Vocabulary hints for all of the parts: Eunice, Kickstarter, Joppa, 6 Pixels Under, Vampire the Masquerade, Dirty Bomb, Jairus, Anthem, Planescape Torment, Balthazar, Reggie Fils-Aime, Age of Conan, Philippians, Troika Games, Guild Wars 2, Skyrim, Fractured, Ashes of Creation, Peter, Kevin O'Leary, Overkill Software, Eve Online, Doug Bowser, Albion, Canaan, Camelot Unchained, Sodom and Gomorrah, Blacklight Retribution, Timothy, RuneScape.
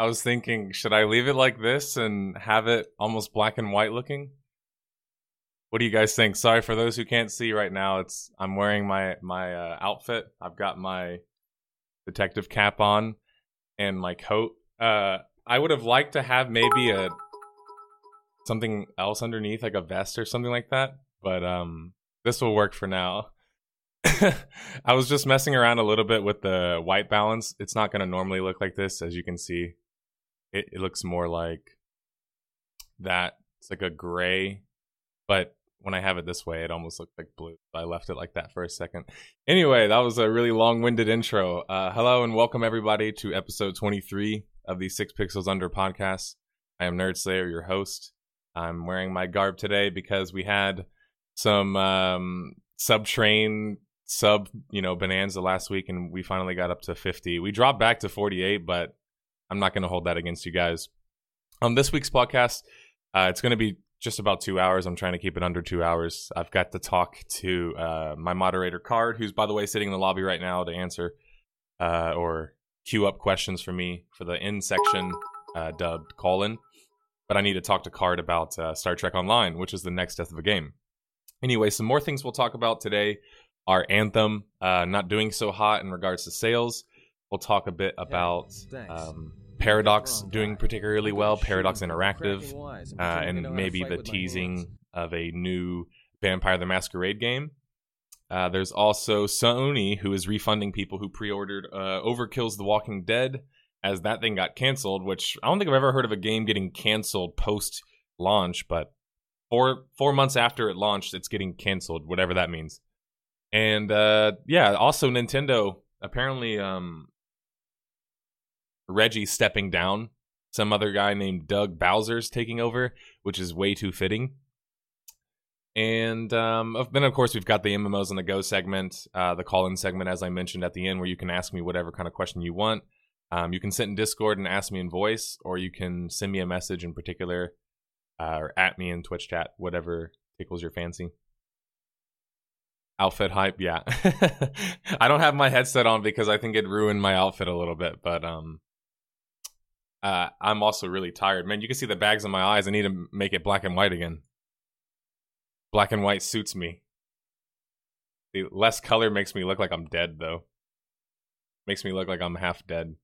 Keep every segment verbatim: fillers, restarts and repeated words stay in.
I was thinking, should I leave it like this and have it almost black and white looking? What do you guys think? Sorry for those who can't see right now. It's I'm wearing my my uh, outfit. I've got my detective cap on and my coat. Uh, I would have liked to have maybe a something else underneath, like a vest or something like that. But um, this will work for now. I was just messing around a little bit with the white balance. It's not going to normally look like this, as you can see. It, it looks more like that. It's like a gray, but when I have it this way, it almost looked like blue. I left it like that for a second. Anyway, that was a really long-winded intro. Uh, hello and welcome everybody to episode twenty-three of the Six Pixels Under podcast. I am NerdSlayer, your host. I'm wearing my garb today because we had some um, sub-train, sub, you know, bonanza last week, and we finally got up to fifty. We dropped back to forty-eight, but I'm not going to hold that against you guys. On um, this week's podcast, uh, it's going to be just about two hours. I'm trying to keep it under two hours. I've got to talk to uh, my moderator, Card, who's, by the way, sitting in the lobby right now to answer uh, or queue up questions for me for the in section uh, dubbed call-in. But I need to talk to Card about uh, Star Trek Online, which is the next death of a game. Anyway, some more things we'll talk about today are Anthem, uh, not doing so hot in regards to sales. We'll talk a bit about... Um, Paradox doing particularly well, Paradox Interactive, uh, and maybe the teasing of a new Vampire the Masquerade game. Uh, there's also Sony, who is refunding people who pre-ordered uh, Overkill's The Walking Dead, as that thing got canceled, which I don't think I've ever heard of a game getting canceled post-launch, but four, four months after it launched, it's getting canceled, whatever that means. And uh, yeah, also Nintendo, apparently... Um, Reggie stepping down, some other guy named Doug Bowser's taking over, which is way too fitting. And um, then, of course, we've got the M M Os on the Go segment, uh, the call-in segment, as I mentioned at the end, where you can ask me whatever kind of question you want. Um, you can sit in Discord and ask me in voice, or you can send me a message in particular, uh, or at me in Twitch chat, whatever tickles your fancy. Outfit hype, yeah. I don't have my headset on because I think it ruined my outfit a little bit, but... um. Uh, I'm also really tired. Man, you can see the bags in my eyes. I need to make it black and white again. Black and white suits me. The less color makes me look like I'm dead, though. Makes me look like I'm half dead.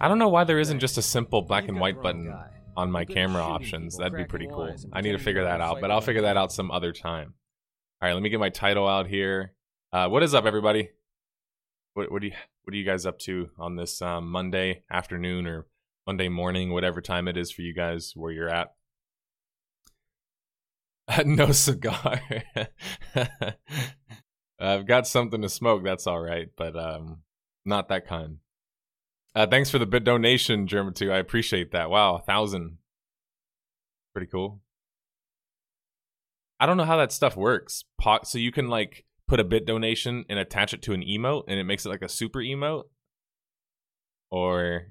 I don't know why there isn't just a simple black and white button on my camera options. That'd be pretty cool. I need to figure that out, but I'll figure that out some other time. All right, let me get my title out here. Uh, what is up, everybody? What, what, do you, what are you guys up to on this um, Monday afternoon or Monday morning, whatever time it is for you guys, where you're at? No cigar. I've got something to smoke, that's all right, but um, not that kind. Uh, thanks for the bit donation, Germa two. I appreciate that. Wow, a thousand. Pretty cool. I don't know how that stuff works. Po- so you can like put a bit donation and attach it to an emote, and it makes it like a super emote? Or...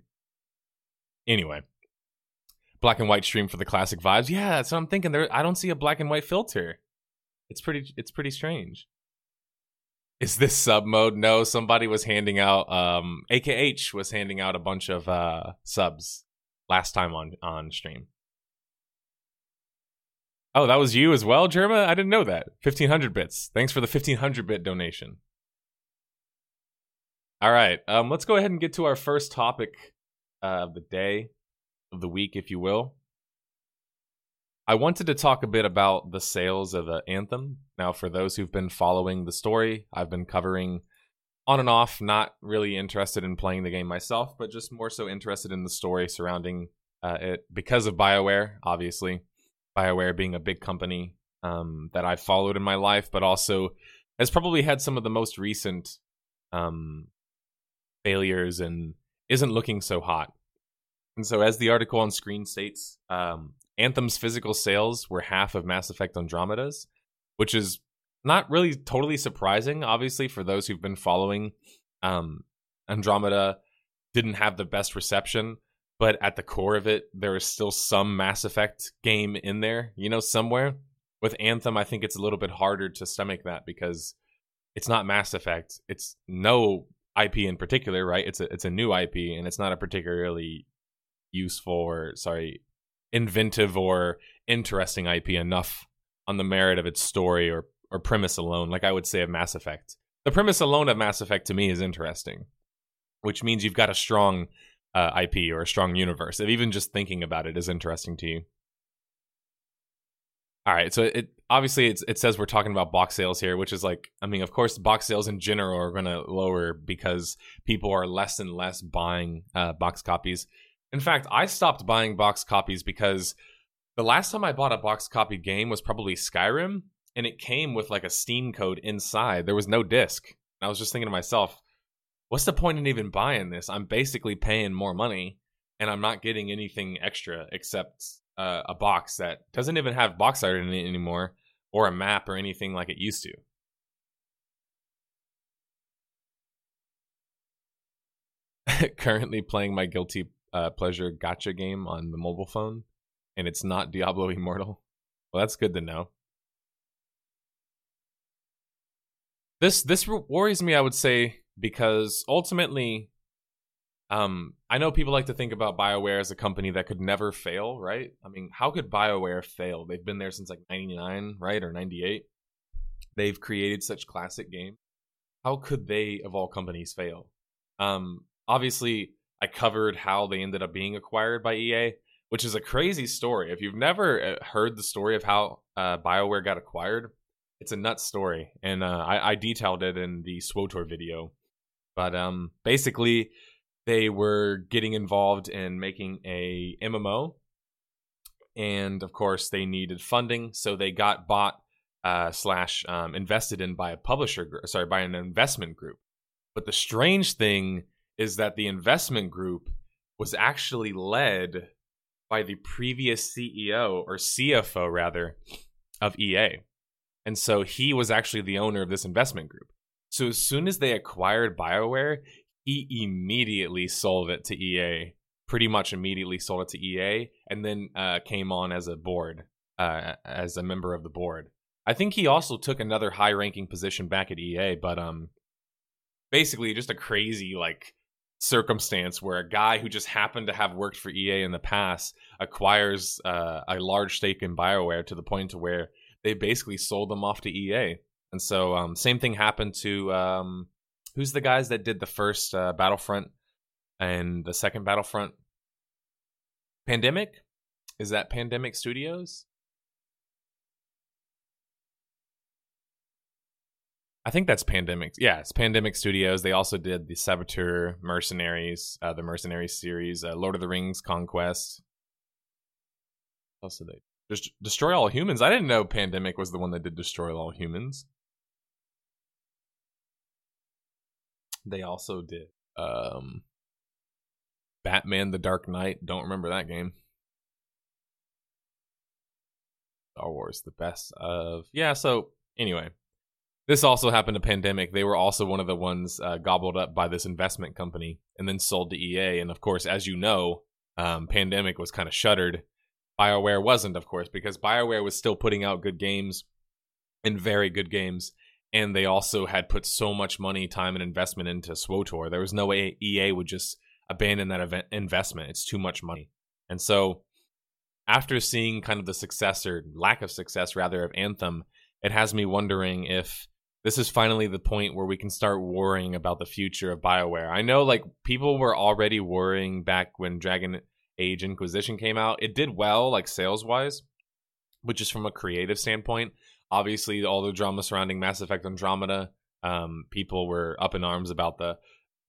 Anyway, black and white stream for the classic vibes. Yeah, so I'm thinking there. I don't see a black and white filter. It's pretty. It's pretty strange. Is this sub mode? No, somebody was handing out. Um, A K H was handing out a bunch of uh, subs last time on on stream. Oh, that was you as well, Germa? I didn't know that. fifteen hundred bits. Thanks for the fifteen hundred bit donation. All right, um, let's go ahead and get to our first topic. Uh, of the day, of the week, if you will. I wanted to talk a bit about the sales of uh, Anthem. Now, for those who've been following the story, I've been covering on and off, not really interested in playing the game myself, but just more so interested in the story surrounding uh, it because of BioWare, obviously. BioWare being a big company um, that I've followed in my life, but also has probably had some of the most recent um, failures and isn't looking so hot. And so as the article on screen states, um, Anthem's physical sales were half of Mass Effect Andromeda's, which is not really totally surprising, obviously, for those who've been following. Um, Andromeda didn't have the best reception, but at the core of it, there is still some Mass Effect game in there, you know, somewhere. With Anthem, I think it's a little bit harder to stomach that because it's not Mass Effect. It's no... I P in particular, right? It's a it's a new I P, and it's not a particularly useful or sorry, inventive or interesting I P enough on the merit of its story or or premise alone, like I would say of Mass Effect. The premise alone of Mass Effect to me is interesting, which means you've got a strong uh, I P or a strong universe. If even just thinking about it is interesting to you. All right, so it obviously it's, it says we're talking about box sales here, which is like, I mean, of course, box sales in general are going to lower because people are less and less buying uh, box copies. In fact, I stopped buying box copies because the last time I bought a box copy game was probably Skyrim, and it came with like a Steam code inside. There was no disc. And I was just thinking to myself, what's the point in even buying this? I'm basically paying more money, and I'm not getting anything extra except uh, a box that doesn't even have box art in it anymore, or a map or anything like it used to. Currently playing my guilty uh, pleasure gacha game on the mobile phone, and it's not Diablo Immortal. Well, that's good to know. This this worries me, I would say, because ultimately, um, I know people like to think about BioWare as a company that could never fail, right? I mean, how could BioWare fail? They've been there since like ninety-nine, right, or ninety-eight. They've created such classic games. How could they, of all companies, fail? Um, obviously, I covered how they ended up being acquired by E A, which is a crazy story. If you've never heard the story of how uh, BioWare got acquired, it's a nuts story, and uh, I, I detailed it in the S W T O R video. But um, basically, they were getting involved in making a M M O, and of course, they needed funding, so they got bought uh, slash um, invested in by a publisher, gr- sorry, by an investment group. But the strange thing is that the investment group was actually led by the previous C E O or C F O rather of E A. And so he was actually the owner of this investment group. So as soon as they acquired BioWare, he immediately sold it to E A, pretty much immediately sold it to E A, and then uh, came on as a board, uh, as a member of the board. I think he also took another high-ranking position back at E A, but um, basically just a crazy like circumstance where a guy who just happened to have worked for E A in the past acquires uh, a large stake in BioWare to the point to where they basically sold them off to E A. And so um, same thing happened to, um, who's the guys that did the first uh, Battlefront and the second Battlefront? Pandemic? Is that Pandemic Studios? I think that's Pandemic. Yeah, it's Pandemic Studios. They also did the Saboteur, Mercenaries, uh, the Mercenaries series, uh, Lord of the Rings, Conquest. What else did they do? Just Destroy All Humans. I didn't know Pandemic was the one that did Destroy All Humans. They also did um, Batman the Dark Knight. Don't remember that game. Star Wars, the best of. Yeah, so anyway. This also happened to Pandemic. They were also one of the ones uh, gobbled up by this investment company and then sold to E A. And of course, as you know, um, Pandemic was kind of shuttered. BioWare wasn't, of course, because BioWare was still putting out good games and very good games, and they also had put so much money, time, and investment into S W T O R. There was no way E A would just abandon that event investment. It's too much money. And so after seeing kind of the success or lack of success, rather, of Anthem, it has me wondering if this is finally the point where we can start worrying about the future of BioWare. I know, like, people were already worrying back when Dragon Age Inquisition came out. It did well, like sales wise, but just from a creative standpoint, obviously all the drama surrounding Mass Effect Andromeda, um, people were up in arms about the,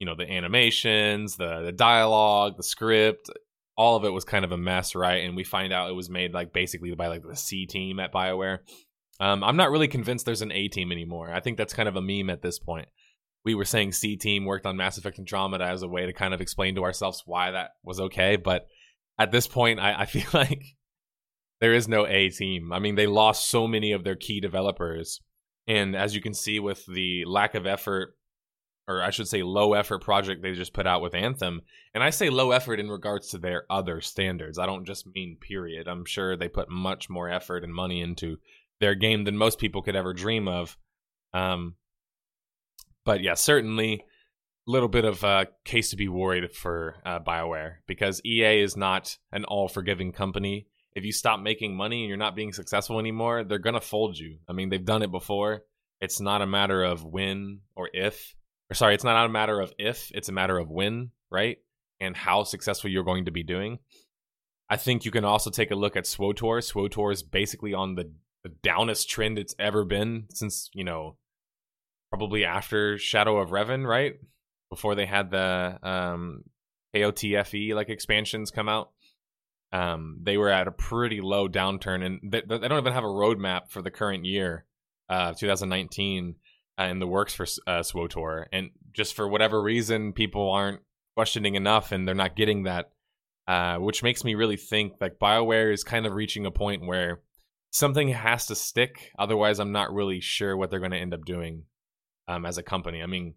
you know, the animations, the, the dialogue, the script, all of it was kind of a mess, right? And we find out it was made like basically by like the C team at BioWare. Um, I'm not really convinced there's an A team anymore. I think that's kind of a meme at this point. We were saying C team worked on Mass Effect Andromeda as a way to kind of explain to ourselves why that was okay, but at this point, I, I feel like there is no A team. I mean, they lost so many of their key developers. And as you can see with the lack of effort, or I should say low effort project they just put out with Anthem. And I say low effort in regards to their other standards. I don't just mean period. I'm sure they put much more effort and money into their game than most people could ever dream of. Um, but yeah, certainly little bit of a case to be worried for uh, BioWare, because E A is not an all-forgiving company. If you stop making money and you're not being successful anymore, they're going to fold you. I mean, they've done it before. It's not a matter of when or if. Or sorry, it's not a matter of if. It's a matter of when, right? And how successful you're going to be doing. I think you can also take a look at SWTOR. SWTOR is basically on the, the downest trend it's ever been since, you know, probably after Shadow of Revan, right? Before they had the um, K O T F E like expansions come out. Um, they were at a pretty low downturn, and they, they don't even have a roadmap for the current year, uh, twenty nineteen, uh, in the works for uh, SWTOR. And just for whatever reason, people aren't questioning enough, and they're not getting that, uh, which makes me really think like BioWare is kind of reaching a point where something has to stick. Otherwise, I'm not really sure what they're going to end up doing um, as a company. I mean,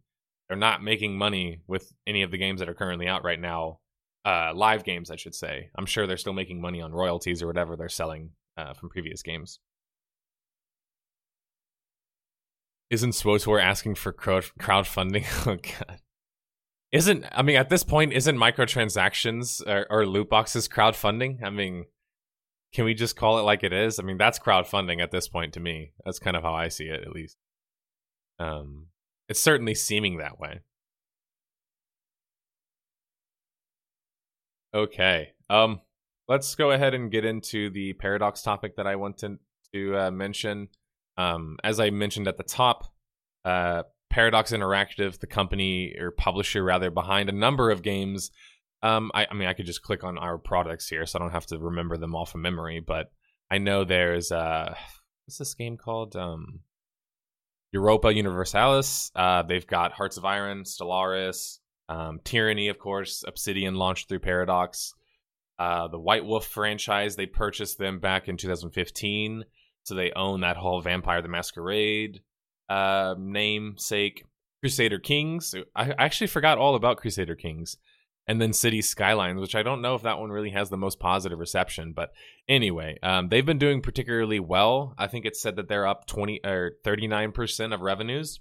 they're not making money with any of the games that are currently out right now. Uh, live games, I should say. I'm sure they're still making money on royalties or whatever they're selling uh, from previous games. Isn't SWTOR asking for crowd- crowdfunding? Oh, God. Isn't, I mean, at this point, isn't microtransactions or, or loot boxes crowdfunding? I mean, can we just call it like it is? I mean, that's crowdfunding at this point to me. That's kind of how I see it, at least. Um, it's certainly seeming that way. Okay, um, let's go ahead and get into the Paradox topic that I wanted to uh, mention. Um, as I mentioned at the top, uh, Paradox Interactive, the company or publisher rather behind a number of games. Um, I, I mean, I could just click on our products here, so I don't have to remember them all from memory. But I know there's uh, what's this game called? Um, Europa Universalis. Uh, they've got Hearts of Iron, Stellaris. Um, Tyranny, of course, Obsidian launched through Paradox. Uh, the White Wolf franchise, they purchased them back in two thousand fifteen, so they own that whole Vampire the Masquerade uh, namesake. Crusader Kings, I actually forgot all about Crusader Kings. And then City Skylines, which I don't know if that one really has the most positive reception, but anyway, um, they've been doing particularly well. I think it's said that they're up twenty or thirty-nine percent of revenues.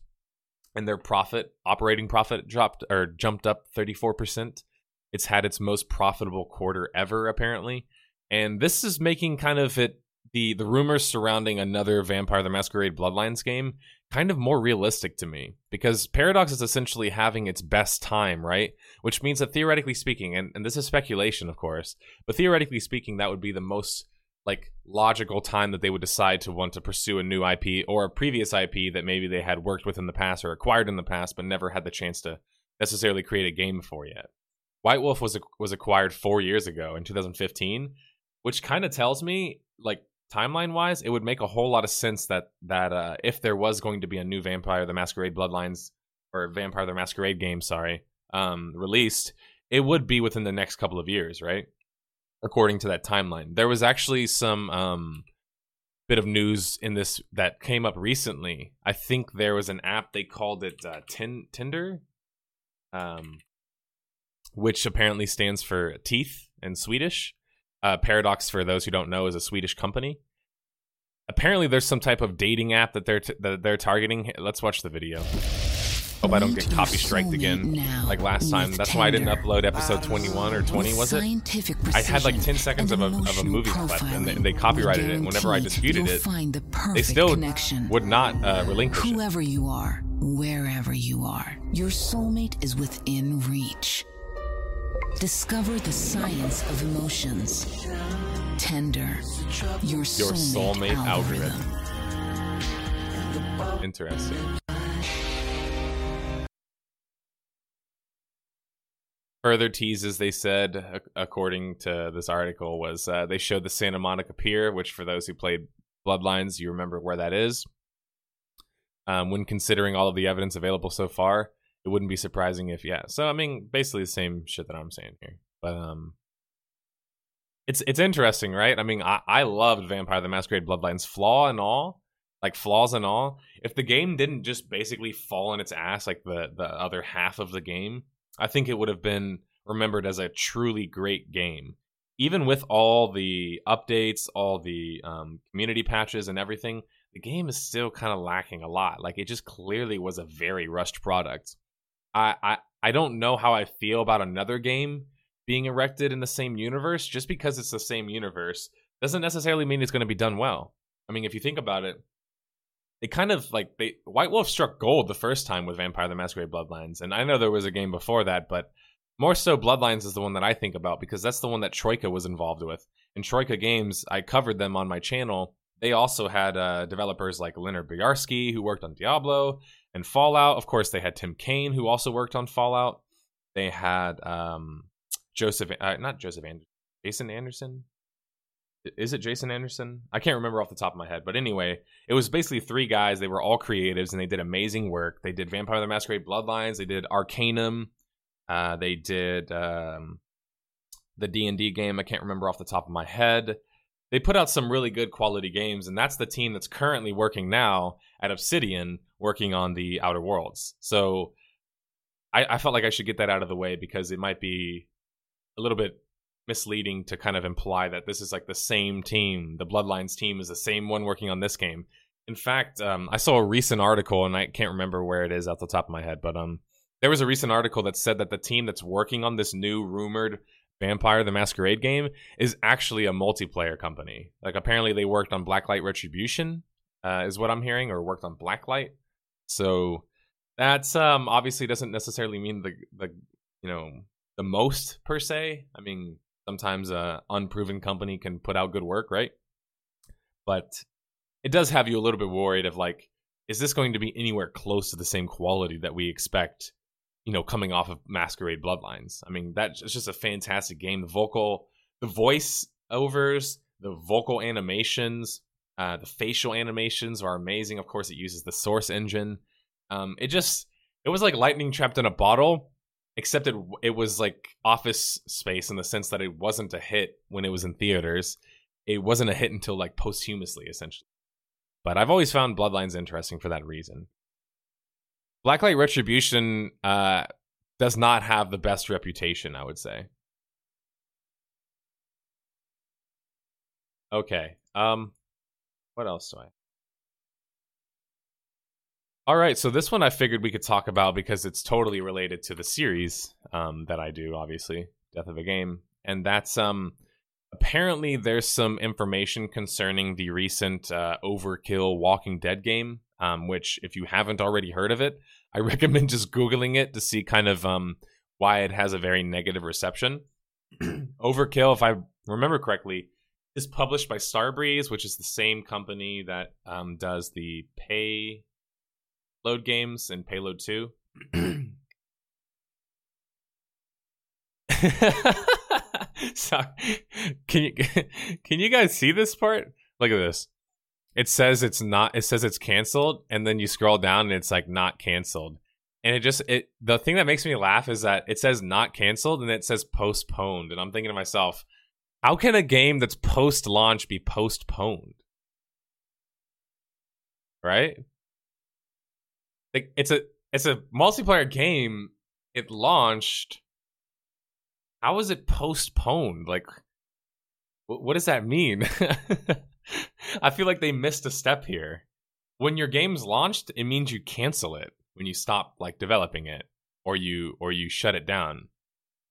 And their profit, operating profit, dropped or jumped up thirty-four percent. It's had its most profitable quarter ever, apparently. And this is making kind of it the the rumors surrounding another Vampire the Masquerade Bloodlines game kind of more realistic to me, because Paradox is essentially having its best time, right? Which means that theoretically speaking, and, and this is speculation, of course, but theoretically speaking, that would be the most like logical time that they would decide to want to pursue a new I P or a previous I P that maybe they had worked with in the past or acquired in the past, but never had the chance to necessarily create a game for yet. White Wolf was was acquired four years ago in two thousand fifteen, which kind of tells me, like timeline wise, it would make a whole lot of sense that that uh, if there was going to be a new Vampire the Masquerade Bloodlines or Vampire the Masquerade game, sorry, um, released, it would be within the next couple of years, right? According to that timeline. There was actually some um, bit of news in this that came up recently. I think there was an app, they called it uh, Tin- Tinder, um, which apparently stands for teeth in Swedish. Uh, Paradox, for those who don't know, is a Swedish company. Apparently there's some type of dating app that they're, t- that they're targeting. Let's watch the video. Hope I don't get copy striked again like last time. That's why I didn't upload episode twenty-one or twenty, was it? I had like ten seconds of a, of a movie clip, and they, and they copyrighted it. And whenever I disputed it, they still would not uh, relinquish it. Whoever you are, wherever you are, your soulmate is within reach. Discover the science of emotions. Tinder, your soulmate algorithm. Interesting. Further teases, they said, according to this article, was uh, they showed the Santa Monica Pier, which for those who played Bloodlines, you remember where that is. Um, when considering all of the evidence available so far, it wouldn't be surprising if, yeah. So, I mean, basically the same shit that I'm saying here. But um, it's it's interesting, right? I mean, I, I loved Vampire the Masquerade Bloodlines, flaw and all. Like, flaws and all. If the game didn't just basically fall on its ass, like the, the other half of the game, I think it would have been remembered as a truly great game. Even with all the updates, all the um, community patches and everything, the game is still kind of lacking a lot. Like, it just clearly was a very rushed product. I, I I don't know how I feel about another game being erected in the same universe. Just because it's the same universe doesn't necessarily mean it's going to be done well. I mean, if you think about it, it kind of like they White Wolf struck gold the first time with Vampire the Masquerade Bloodlines. And I know there was a game before that, but more so Bloodlines is the one that I think about because that's the one that Troika was involved with. And Troika Games, I covered them on my channel. They also had uh, developers like Leonard Boyarsky, who worked on Diablo and Fallout. Of course, they had Tim Cain, who also worked on Fallout. They had um, Joseph, uh, not Joseph Anderson, Jason Anderson. Is it Jason Anderson? I can't remember off the top of my head. But anyway, it was basically three guys. They were all creatives, and they did amazing work. They did Vampire the Masquerade Bloodlines. They did Arcanum. Uh, they did um, the D and D game. I can't remember off the top of my head. They put out some really good quality games, and that's the team that's currently working now at Obsidian, working on the Outer Worlds. So I, I felt like I should get that out of the way because it might be a little bit misleading to kind of imply that this is like the same team. The Bloodlines team is the same one working on this game. In fact, um, I saw a recent article, and I can't remember where it is off the top of my head, but um, there was a recent article that said that the team that's working on this new rumored Vampire the Masquerade game is actually a multiplayer company. Like, apparently they worked on Blacklight Retribution, uh, is what I'm hearing, or worked on Blacklight. So that's um, obviously doesn't necessarily mean the the you know the most per se. I mean, sometimes a unproven company can put out good work, right? But it does have you a little bit worried of like, is this going to be anywhere close to the same quality that we expect? You know, coming off of Masquerade Bloodlines. I mean, that's just a fantastic game. The vocal, the voice overs, the vocal animations, uh, the facial animations are amazing. Of course, it uses the Source engine. Um, it just, it was like lightning trapped in a bottle, except it, it was like Office Space in the sense that it wasn't a hit when it was in theaters. It wasn't a hit until like posthumously, essentially. But I've always found Bloodlines interesting for that reason. Blacklight Retribution uh, does not have the best reputation, I would say. Okay. Um, what else do I? All right, so this one I figured we could talk about because it's totally related to the series um, that I do, obviously, Death of a Game, and that's um apparently there's some information concerning the recent uh, Overkill Walking Dead game. Um, which, if you haven't already heard of it, I recommend just Googling it to see kind of um, why it has a very negative reception. Overkill, if I remember correctly, is published by Starbreeze, which is the same company that um, does the Payload games and Payload two. Sorry. Can you, can you guys see this part? Look at this. It says it's not, it says it's canceled, and then you scroll down and it's like not canceled. And it just, it, the thing that makes me laugh is that it says not canceled and it says postponed. And I'm thinking to myself, how can a game that's post-launch be postponed? Right? Like, it's a, it's a multiplayer game. It launched. How is it postponed? Like, wh- what does that mean? I feel like they missed a step here. When your game's launched, it means you cancel it when you stop like developing it, or you or you shut it down.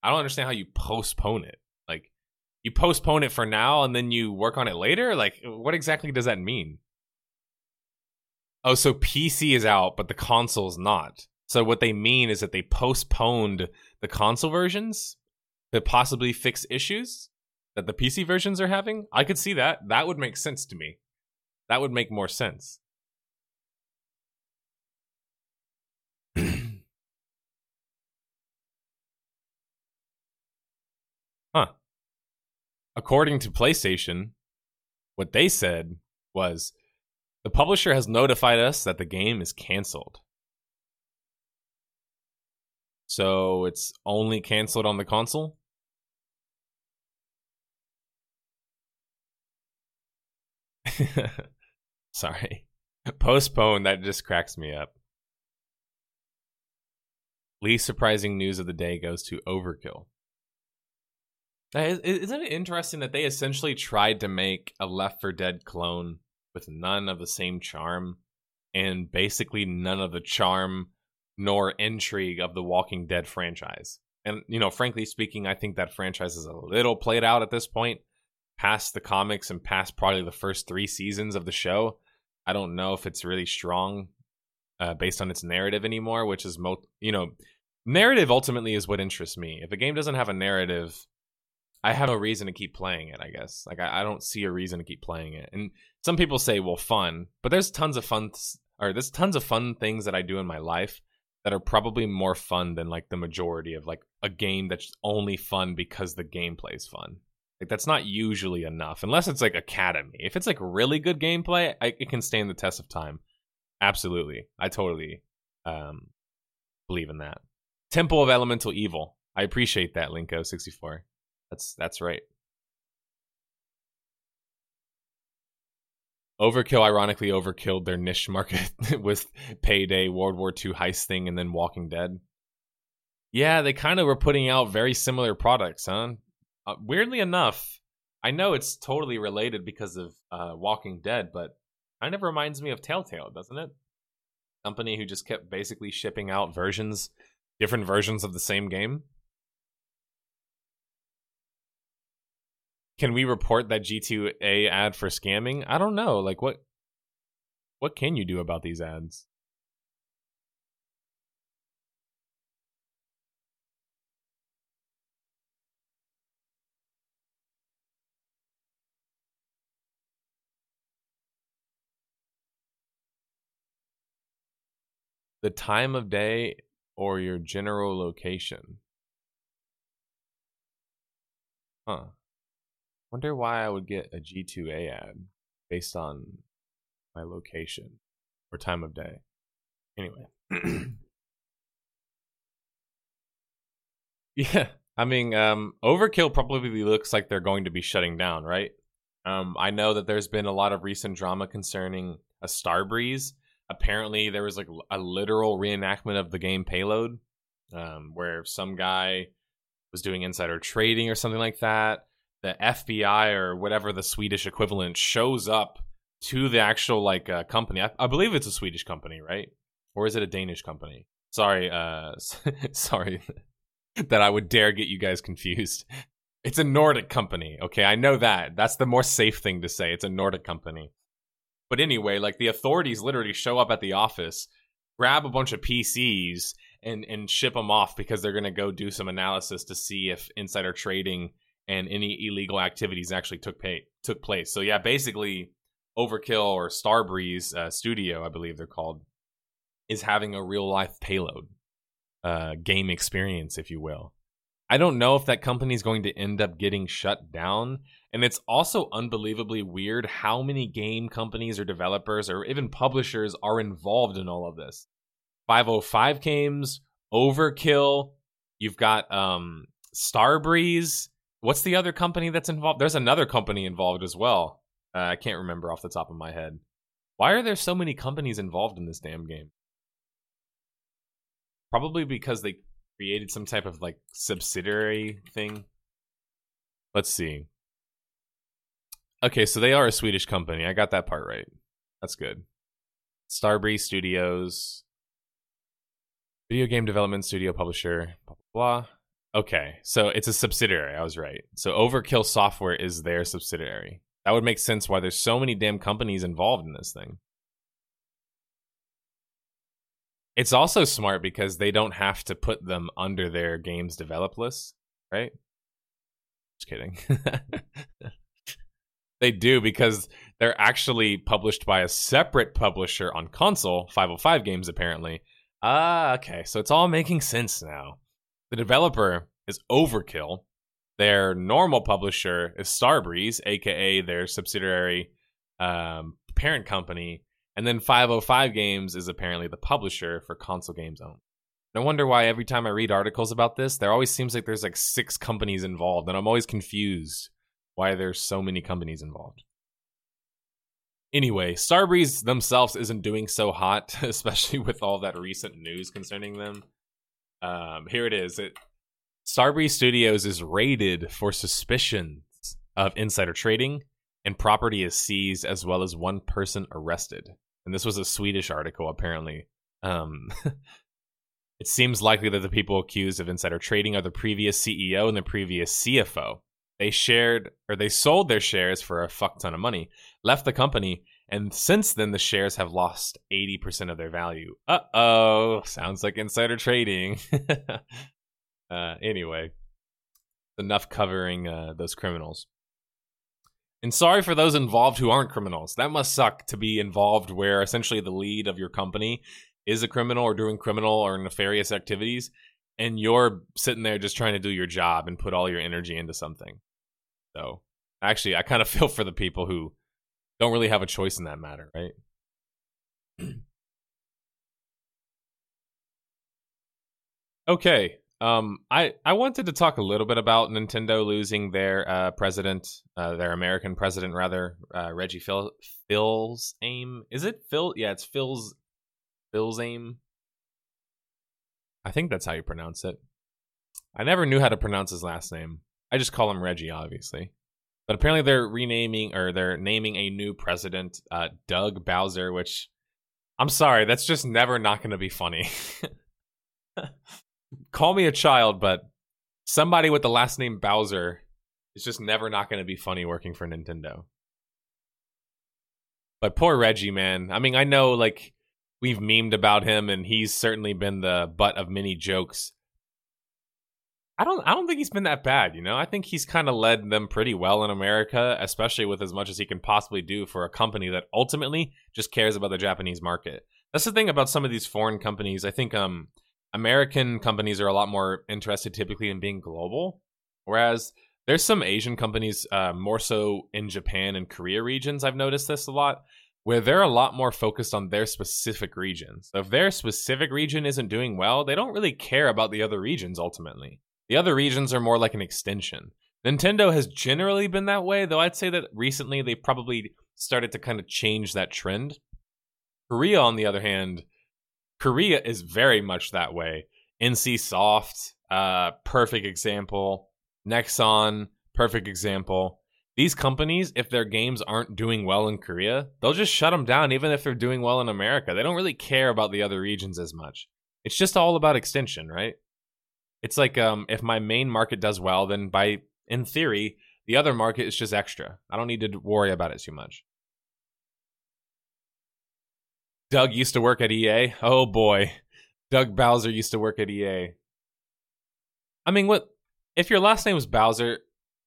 I don't understand how you postpone it. Like, you postpone it for now and then you work on it later? Like, what exactly does that mean? Oh, so P C is out, but the console's not. So what they mean is that they postponed the console versions to possibly fix issues that the P C versions are having? I could see that. That would make sense to me. That would make more sense. Huh. According to PlayStation, what they said was, the publisher has notified us that the game is canceled. So it's only canceled on the console? Sorry. Postpone, that just cracks me up. Least surprising news of the day goes to Overkill. Isn't it interesting that they essentially tried to make a Left four Dead clone with none of the same charm, and basically none of the charm nor intrigue of the Walking Dead franchise. And, you know, frankly speaking, I think that franchise is a little played out at this point, past the comics and past probably the first three seasons of the show. I don't know if it's really strong uh, based on its narrative anymore, which is, mo- you know, narrative ultimately is what interests me. If a game doesn't have a narrative, I have no reason to keep playing it, I guess. Like, I, I don't see a reason to keep playing it. And some people say, well, fun, but there's tons of fun, th- or there's tons of fun things that I do in my life that are probably more fun than, like, the majority of, like, a game that's only fun because the gameplay is fun. Like, that's not usually enough, unless it's, like, Academy. If it's, like, really good gameplay, I, it can stand the test of time. Absolutely. I totally um, believe in that. Temple of Elemental Evil. I appreciate that, Linko sixty-four. That's that's right. Overkill, ironically, overkilled their niche market with Payday, World War Two heist thing, and then Walking Dead. Yeah, they kind of were putting out very similar products, huh? Uh, weirdly enough, I know it's totally related because of uh, Walking Dead, but kind of reminds me of Telltale, doesn't it? Company who just kept basically shipping out versions, different versions of the same game. Can we report that G T A ad for scamming? I don't know. Like, what what can you do about these ads? The time of day or your general location? Huh. Wonder why I would get a G two A ad based on my location or time of day. Anyway. Yeah, I mean, um, Overkill probably looks like they're going to be shutting down, right? Um, I know that there's been a lot of recent drama concerning a Starbreeze. Apparently, there was like a literal reenactment of the game Payload, um, where some guy was doing insider trading or something like that. The F B I or whatever the Swedish equivalent shows up to the actual like uh, company. I, I believe it's a Swedish company, right? Or is it a Danish company? Sorry, uh, sorry that I would dare get you guys confused. It's a Nordic company. Okay, I know that. That's the more safe thing to say. It's a Nordic company. But anyway, like the authorities literally show up at the office, grab a bunch of P Cs, and and ship them off because they're going to go do some analysis to see if insider trading and any illegal activities actually took pay, took place. So yeah, basically, Overkill or Starbreeze uh, Studio, I believe they're called, is having a real life Payload uh, game experience, if you will. I don't know if that company is going to end up getting shut down. And it's also unbelievably weird how many game companies or developers or even publishers are involved in all of this. five oh five Games, Overkill, you've got um, Starbreeze. What's the other company that's involved? There's another company involved as well. Uh, I can't remember off the top of my head. Why are there so many companies involved in this damn game? Probably because they created some type of like subsidiary thing. Let's see. Okay, so they are a Swedish company. I got that part right. That's good. Starbreeze Studios. Video game development studio publisher. Blah, blah, blah. Okay, so it's a subsidiary. I was right. So Overkill Software is their subsidiary. That would make sense why there's so many damn companies involved in this thing. It's also smart because they don't have to put them under their games develop list, right? Just kidding. They do because they're actually published by a separate publisher on console, five oh five Games apparently. Ah, okay, so it's all making sense now. The developer is Overkill. Their normal publisher is Starbreeze, aka their subsidiary um, parent company. And then five oh five Games is apparently the publisher for console games only. No wonder why every time I read articles about this, there always seems like there's like six companies involved, and I'm always confused why there's so many companies involved. Anyway, Starbreeze themselves isn't doing so hot, especially with all that recent news concerning them. Um, here it is. It, Starbreeze Studios is raided for suspicions of insider trading, and property is seized, as well as one person arrested. And this was a Swedish article, apparently. Um, It seems likely that the people accused of insider trading are the previous C E O and the previous C F O. They shared or they sold their shares for a fuck ton of money, left the company, and since then the shares have lost eighty percent of their value. Uh-oh, sounds like insider trading. uh, anyway, enough covering uh, those criminals. And sorry for those involved who aren't criminals. That must suck to be involved where essentially the lead of your company is a criminal or doing criminal or nefarious activities, and you're sitting there just trying to do your job and put all your energy into something. So, actually, I kind of feel for the people who don't really have a choice in that matter, right? Okay. Um, I, I wanted to talk a little bit about Nintendo losing their uh, president, uh, their American president, rather, uh, Reggie Fils- Fils-Aime. Is it Phil? Yeah, it's Fils- Fils-Aime. I think that's how you pronounce it. I never knew how to pronounce his last name. I just call him Reggie, obviously. But apparently they're renaming or they're naming a new president, uh, Doug Bowser, which I'm sorry, that's just never not going to be funny. Call me a child, but somebody with the last name Bowser is just never not going to be funny working for Nintendo. But poor Reggie, man. I mean, I know, like, we've memed about him, and he's certainly been the butt of many jokes. I don't I don't think he's been that bad, you know? I think he's kind of led them pretty well in America, especially with as much as he can possibly do for a company that ultimately just cares about the Japanese market. That's the thing about some of these foreign companies. I think um, American companies are a lot more interested typically in being global, whereas there's some Asian companies, uh, more so in Japan and Korea regions, I've noticed this a lot, where they're a lot more focused on their specific regions. So if their specific region isn't doing well, they don't really care about the other regions ultimately. The other regions are more like an extension. Nintendo has generally been that way, though I'd say that recently they probably started to kind of change that trend. Korea, on the other hand, Korea is very much that way. NCSoft, uh, perfect example. Nexon, perfect example. These companies, if their games aren't doing well in Korea, they'll just shut them down even if they're doing well in America. They don't really care about the other regions as much. It's just all about extension, right? It's like um, if my main market does well, then by in theory, the other market is just extra. I don't need to worry about it too much. Doug used to work at E A. Oh, boy. Doug Bowser used to work at E A. I mean, what if your last name was Bowser...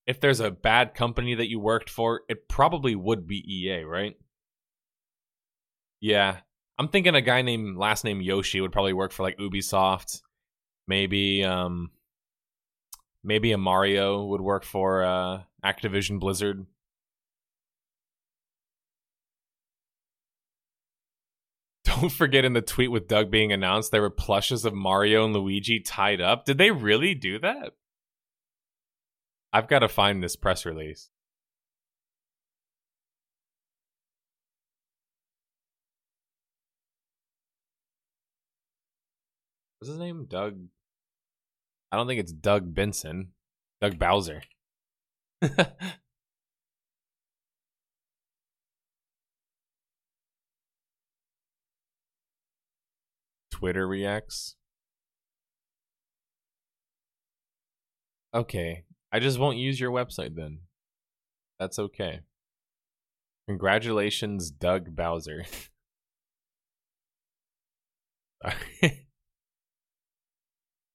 If there's a bad company that you worked for, it probably would be E A, right? Yeah. I'm thinking a guy named last name Yoshi would probably work for like Ubisoft. Maybe um maybe a Mario would work for uh Activision Blizzard. Don't forget in the tweet with Doug being announced, there were plushes of Mario and Luigi tied up. Did they really do that? I've got to find this press release. What's his name? Doug. I don't think it's Doug Benson. Doug Bowser. Twitter reacts. Okay. I just won't use your website then. That's okay. Congratulations, Doug Bowser.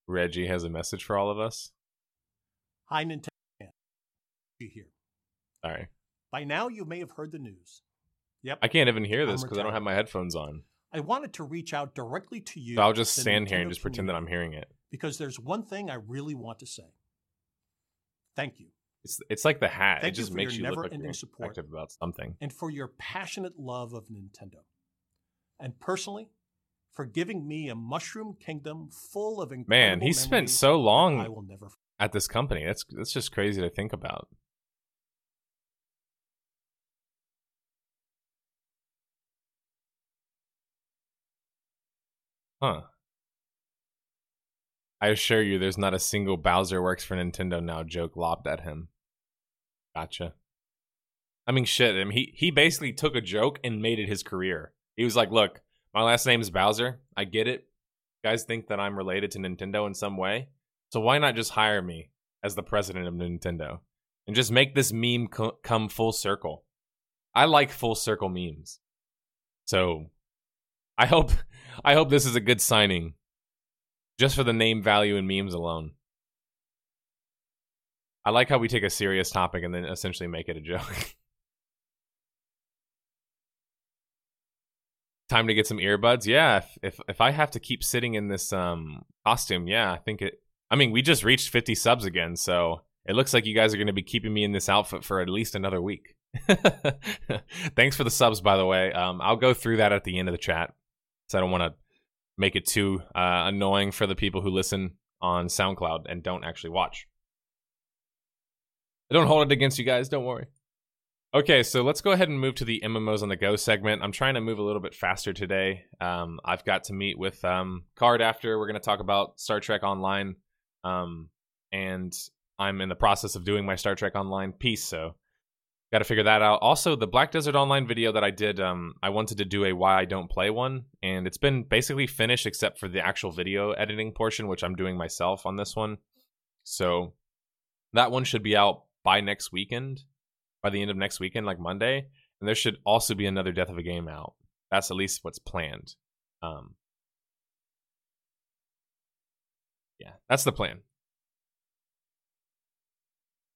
Reggie has a message for all of us. Hi, Nintendo. You here? Sorry. By now, you may have heard the news. Yep. I can't even hear this because I don't have my headphones on. I wanted to reach out directly to you. So I'll just stand Nintendo here and just pretend that I'm hearing it. Because there's one thing I really want to say. Thank you. It's it's like the hat. Thank it just you makes you look like you're active about something. And for your passionate love of Nintendo. And personally, for giving me a Mushroom Kingdom full of incredible Man, he spent so long I will never... at this company. That's, that's just crazy to think about. Huh. I assure you, there's not a single Bowser works for Nintendo now joke lobbed at him. Gotcha. I mean, shit. I mean, he, he basically took a joke and made it his career. He was like, look, my last name is Bowser. I get it. You guys think that I'm related to Nintendo in some way? So why not just hire me as the president of Nintendo and just make this meme co- come full circle? I like full circle memes. So I hope I hope this is a good signing just for the name value and memes alone. I like how we take a serious topic and then essentially make it a joke. Time to get some earbuds. Yeah, if, if if I have to keep sitting in this um costume, yeah, I think it... I mean, we just reached fifty subs again, so it looks like you guys are going to be keeping me in this outfit for at least another week. Thanks for the subs, by the way. Um, I'll go through that at the end of the chat, so I don't want to make it too uh, annoying for the people who listen on SoundCloud and don't actually watch. I don't hold it against you guys, don't worry. Okay, so let's go ahead and move to the M M Os on the Go segment. I'm trying to move a little bit faster today. Um, I've got to meet with um, Card after. We're going to talk about Star Trek Online. Um, and I'm in the process of doing my Star Trek Online piece, so got to figure that out. Also, the Black Desert Online video that I did, um, I wanted to do a why I don't play one. And it's been basically finished except for the actual video editing portion, which I'm doing myself on this one. So that one should be out by next weekend. By the end of next weekend, like Monday, and there should also be another Death of a Game out. That's at least what's planned. Um, yeah, that's the plan.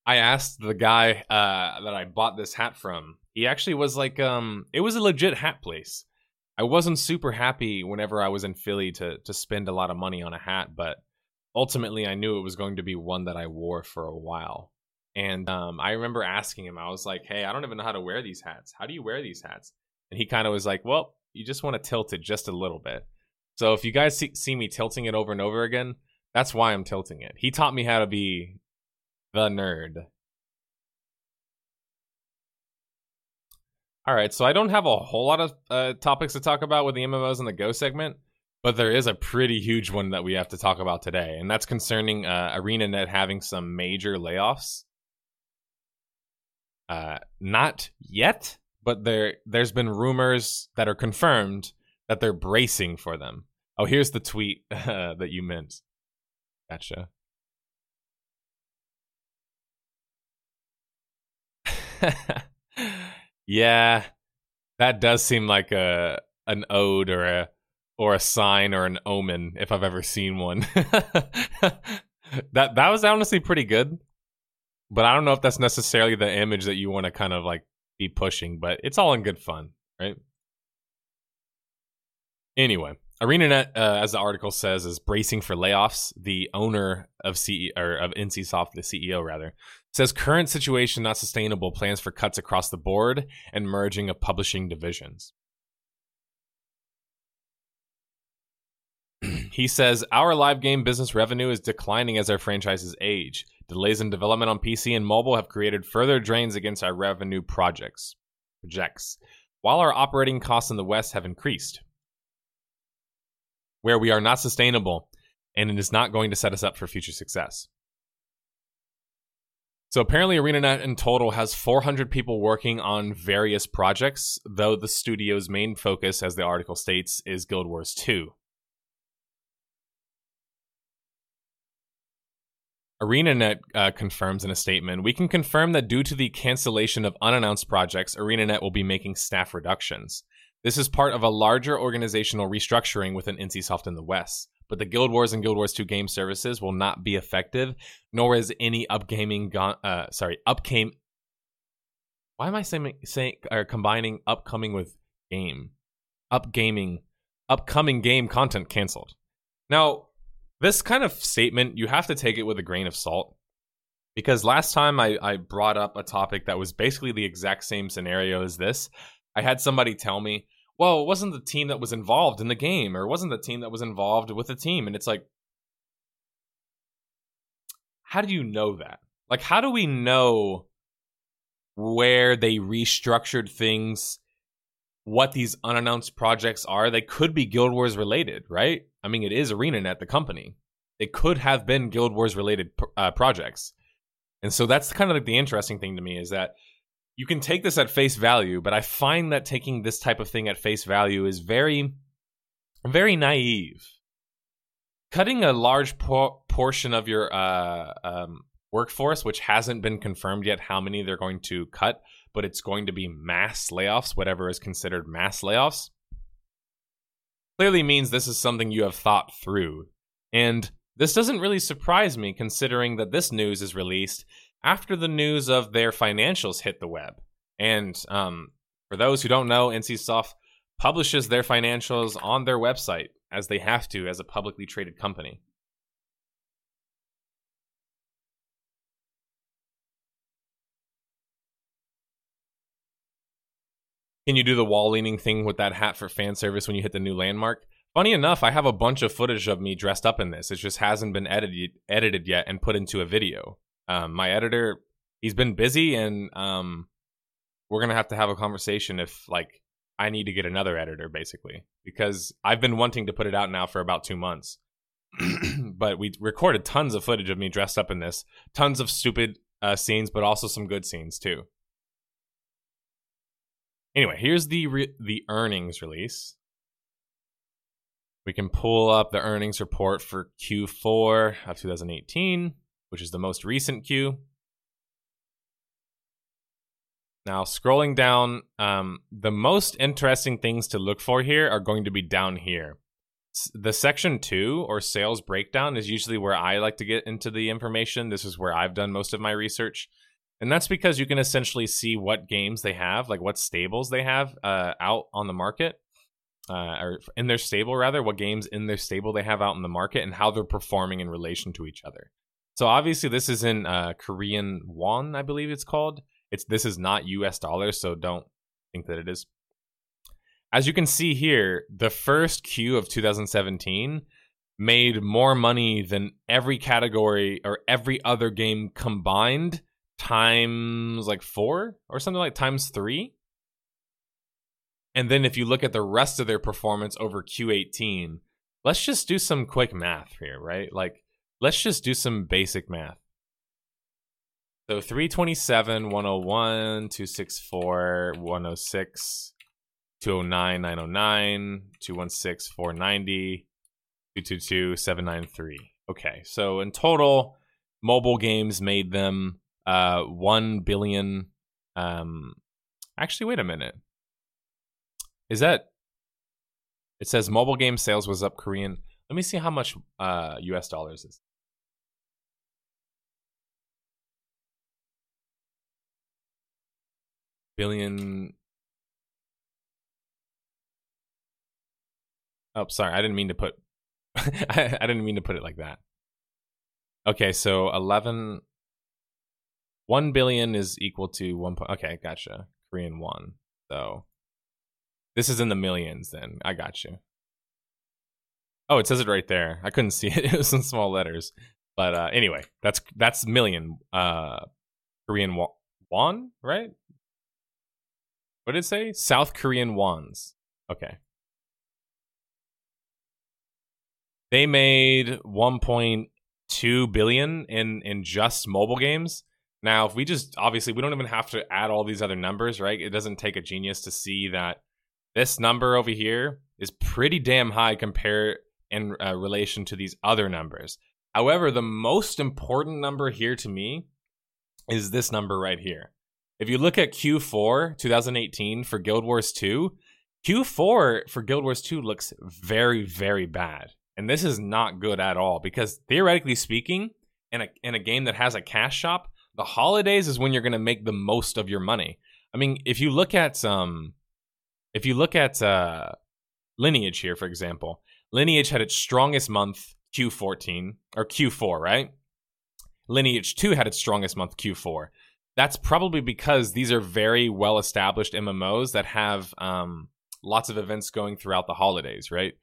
I asked the guy uh, that I bought this hat from. He actually was like, um, it was a legit hat place. I wasn't super happy whenever I was in Philly to to spend a lot of money on a hat, but ultimately I knew it was going to be one that I wore for a while. And um, I remember asking him, I was like, hey, I don't even know how to wear these hats. How do you wear these hats? And he kind of was like, well, you just want to tilt it just a little bit. So if you guys see, see me tilting it over and over again, that's why I'm tilting it. He taught me how to be the nerd. All right, so I don't have a whole lot of uh, topics to talk about with the M M Os and the Go segment, but there is a pretty huge one that we have to talk about today, and that's concerning uh, ArenaNet having some major layoffs. Uh, not yet, but there, there's been rumors that are confirmed that they're bracing for them. Oh, here's the tweet uh, that you meant. Gotcha. Yeah, that does seem like a an ode or a or a sign or an omen, if I've ever seen one. that that was honestly pretty good. But I don't know if that's necessarily the image that you want to kind of like be pushing, but it's all in good fun, right? Anyway, ArenaNet, uh, as the article says, is bracing for layoffs. The owner of C E O, or of NCSoft, the C E O rather, says current situation not sustainable, plans for cuts across the board and merging of publishing divisions. He says, our live game business revenue is declining as our franchises age. Delays in development on P C and mobile have created further drains against our revenue projects, projects, while our operating costs in the West have increased, where we are not sustainable, and it is not going to set us up for future success. So apparently ArenaNet in total has four hundred people working on various projects, though the studio's main focus, as the article states, is Guild Wars two. ArenaNet uh, confirms in a statement, we can confirm that due to the cancellation of unannounced projects, ArenaNet will be making staff reductions. This is part of a larger organizational restructuring within NCSoft in the West, but the Guild Wars and Guild Wars two game services will not be effective, nor is any upgaming, go- uh, sorry, upcame. Why am I saying, saying or combining upcoming with game? Upgaming, upcoming game content canceled. Now, this kind of statement, you have to take it with a grain of salt, because last time I, I brought up a topic that was basically the exact same scenario as this. I had somebody tell me, well, it wasn't the team that was involved in the game, or it wasn't the team that was involved with the team. And it's like, how do you know that? Like, how do we know where they restructured things, what these unannounced projects are? They could be Guild Wars related, right? I mean, it is ArenaNet, the company. It could have been Guild Wars related uh, projects. And so that's kind of like the interesting thing to me, is that you can take this at face value, but I find that taking this type of thing at face value is very, very naive. cutting a large por- portion of your uh, um, workforce, which hasn't been confirmed yet how many they're going to cut, but it's going to be mass layoffs, whatever is considered mass layoffs, clearly means this is something you have thought through. And this doesn't really surprise me, considering that this news is released after the news of their financials hit the web. And um, for those who don't know, NCSoft publishes their financials on their website, as they have to as a publicly traded company. Can you do the wall leaning thing with that hat for fan service when you hit the new landmark? Funny enough, I have a bunch of footage of me dressed up in this. It just hasn't been edited edited yet and put into a video. Um, my editor, he's been busy, and um, we're gonna have to have a conversation if like I need to get another editor, basically, because I've been wanting to put it out now for about two months. But we recorded tons of footage of me dressed up in this, tons of stupid uh, scenes, but also some good scenes too. Anyway, here's the re- the earnings release. We can pull up the earnings report for Q four of twenty eighteen, which is the most recent Q. Now, scrolling down, um, the most interesting things to look for here are going to be down here. The section two, or sales breakdown, is usually where I like to get into the information. This is where I've done most of my research. And that's because you can essentially see what games they have, like what stables they have uh, out on the market, uh, or in their stable, rather, what games in their stable they have out in the market, and how they're performing in relation to each other. So obviously this is in uh, Korean won, I believe it's called. It's this is not U S dollars, so don't think that it is. As you can see here, the first Q of two thousand seventeen made more money than every category or every other game combined times like four or something, like times three. And then if you look at the rest of their performance over Q eighteen, let's just do some quick math here, right? Like, let's just do some basic math. So three twenty-seven, one oh one, two sixty-four, one oh six, two oh nine, nine oh nine, two one six, four ninety, two twenty-two, seven ninety-three. Okay, so in total, mobile games made them uh, one billion. Um, actually, wait a minute. Is that... It says mobile game sales was up Korean. Let me see how much uh, U S dollars is. Billion. Oh, sorry. I didn't mean to put... I, I didn't mean to put it like that. Okay, so eleven... one billion is equal to one... Po- okay, gotcha. Korean won. So... This is in the millions, then. I got you. Oh, it says it right there. I couldn't see it. It was in small letters. But uh, anyway, that's that's million uh, Korean won, right? What did it say? South Korean wons. Okay. They made one point two billion in in just mobile games. Now, if we just obviously we don't even have to add all these other numbers, right? It doesn't take a genius to see that this number over here is pretty damn high compared in uh, relation to these other numbers. However, the most important number here to me is this number right here. If you look at Q four twenty eighteen for Guild Wars two, Q four for Guild Wars two looks very, very bad. And this is not good at all, because theoretically speaking, in a in a game that has a cash shop, the holidays is when you're going to make the most of your money. I mean, if you look at um, if you look at uh, Lineage here, for example, Lineage had its strongest month Q fourteen, or Q four, right? Lineage two had its strongest month Q four. That's probably because these are very well-established M M Os that have um, lots of events going throughout the holidays, right?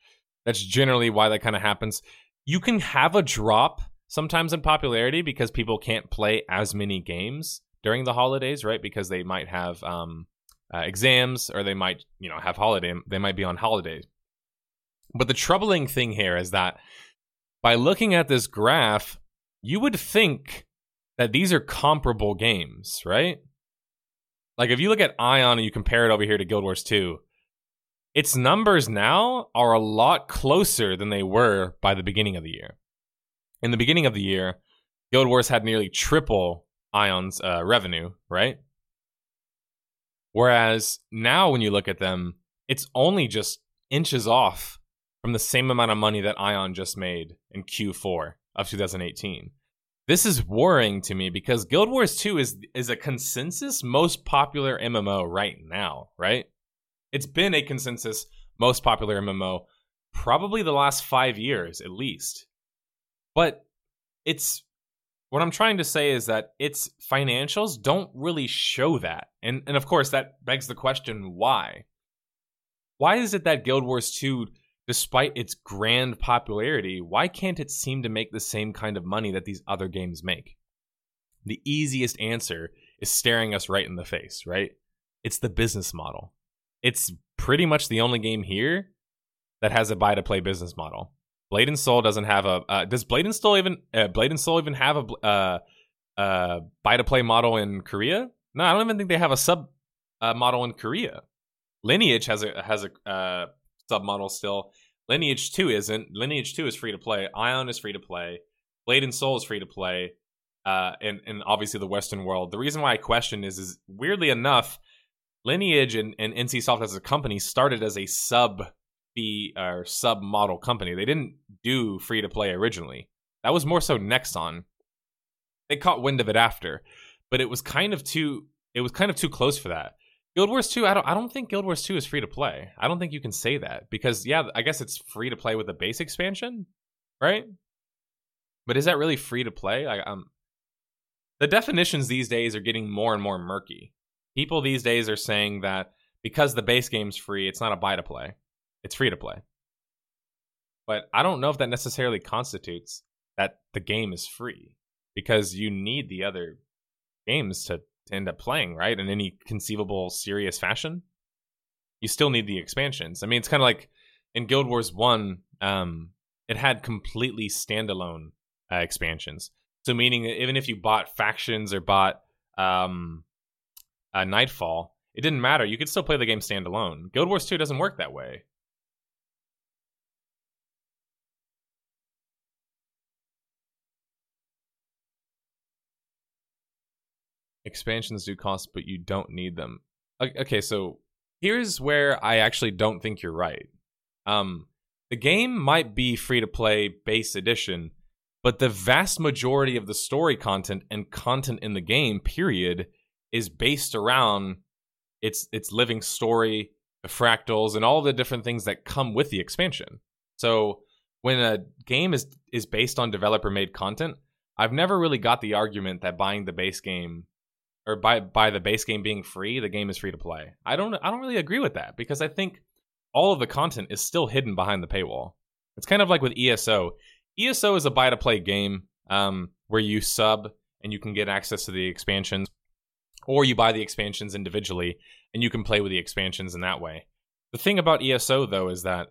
That's generally why that kind of happens. You can have a drop sometimes in popularity because people can't play as many games during the holidays, right? Because they might have um, uh, exams, or they might, you know, have holiday. They might be on holiday. But the troubling thing here is that by looking at this graph, you would think that these are comparable games, right? Like if you look at Ion and you compare it over here to Guild Wars two, its numbers now are a lot closer than they were by the beginning of the year. In the beginning of the year, Guild Wars had nearly triple Ion's uh, revenue, right? Whereas now when you look at them, it's only just inches off from the same amount of money that Ion just made in Q four of two thousand eighteen. This is worrying to me because Guild Wars two is is a consensus most popular M M O right now, right? It's been a consensus most popular M M O probably the last five years at least. But it's what I'm trying to say is that its financials don't really show that. And and of course that begs the question, why? Why is it that Guild Wars two, despite its grand popularity, why can't it seem to make the same kind of money that these other games make? The easiest answer is staring us right in the face, right? It's the business model. It's pretty much the only game here that has a buy-to-play business model. Blade and Soul doesn't have a... Uh, does Blade and Soul even uh, Blade and Soul even have a uh, uh, buy-to-play model in Korea? No, I don't even think they have a sub uh, model in Korea. Lineage has a has a uh, submodel still. Lineage two isn't. Lineage two is free to play. Ion is free to play. Blade and Soul is free to play. Uh, and and obviously the Western world. The reason why I question is is weirdly enough, Lineage and, and NCSoft as a company started as a sub fee or sub model company. They didn't do free to play originally. That was more so Nexon. They caught wind of it after, but it was kind of too it was kind of too close for that. Guild Wars two, I don't I don't think Guild Wars two is free to play. I don't think you can say that because yeah, I guess it's free to play with a base expansion, right? But is that really free to play? I, um, the definitions these days are getting more and more murky. People these days are saying that because the base game's free, it's not a buy-to-play. It's free-to-play. But I don't know if that necessarily constitutes that the game is free, because you need the other games to, to end up playing, right? In any conceivable, serious fashion. You still need the expansions. I mean, it's kind of like in Guild Wars one, um, it had completely standalone uh, expansions. So meaning that even if you bought factions or bought... Um, Uh, Nightfall, it didn't matter. You could still play the game standalone. Guild Wars two doesn't work that way. Expansions do cost, but you don't need them. Okay, so here's where I actually don't think you're right. Um, the game might be free-to-play base edition, but the vast majority of the story content and content in the game, period, is based around its its living story, the fractals, and all the different things that come with the expansion. So when a game is is based on developer-made content, I've never really got the argument that buying the base game, or by by the base game being free, the game is free to play. I don't I don't really agree with that, because I think all of the content is still hidden behind the paywall. It's kind of like with E S O. E S O is a buy-to-play game um, where you sub and you can get access to the expansions. Or you buy the expansions individually, and you can play with the expansions in that way. The thing about E S O, though, is that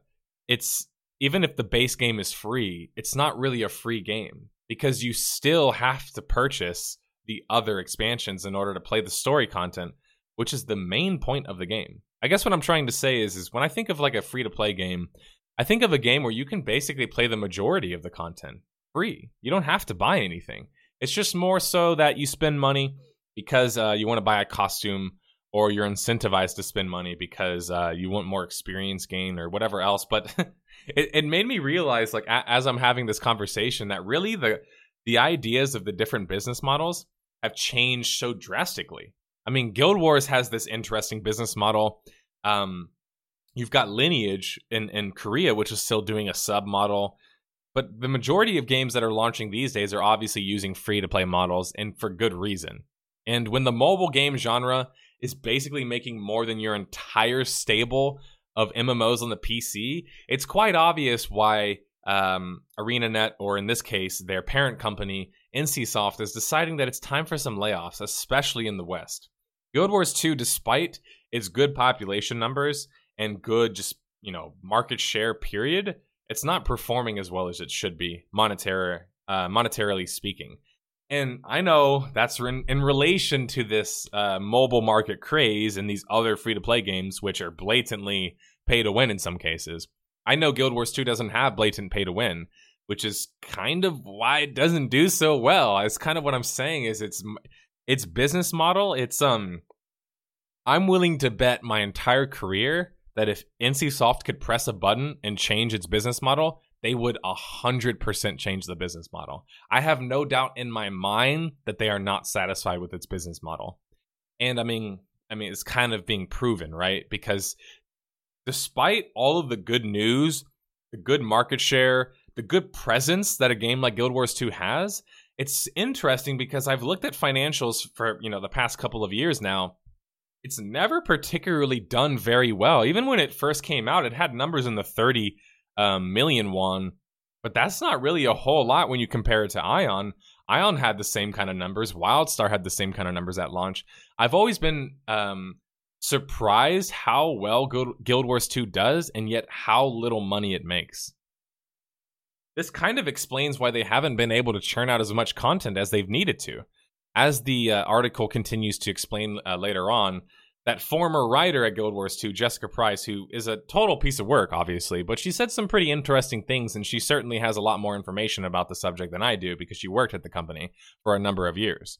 it's even if the base game is free, it's not really a free game, because you still have to purchase the other expansions in order to play the story content, which is the main point of the game. I guess what I'm trying to say is, is when I think of like a free-to-play game, I think of a game where you can basically play the majority of the content free. You don't have to buy anything. It's just more so that you spend money because uh, you want to buy a costume, or you're incentivized to spend money because uh, you want more experience gain or whatever else. But it, it made me realize, like a- as I'm having this conversation, that really the the ideas of the different business models have changed so drastically. I mean, Guild Wars has this interesting business model. Um, you've got Lineage in, in Korea, which is still doing a sub model. But the majority of games that are launching these days are obviously using free-to-play models, and for good reason. And when the mobile game genre is basically making more than your entire stable of M M Os on the P C, it's quite obvious why um, ArenaNet, or in this case, their parent company, NCSoft, is deciding that it's time for some layoffs, especially in the West. Guild Wars two, despite its good population numbers and good, just you know, market share period, it's not performing as well as it should be, monetary, uh, monetarily speaking. And I know that's in, in relation to this uh, mobile market craze and these other free-to-play games, which are blatantly pay to win in some cases. I know Guild Wars two doesn't have blatant pay to win, which is kind of why it doesn't do so well. It's kind of what I'm saying is it's it's business model. It's um, I'm willing to bet my entire career that if NCSoft could press a button and change its business model, they would one hundred percent change the business model. I have no doubt in my mind that they are not satisfied with its business model. And I mean, I mean, it's kind of being proven, right? Because despite all of the good news, the good market share, the good presence that a game like Guild Wars two has, it's interesting because I've looked at financials for, you know, the past couple of years now. It's never particularly done very well. Even when it first came out, it had numbers in the thirty um, million won, but that's not really a whole lot when you compare it to Ion. Ion had the same kind of numbers. WildStar had the same kind of numbers at launch. I've always been um, surprised how well Guild Wars two does, and yet how little money it makes. This kind of explains why they haven't been able to churn out as much content as they've needed to. As the uh, article continues to explain uh, later on, that former writer at Guild Wars two, Jessica Price, who is a total piece of work, obviously, but she said some pretty interesting things, and she certainly has a lot more information about the subject than I do because she worked at the company for a number of years.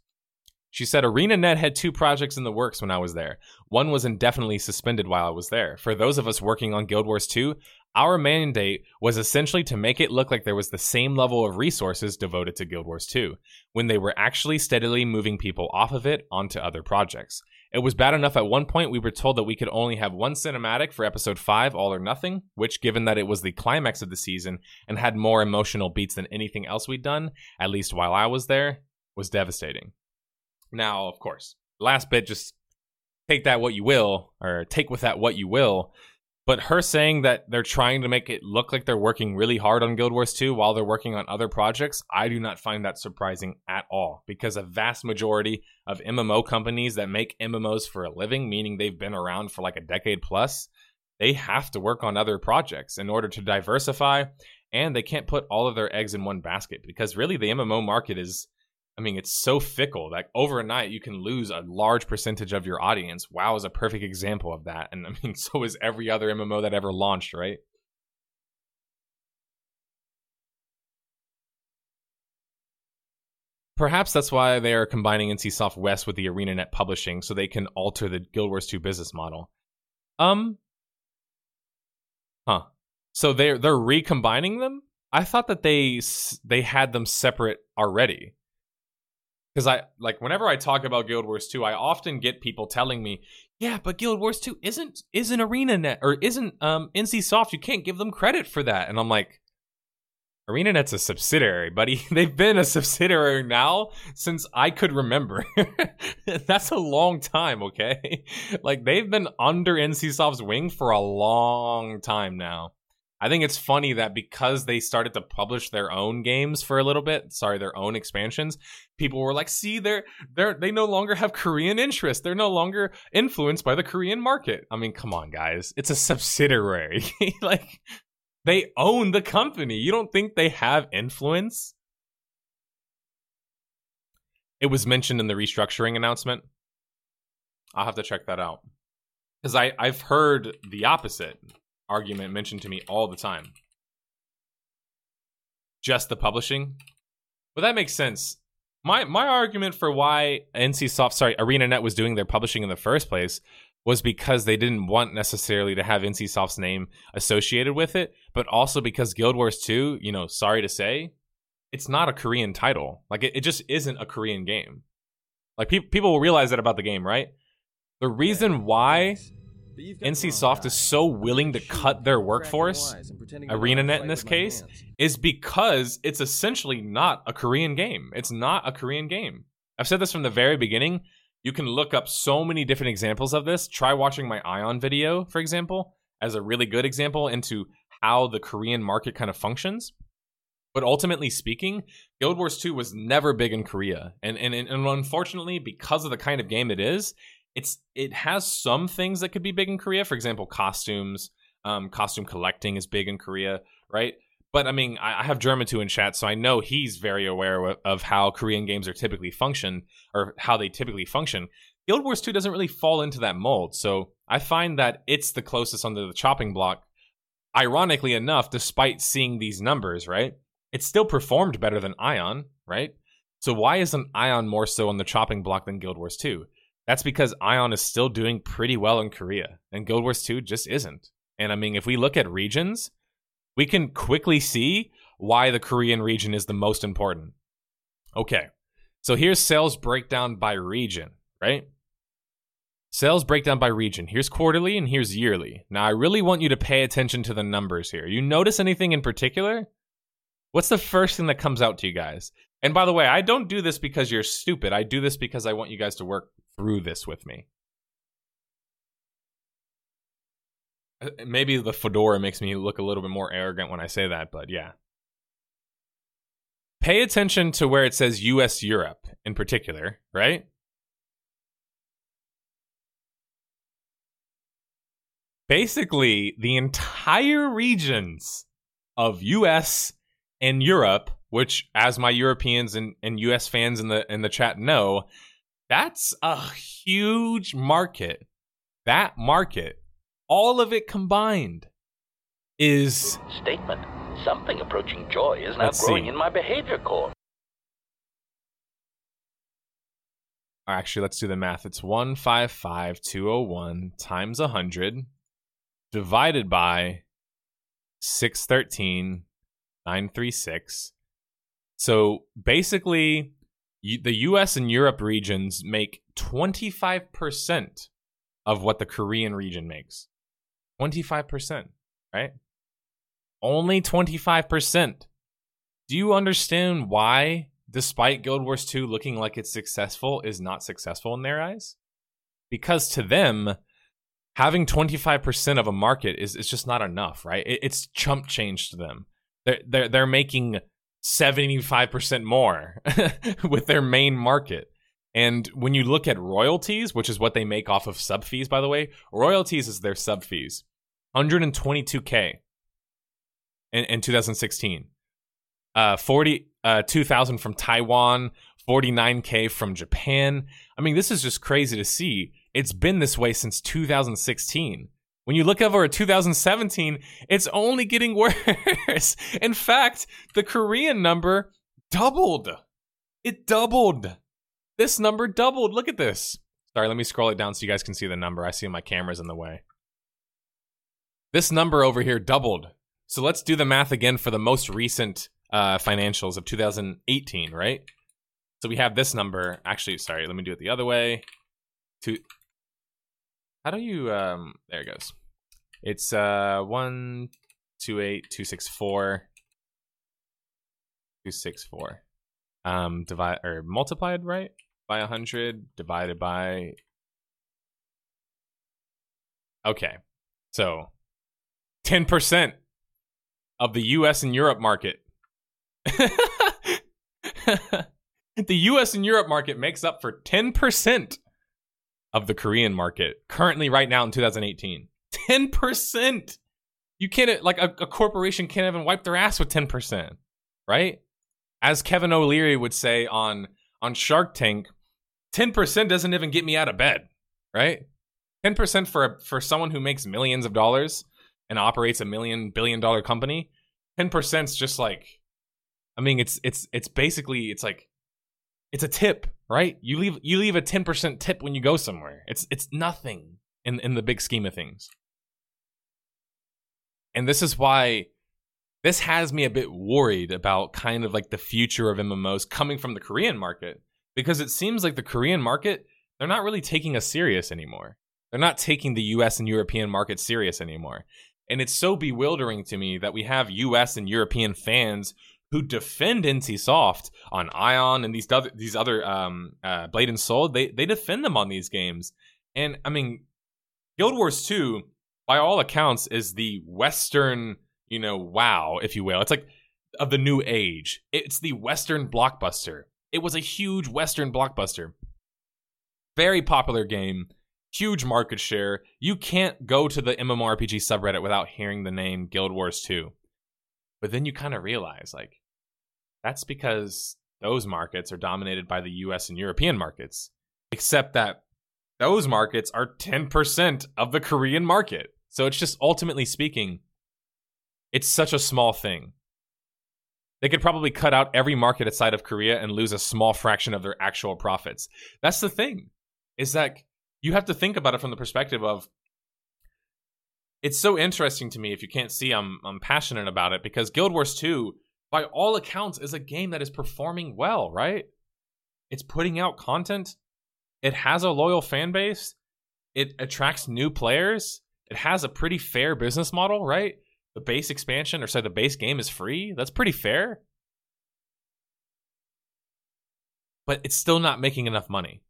She said, ArenaNet had two projects in the works when I was there. One was indefinitely suspended while I was there. For those of us working on Guild Wars two, our mandate was essentially to make it look like there was the same level of resources devoted to Guild Wars two, when they were actually steadily moving people off of it onto other projects. It was bad enough at one point we were told that we could only have one cinematic for episode five, All or Nothing, which, given that it was the climax of the season and had more emotional beats than anything else we'd done, at least while I was there, was devastating. Now, of course, last bit, just take that what you will, or take with that what you will, but her saying that they're trying to make it look like they're working really hard on Guild Wars two while they're working on other projects, I do not find that surprising at all, because a vast majority of M M O companies that make M M Os for a living, meaning they've been around for like a decade plus, they have to work on other projects in order to diversify, and they can't put all of their eggs in one basket, because really the M M O market is... I mean, it's so fickle. Like, overnight, you can lose a large percentage of your audience. WoW is a perfect example of that. And I mean, so is every other M M O that ever launched, right? Perhaps that's why they are combining NCSoft West with the ArenaNet publishing, so they can alter the Guild Wars two business model. Um. Huh. So they're, they're recombining them? I thought that they they had them separate already. Because I like whenever I talk about Guild Wars two, I often get people telling me, "Yeah, but Guild Wars two isn't isn't ArenaNet or isn't um, NCSoft. You can't give them credit for that." And I'm like, "ArenaNet's a subsidiary, buddy. They've been a subsidiary now since I could remember. That's a long time, okay? Like they've been under NCSoft's wing for a long time now." I think it's funny that because they started to publish their own games for a little bit, sorry, their own expansions, people were like, see, they're, they're, they no longer have Korean interest. They're no longer influenced by the Korean market. I mean, come on, guys. It's a subsidiary. Like, they own the company. You don't think they have influence? It was mentioned in the restructuring announcement. I'll have to check that out. Because I, I've heard the opposite argument mentioned to me all the time. Just the publishing, but well, that makes sense. My my argument for why NCSoft, sorry, ArenaNet was doing their publishing in the first place was because they didn't want necessarily to have NCSoft's name associated with it, but also because Guild Wars two, you know, sorry to say, it's not a Korean title. Like it, it just isn't a Korean game. Like pe- people will realize that about the game, right? The reason why NCSoft is so willing to cut their workforce, ArenaNet in this case, is because it's essentially not a Korean game. It's not a Korean game. I've said this from the very beginning. You can look up so many different examples of this. Try watching my Ion video, for example, as a really good example into how the Korean market kind of functions. But ultimately speaking, Guild Wars two was never big in Korea. And, and, and unfortunately, because of the kind of game it is, It's it has some things that could be big in Korea. For example, costumes, um, costume collecting is big in Korea, right? But I mean, I, I have German two in chat, so I know he's very aware of, of how Korean games are typically function or how they typically function. Guild Wars two doesn't really fall into that mold, so I find that it's the closest under the chopping block. Ironically enough, despite seeing these numbers, right, it still performed better than Ion, right? So why isn't Ion more so on the chopping block than Guild Wars two? That's because Ion is still doing pretty well in Korea, and Guild Wars two just isn't. And I mean, if we look at regions, we can quickly see why the Korean region is the most important. Okay, so here's sales breakdown by region, right? Sales breakdown by region. Here's quarterly and here's yearly. Now, I really want you to pay attention to the numbers here. You notice anything in particular? What's the first thing that comes out to you guys? And by the way, I don't do this because you're stupid. I do this because I want you guys to work through this with me. Maybe the fedora makes me look a little bit more arrogant when I say that, but yeah. Pay attention to where it says U S Europe in particular, right? Basically, the entire regions of U S and Europe, which, as my Europeans and, and U S fans in the in the chat know, that's a huge market. That market, all of it combined, is statement. Something approaching joy is now growing see. in my behavior core. Actually, let's do the math. It's one hundred fifty-five thousand two hundred one times one hundred. Divided by six hundred thirteen thousand nine hundred thirty-six. So basically, the U S and Europe regions make twenty-five percent of what the Korean region makes. twenty-five percent, right? Only twenty-five percent. Do you understand why, despite Guild Wars two looking like it's successful, is not successful in their eyes? Because to them, having twenty-five percent of a market is, is just not enough, right? It, it's chump change to them. They're, they're, they're making seventy-five percent more with their main market. And when you look at royalties, which is what they make off of sub fees, by the way, royalties is their sub fees, one hundred twenty-two thousand in, in two thousand sixteen. Uh, forty-two thousand from Taiwan, forty-nine thousand from Japan. I mean, this is just crazy to see. It's been this way since two thousand sixteen. When you look over at two thousand seventeen, it's only getting worse. In fact, the Korean number doubled. It doubled. This number doubled. Look at this. Sorry, let me scroll it down so you guys can see the number. I see my camera's in the way. This number over here doubled. So let's do the math again for the most recent uh, financials of two thousand eighteen, right? So we have this number. Actually, sorry, let me do it the other way. To How do you, um, there it goes. It's uh, one hundred twenty-eight thousand two hundred sixty-four. two hundred sixty-four. Um, divide, or multiplied, right? By one hundred, divided by... Okay, so ten percent of the U S and Europe market. The U S and Europe market makes up for ten percent. Of the Korean market, currently right now in two thousand eighteen. ten percent! You can't, like, a, a corporation can't even wipe their ass with ten percent, right? As Kevin O'Leary would say on, on Shark Tank, ten percent doesn't even get me out of bed, right? ten percent for a, for someone who makes millions of dollars and operates a million, billion dollar company, ten percent's just like, I mean, it's it's it's basically, it's like, it's a tip, right? You leave you leave a ten percent tip when you go somewhere. It's it's nothing in, in the big scheme of things. And this is why this has me a bit worried about kind of like the future of M M Os coming from the Korean market, because it seems like the Korean market, they're not really taking us serious anymore. They're not taking the U S and European market serious anymore. And it's so bewildering to me that we have U S and European fans who defend NCSoft on Ion and these other, these other um, uh, Blade and Soul. They they defend them on these games. And, I mean, Guild Wars two, by all accounts, is the Western, you know, wow, if you will. It's like of the new age. It's the Western blockbuster. It was a huge Western blockbuster. Very popular game. Huge market share. You can't go to the MMORPG subreddit without hearing the name Guild Wars two. But then you kind of realize, like, that's because those markets are dominated by the U S and European markets. Except that those markets are ten percent of the Korean market. So it's just, ultimately speaking, it's such a small thing. They could probably cut out every market outside of Korea and lose a small fraction of their actual profits. That's the thing, is that you have to think about it from the perspective of, it's so interesting to me, if you can't see, I'm I'm passionate about it, because Guild Wars two, by all accounts, is a game that is performing well, right? It's putting out content. It has a loyal fan base. It attracts new players. It has a pretty fair business model, right? The base expansion, or say the base game, is free. That's pretty fair. But it's still not making enough money.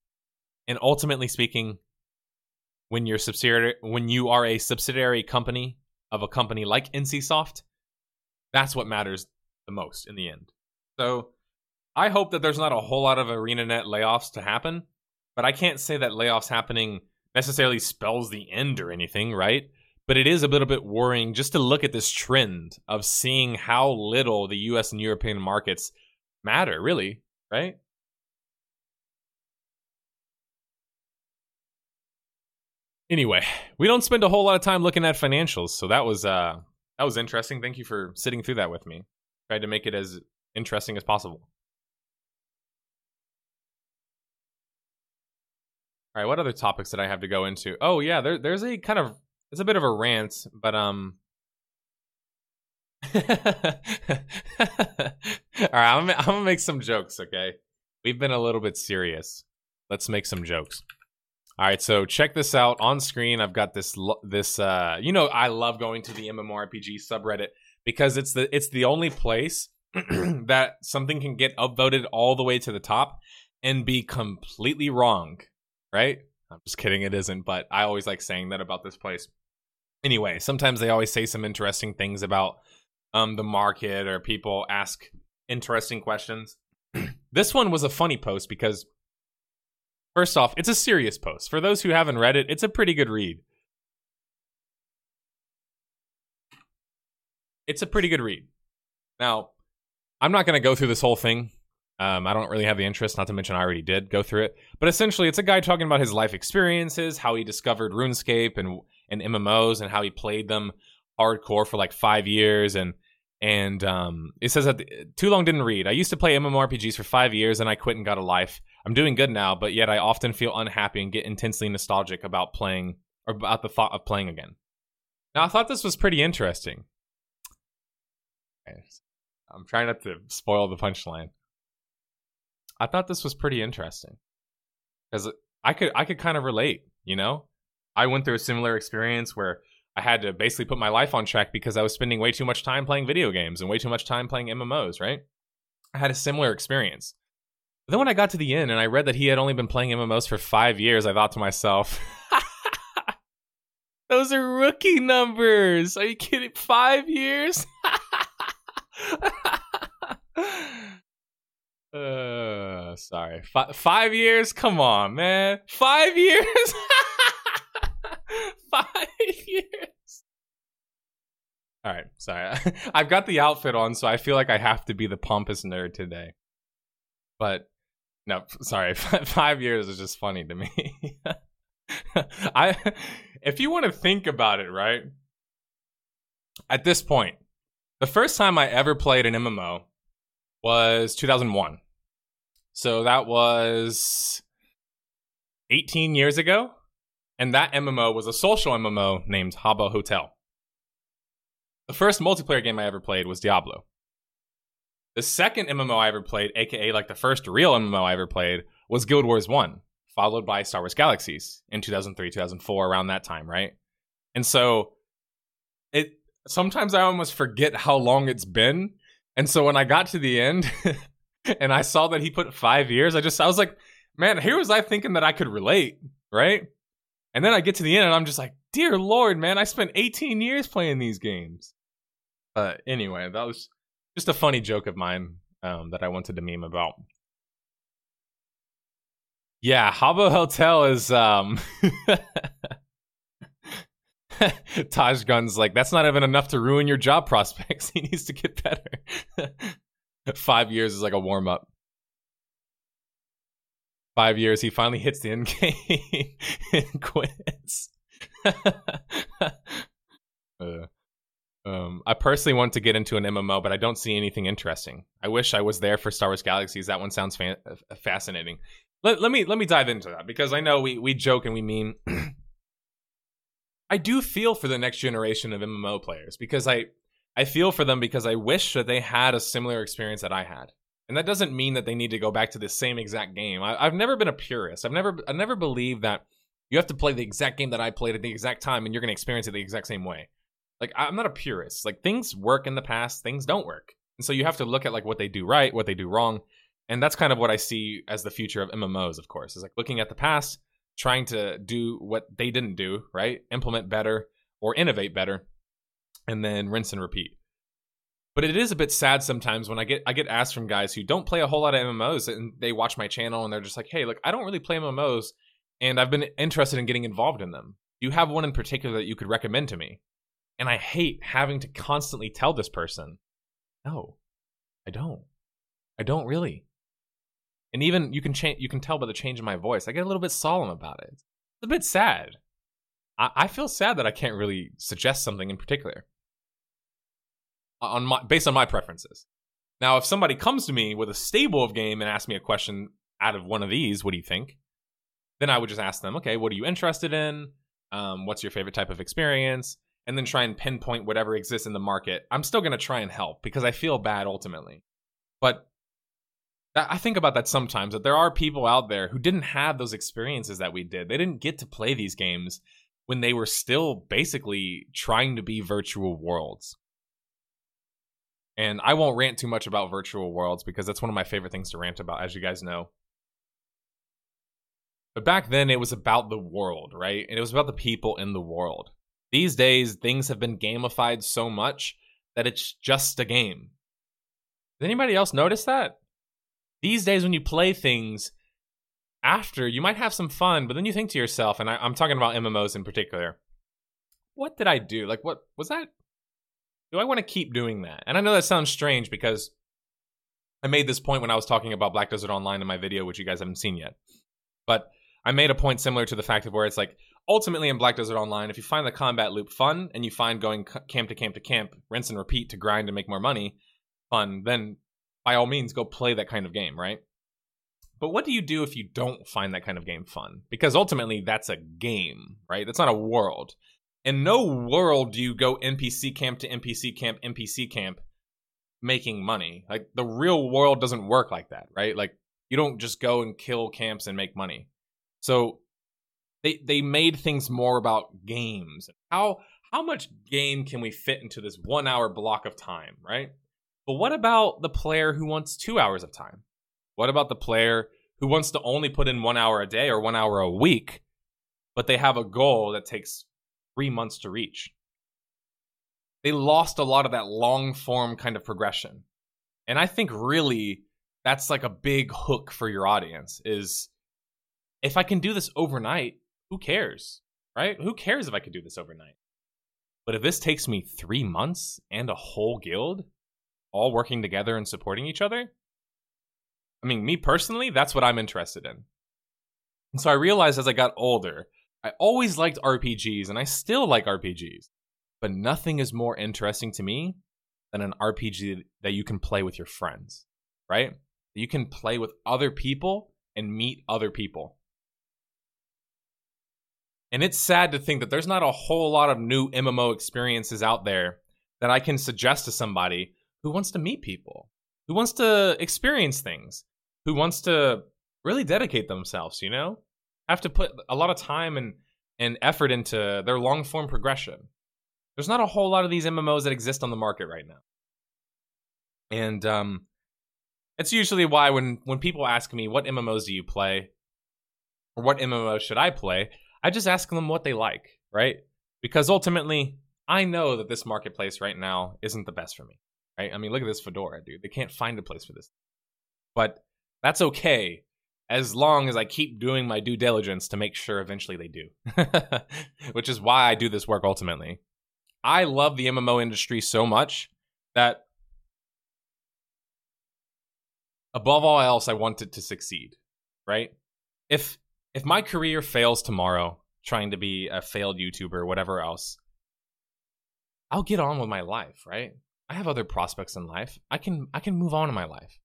And ultimately speaking, when you're subsidiary, when you are a subsidiary company of a company like NCSoft, that's what matters the most in the end. So I hope that there's not a whole lot of ArenaNet layoffs to happen, but I can't say that layoffs happening necessarily spells the end or anything, right? But it is a little bit worrying just to look at this trend of seeing how little the U S and European markets matter, really, right? Anyway, we don't spend a whole lot of time looking at financials, so that was uh, that was interesting. Thank you for sitting through that with me. Tried to make it as interesting as possible. All right, what other topics did I have to go into? Oh yeah, there, there's a kind of, it's a bit of a rant, but um, all right, I'm, I'm gonna make some jokes. Okay, we've been a little bit serious. Let's make some jokes. All right, so check this out. On screen, I've got this. This, uh, you know, I love going to the MMORPG subreddit because it's the it's the only place that something can get upvoted all the way to the top and be completely wrong, right? I'm just kidding, it isn't, but I always like saying that about this place. Anyway, sometimes they always say some interesting things about um the market, or people ask interesting questions. This one was a funny post because, first off, it's a serious post. For those who haven't read it, it's a pretty good read. It's a pretty good read. Now, I'm not going to go through this whole thing. Um, I don't really have the interest, not to mention I already did go through it. But essentially, it's a guy talking about his life experiences, how he discovered RuneScape and and M M Os, and how he played them hardcore for like five years. And and um, it says that, too long didn't read. I used to play MMORPGs for five years, and I quit and got a life. I'm doing good now, but yet I often feel unhappy and get intensely nostalgic about playing, or about the thought of playing again. Now, I thought this was pretty interesting. I'm trying not to spoil the punchline. I thought this was pretty interesting because I could, I could kind of relate, you know? I went through a similar experience where I had to basically put my life on track because I was spending way too much time playing video games and way too much time playing M M Os, right? I had a similar experience. Then when I got to the end and I read that he had only been playing M M Os for five years, I thought to myself, those are rookie numbers. Are you kidding? Five years? uh, sorry. F- five years? Come on, man. Five years? Five years. All right. Sorry. I've got the outfit on, so I feel like I have to be the pompous nerd today. But... No, sorry. Five years is just funny to me. I, if you want to think about it, right? At this point, the first time I ever played an M M O was two thousand one. So that was eighteen years ago. And that M M O was a social M M O named Habbo Hotel. The first multiplayer game I ever played was Diablo. The second M M O I ever played, aka like the first real M M O I ever played, was Guild Wars one, followed by Star Wars Galaxies in two thousand three, two thousand four, around that time, right? And so it sometimes I almost forget how long it's been. And so when I got to the end and I saw that he put five years, I just I was like, man, here was I thinking that I could relate, right? And then I get to the end and I'm just like, dear Lord, man, I spent eighteen years playing these games. Uh, anyway, that was just a funny joke of mine um, that I wanted to meme about. Yeah, Habbo Hotel is... Um... Taj Gunn's like, that's not even enough to ruin your job prospects. He needs to get better. Five years is like a warm-up. five years, he finally hits the end game and quits. uh, um, I personally want to get into an M M O, but I don't see anything interesting. I wish I was there for Star Wars Galaxies. That one sounds fa- fascinating. Let, let me let me dive into that, because I know we, we joke and we meme. I do feel for the next generation of M M O players, because I, I feel for them because I wish that they had a similar experience that I had. And that doesn't mean that they need to go back to the same exact game. I, I've never been a purist. I've never I never believed that you have to play the exact game that I played at the exact time and you're going to experience it the exact same way. Like, I'm not a purist. Like, things work in the past, things don't work. And so you have to look at, like, what they do right, what they do wrong. And that's kind of what I see as the future of M M Os, of course. It's like looking at the past, trying to do what they didn't do, right? Implement better or innovate better, and then rinse and repeat. But it is a bit sad sometimes when I get I get asked from guys who don't play a whole lot of M M Os, and they watch my channel and they're just like, hey, look, I don't really play M M Os, and I've been interested in getting involved in them. Do you have one in particular that you could recommend to me? And I hate having to constantly tell this person, no, I don't. I don't really. And even you can cha- you can tell by the change in my voice, I get a little bit solemn about it. It's a bit sad. I, I feel sad that I can't really suggest something in particular. On my, based on my preferences. Now, if somebody comes to me with a stable of game and asks me a question out of one of these, what do you think? Then I would just ask them, okay, what are you interested in? Um, what's your favorite type of experience? And then try and pinpoint whatever exists in the market. I'm still going to try and help because I feel bad ultimately. But that, I think about that sometimes, that there are people out there who didn't have those experiences that we did. They didn't get to play these games when they were still basically trying to be virtual worlds. And I won't rant too much about virtual worlds because that's one of my favorite things to rant about, as you guys know. But back then, it was about the world, right? And it was about the people in the world. These days, things have been gamified so much that it's just a game. Did anybody else notice that? These days, when you play things, after, you might have some fun, but then you think to yourself, and I, I'm talking about M M Os in particular, what did I do? Like, what was that? Do I want to keep doing that? And I know that sounds strange because I made this point when I was talking about Black Desert Online in my video, which you guys haven't seen yet. But I made a point similar to the fact of where it's like, ultimately in Black Desert Online, if you find the combat loop fun and you find going camp to camp to camp, rinse and repeat to grind to make more money fun, then by all means, go play that kind of game, right? But what do you do if you don't find that kind of game fun? Because ultimately, that's a game, right? That's not a world. In no world do you go N P C camp to N P C camp, N P C camp, making money. Like, the real world doesn't work like that, right? Like, you don't just go and kill camps and make money. So they they made things more about games. How how much game can we fit into this one hour block of time, right? But what about the player who wants two hours of time? What about the player who wants to only put in one hour a day or one hour a week, but they have a goal that takes three months to reach? They lost a lot of that long form kind of progression. And I think really that's like a big hook for your audience is, if I can do this overnight, who cares, right? Who cares if I could do this overnight? But if this takes me three months and a whole guild all working together and supporting each other, I mean, me personally, that's what I'm interested in. And so I realized as I got older, I always liked R P Gs, and I still like R P Gs, but nothing is more interesting to me than an R P G that you can play with your friends, right? You can play with other people and meet other people. And it's sad to think that there's not a whole lot of new M M O experiences out there that I can suggest to somebody who wants to meet people, who wants to experience things, who wants to really dedicate themselves, you know? Have to put a lot of time and, and effort into their long-form progression. There's not a whole lot of these M M Os that exist on the market right now. And um, it's usually why when, when people ask me, what M M Os do you play? Or what M M O should I play? I just ask them what they like, right? Because ultimately, I know that this marketplace right now isn't the best for me, right? I mean, look at this fedora, dude. They can't find a place for this. But that's okay, as long as I keep doing my due diligence to make sure eventually they do, which is why I do this work ultimately. I love the M M O industry so much that above all else, I want it to succeed, right? if if my career fails tomorrow, trying to be a failed YouTuber or whatever else, I'll get on with my life, right? I have other prospects in life. I can I can move on in my life.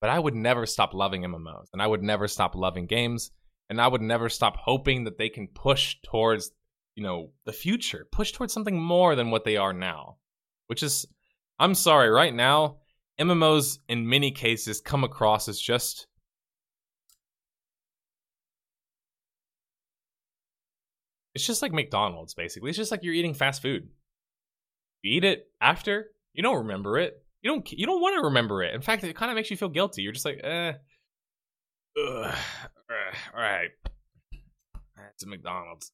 But I would never stop loving M M Os, and I would never stop loving games, and I would never stop hoping that they can push towards, you know, the future, push towards something more than what they are now. Which is, I'm sorry, right now, M M Os in many cases come across as just It's just like McDonald's, basically. It's just like you're eating fast food. You eat it after, you don't remember it. You don't you don't want to remember it. In fact, it kind of makes you feel guilty. You're just like, eh. Ugh, all right. It's a McDonald's.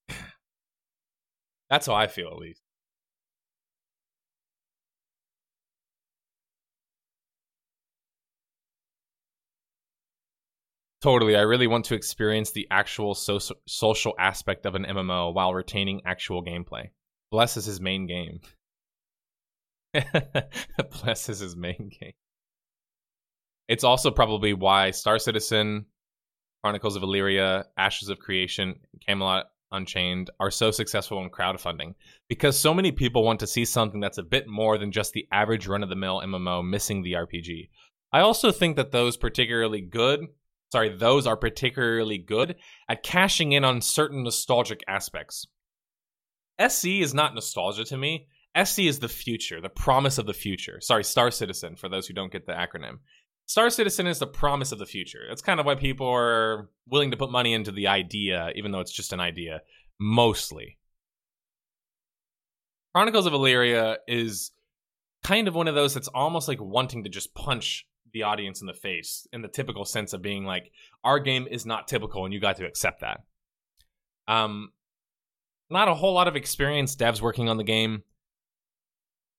That's how I feel, at least. Totally. I really want to experience the actual so- social aspect of an M M O while retaining actual gameplay. Bless is his main game. Bless is his main game. It's also probably why Star Citizen, Chronicles of Elyria, Ashes of Creation, Camelot Unchained are so successful in crowdfunding, because so many people want to see something that's a bit more than just the average run-of-the-mill M M O missing the R P G. I also think that those particularly good Sorry, those are particularly good at cashing in on certain nostalgic aspects. S C is not nostalgia to me. S C is the future, the promise of the future. Sorry, Star Citizen, for those who don't get the acronym. Star Citizen is the promise of the future. That's kind of why people are willing to put money into the idea, even though it's just an idea, mostly. Chronicles of Elyria is kind of one of those that's almost like wanting to just punch the audience in the face, in the typical sense of being like, our game is not typical and you got to accept that. Um, not a whole lot of experienced devs working on the game.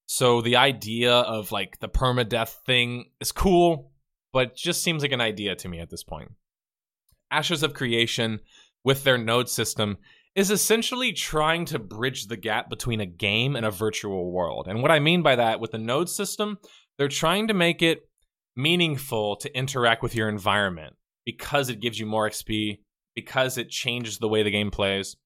So the idea of like the permadeath thing is cool, but just seems like an idea to me at this point. Ashes of Creation, with their node system, is essentially trying to bridge the gap between a game and a virtual world. And what I mean by that, with the node system, they're trying to make it meaningful to interact with your environment, because it gives you more X P, because it changes the way the game plays,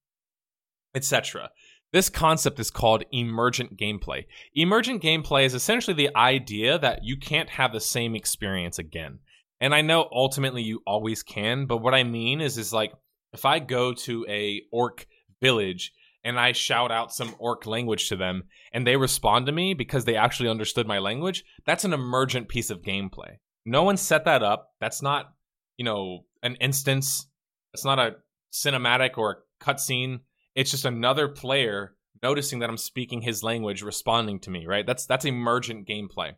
et cetera. This concept is called emergent gameplay. Emergent gameplay is essentially the idea that you can't have the same experience again. And I know ultimately you always can, but what I mean is, is like if I go to a orc village and I shout out some orc language to them, and they respond to me because they actually understood my language, that's an emergent piece of gameplay. No one set that up. That's not, you know, an instance. It's not a cinematic or a cutscene. It's just another player noticing that I'm speaking his language, responding to me, right? That's that's emergent gameplay.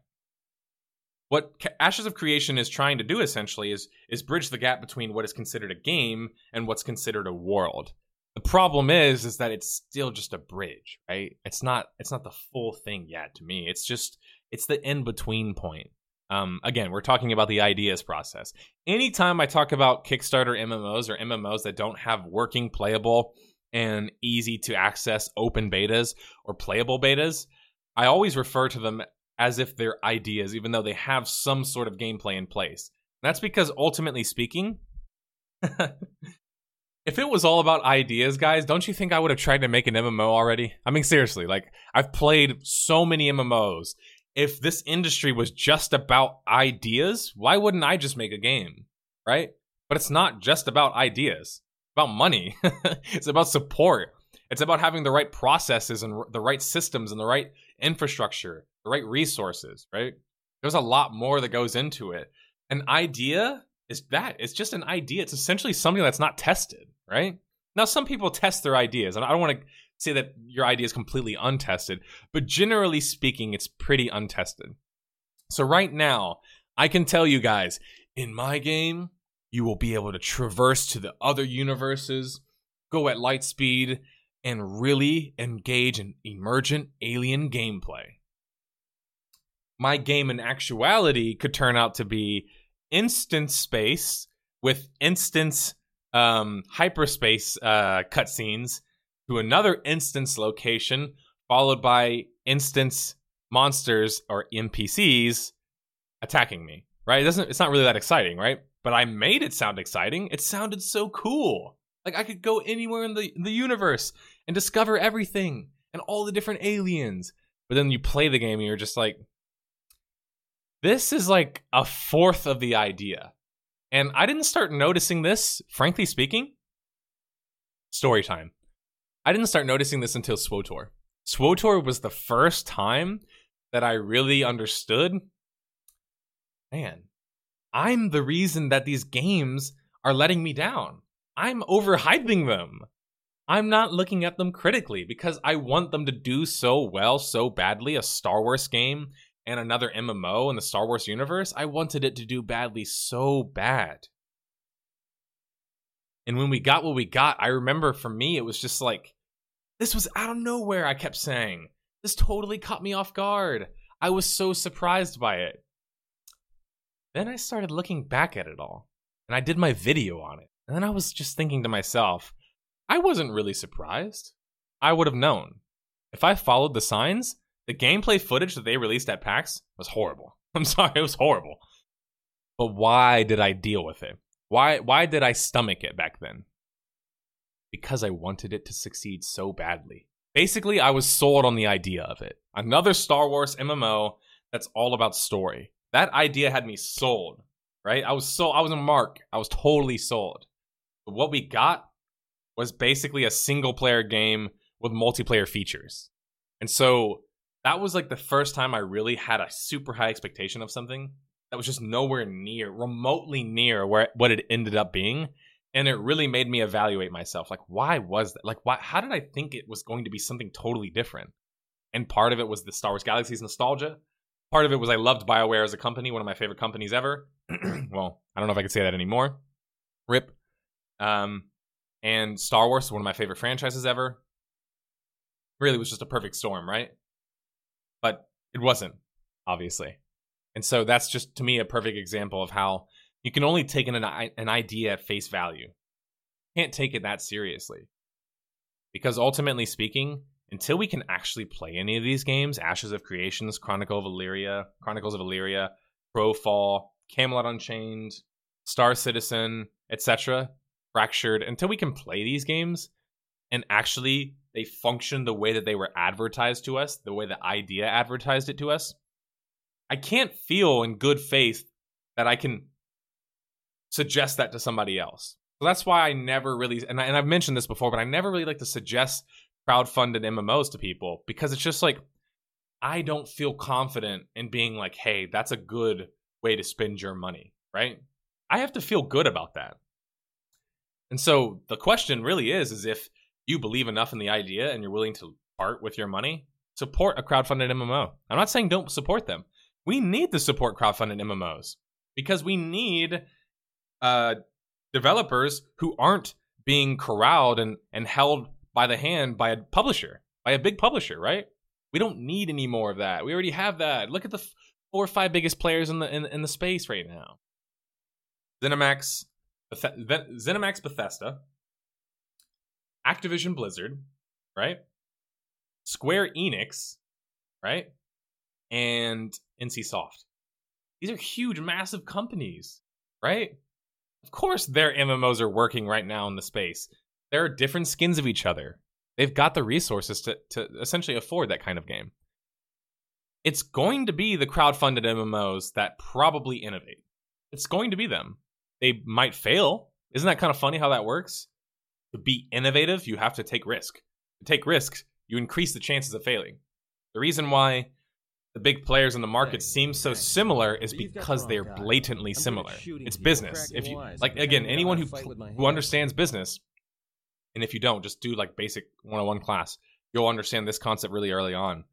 What Ashes of Creation is trying to do, essentially, is is bridge the gap between what is considered a game and what's considered a world. The problem is, is that it's still just a bridge, right? It's not, it's not the full thing yet to me. It's just, it's the in-between point. Um, again, we're talking about the ideas process. Anytime I talk about Kickstarter M M Os or M M Os that don't have working, playable, and easy to access open betas or playable betas, I always refer to them as if they're ideas, even though they have some sort of gameplay in place. And that's because, ultimately speaking, if it was all about ideas, guys, don't you think I would have tried to make an M M O already? I mean, seriously, like, I've played so many M M Os. If this industry was just about ideas, why wouldn't I just make a game, right? But it's not just about ideas. It's about money. It's about support. It's about having the right processes and the right systems and the right infrastructure, the right resources, right? There's a lot more that goes into it. An idea is that. It's just an idea. It's essentially something that's not tested, right? Now, some people test their ideas, and I don't want to say that your idea is completely untested, but generally speaking, it's pretty untested. So right now, I can tell you guys, in my game, you will be able to traverse to the other universes, go at light speed, and really engage in emergent alien gameplay. My game in actuality could turn out to be instance space with instance um, hyperspace uh, cutscenes to another instance location, followed by instance monsters or N P Cs attacking me. Right? It doesn't. It's not really that exciting, right? but I made it sound exciting. It sounded so cool. Like, I could go anywhere in the, the universe and discover everything and all the different aliens. But then you play the game and you're just like, this is like a fourth of the idea. And I didn't start noticing this, frankly speaking. Story time. I didn't start noticing this until S W T O R. S W T O R was the first time that I really understood, man, I'm the reason that these games are letting me down. I'm overhyping them. I'm not looking at them critically because I want them to do so well, so badly. A Star Wars game and another M M O in the Star Wars universe, I wanted it to do badly so bad. And when we got what we got, I remember for me, it was just like, this was out of nowhere, I kept saying. This totally caught me off guard. I was so surprised by it. Then I started looking back at it all, and I did my video on it. And then I was just thinking to myself, I wasn't really surprised. I would have known. If I followed the signs, the gameplay footage that they released at PAX was horrible. I'm sorry, it was horrible. But why did I deal with it? Why, why did I stomach it back then? Because I wanted it to succeed so badly. Basically, I was sold on the idea of it. Another Star Wars M M O that's all about story. That idea had me sold, right? I was sold. I was a mark. I was totally sold. But what we got was basically a single-player game with multiplayer features. And so that was like the first time I really had a super high expectation of something that was just nowhere near, remotely near where what it ended up being. And it really made me evaluate myself. Like, why was that? Like, why? How did I think it was going to be something totally different? And part of it was the Star Wars Galaxies nostalgia. Part of it was I loved BioWare as a company, one of my favorite companies ever. Well, I don't know if I could say that anymore. Rip. Um, and Star Wars, one of my favorite franchises ever. Really was just a perfect storm, right? But it wasn't, obviously. And so that's just, to me, a perfect example of how you can only take an, an idea at face value. You can't take it that seriously. Because ultimately speaking, until we can actually play any of these games, Ashes of Creations, Chronicle of Elyria, Chronicles of Elyria, Crowfall, Camelot Unchained, Star Citizen, et cetera, Fractured, until we can play these games and actually they function the way that they were advertised to us, the way the idea advertised it to us, I can't feel in good faith that I can suggest that to somebody else. So that's why I never really, and, I, and I've mentioned this before, but I never really like to suggest crowdfunded M M Os to people because it's just like, I don't feel confident in being like, hey, that's a good way to spend your money, right? I have to feel good about that. And so the question really is, is if you believe enough in the idea and you're willing to part with your money, support a crowdfunded M M O. I'm not saying don't support them. We need to support crowdfunded M M Os because we need Uh, developers who aren't being corralled and, and held by the hand by a publisher, by a big publisher, right? We don't need any more of that. We already have that. Look at the f- four or five biggest players in the in, in the space right now. ZeniMax, Beth- ZeniMax Bethesda, Activision Blizzard, right? Square Enix, right? And NCSoft. These are huge, massive companies, right? Of course their M M Os are working right now in the space. There are different skins of each other. They've got the resources to, to essentially afford that kind of game. It's going to be the crowdfunded M M Os that probably innovate. It's going to be them. They might fail. Isn't that kind of funny how that works? To be innovative, you have to take risk. To take risks, you increase the chances of failing. The reason why the big players in the market seem so similar is because they're blatantly similar. It's business. If you like, again, anyone who who understands business, and if you don't, just do like basic one oh one class. You'll understand this concept really early on.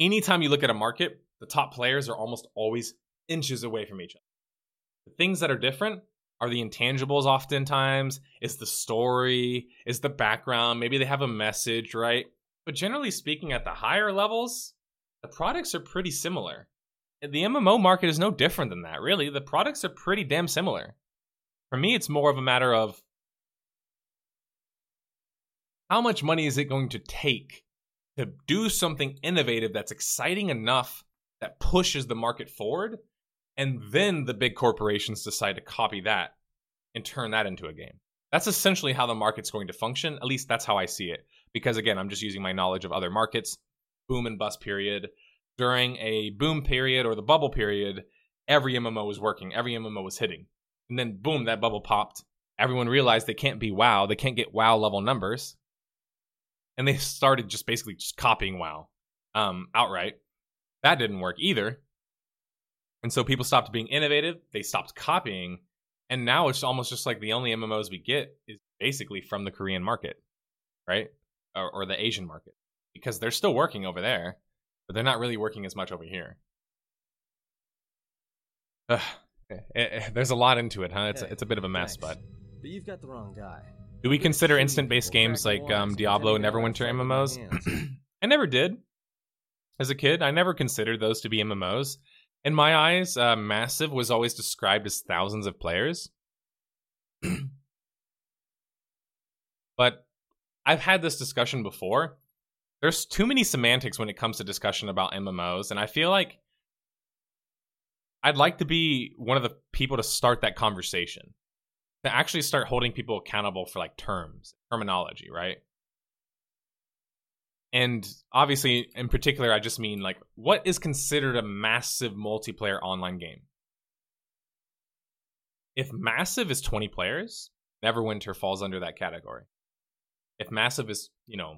Anytime you look at a market, the top players are almost always inches away from each other. The things that are different are the intangibles oftentimes, is the story, is the background, maybe they have a message, right? But generally speaking, at the higher levels, the products are pretty similar. The M M O market is no different than that, really. The products are pretty damn similar. For me, it's more of a matter of how much money is it going to take to do something innovative that's exciting enough that pushes the market forward And then the big corporations decide to copy that and turn that into a game. That's essentially how the market's going to function. At least that's how I see it. Because again, I'm just using my knowledge of other markets. Boom and bust period. During a boom period or the bubble period, every M M O was working. Every M M O was hitting. And then boom, that bubble popped. Everyone realized they can't be WoW. They can't get WoW level numbers. And they started just basically just copying WoW um, outright. That didn't work either. And so people stopped being innovative. They stopped copying. And now it's almost just like the only M M Os we get is basically from the Korean market, right? Or, or the Asian market. Because they're still working over there, but they're not really working as much over here. Ugh. It, it, there's a lot into it, huh? It's, hey, a, it's a bit of a mess, thanks. but... But you've got the wrong guy. Do we consider instant-based games like um, Diablo and Neverwinter M M Os? I never did. As a kid, I never considered those to be M M Os. In my eyes, uh, Massive was always described as thousands of players. But I've had this discussion before. There's too many semantics when it comes to discussion about M M Os, and I feel like I'd like to be one of the people to start that conversation, to actually start holding people accountable for like terms, terminology, right? And obviously, in particular, I just mean like, what is considered a massive multiplayer online game? If Massive is twenty players, Neverwinter falls under that category. If Massive is, you know,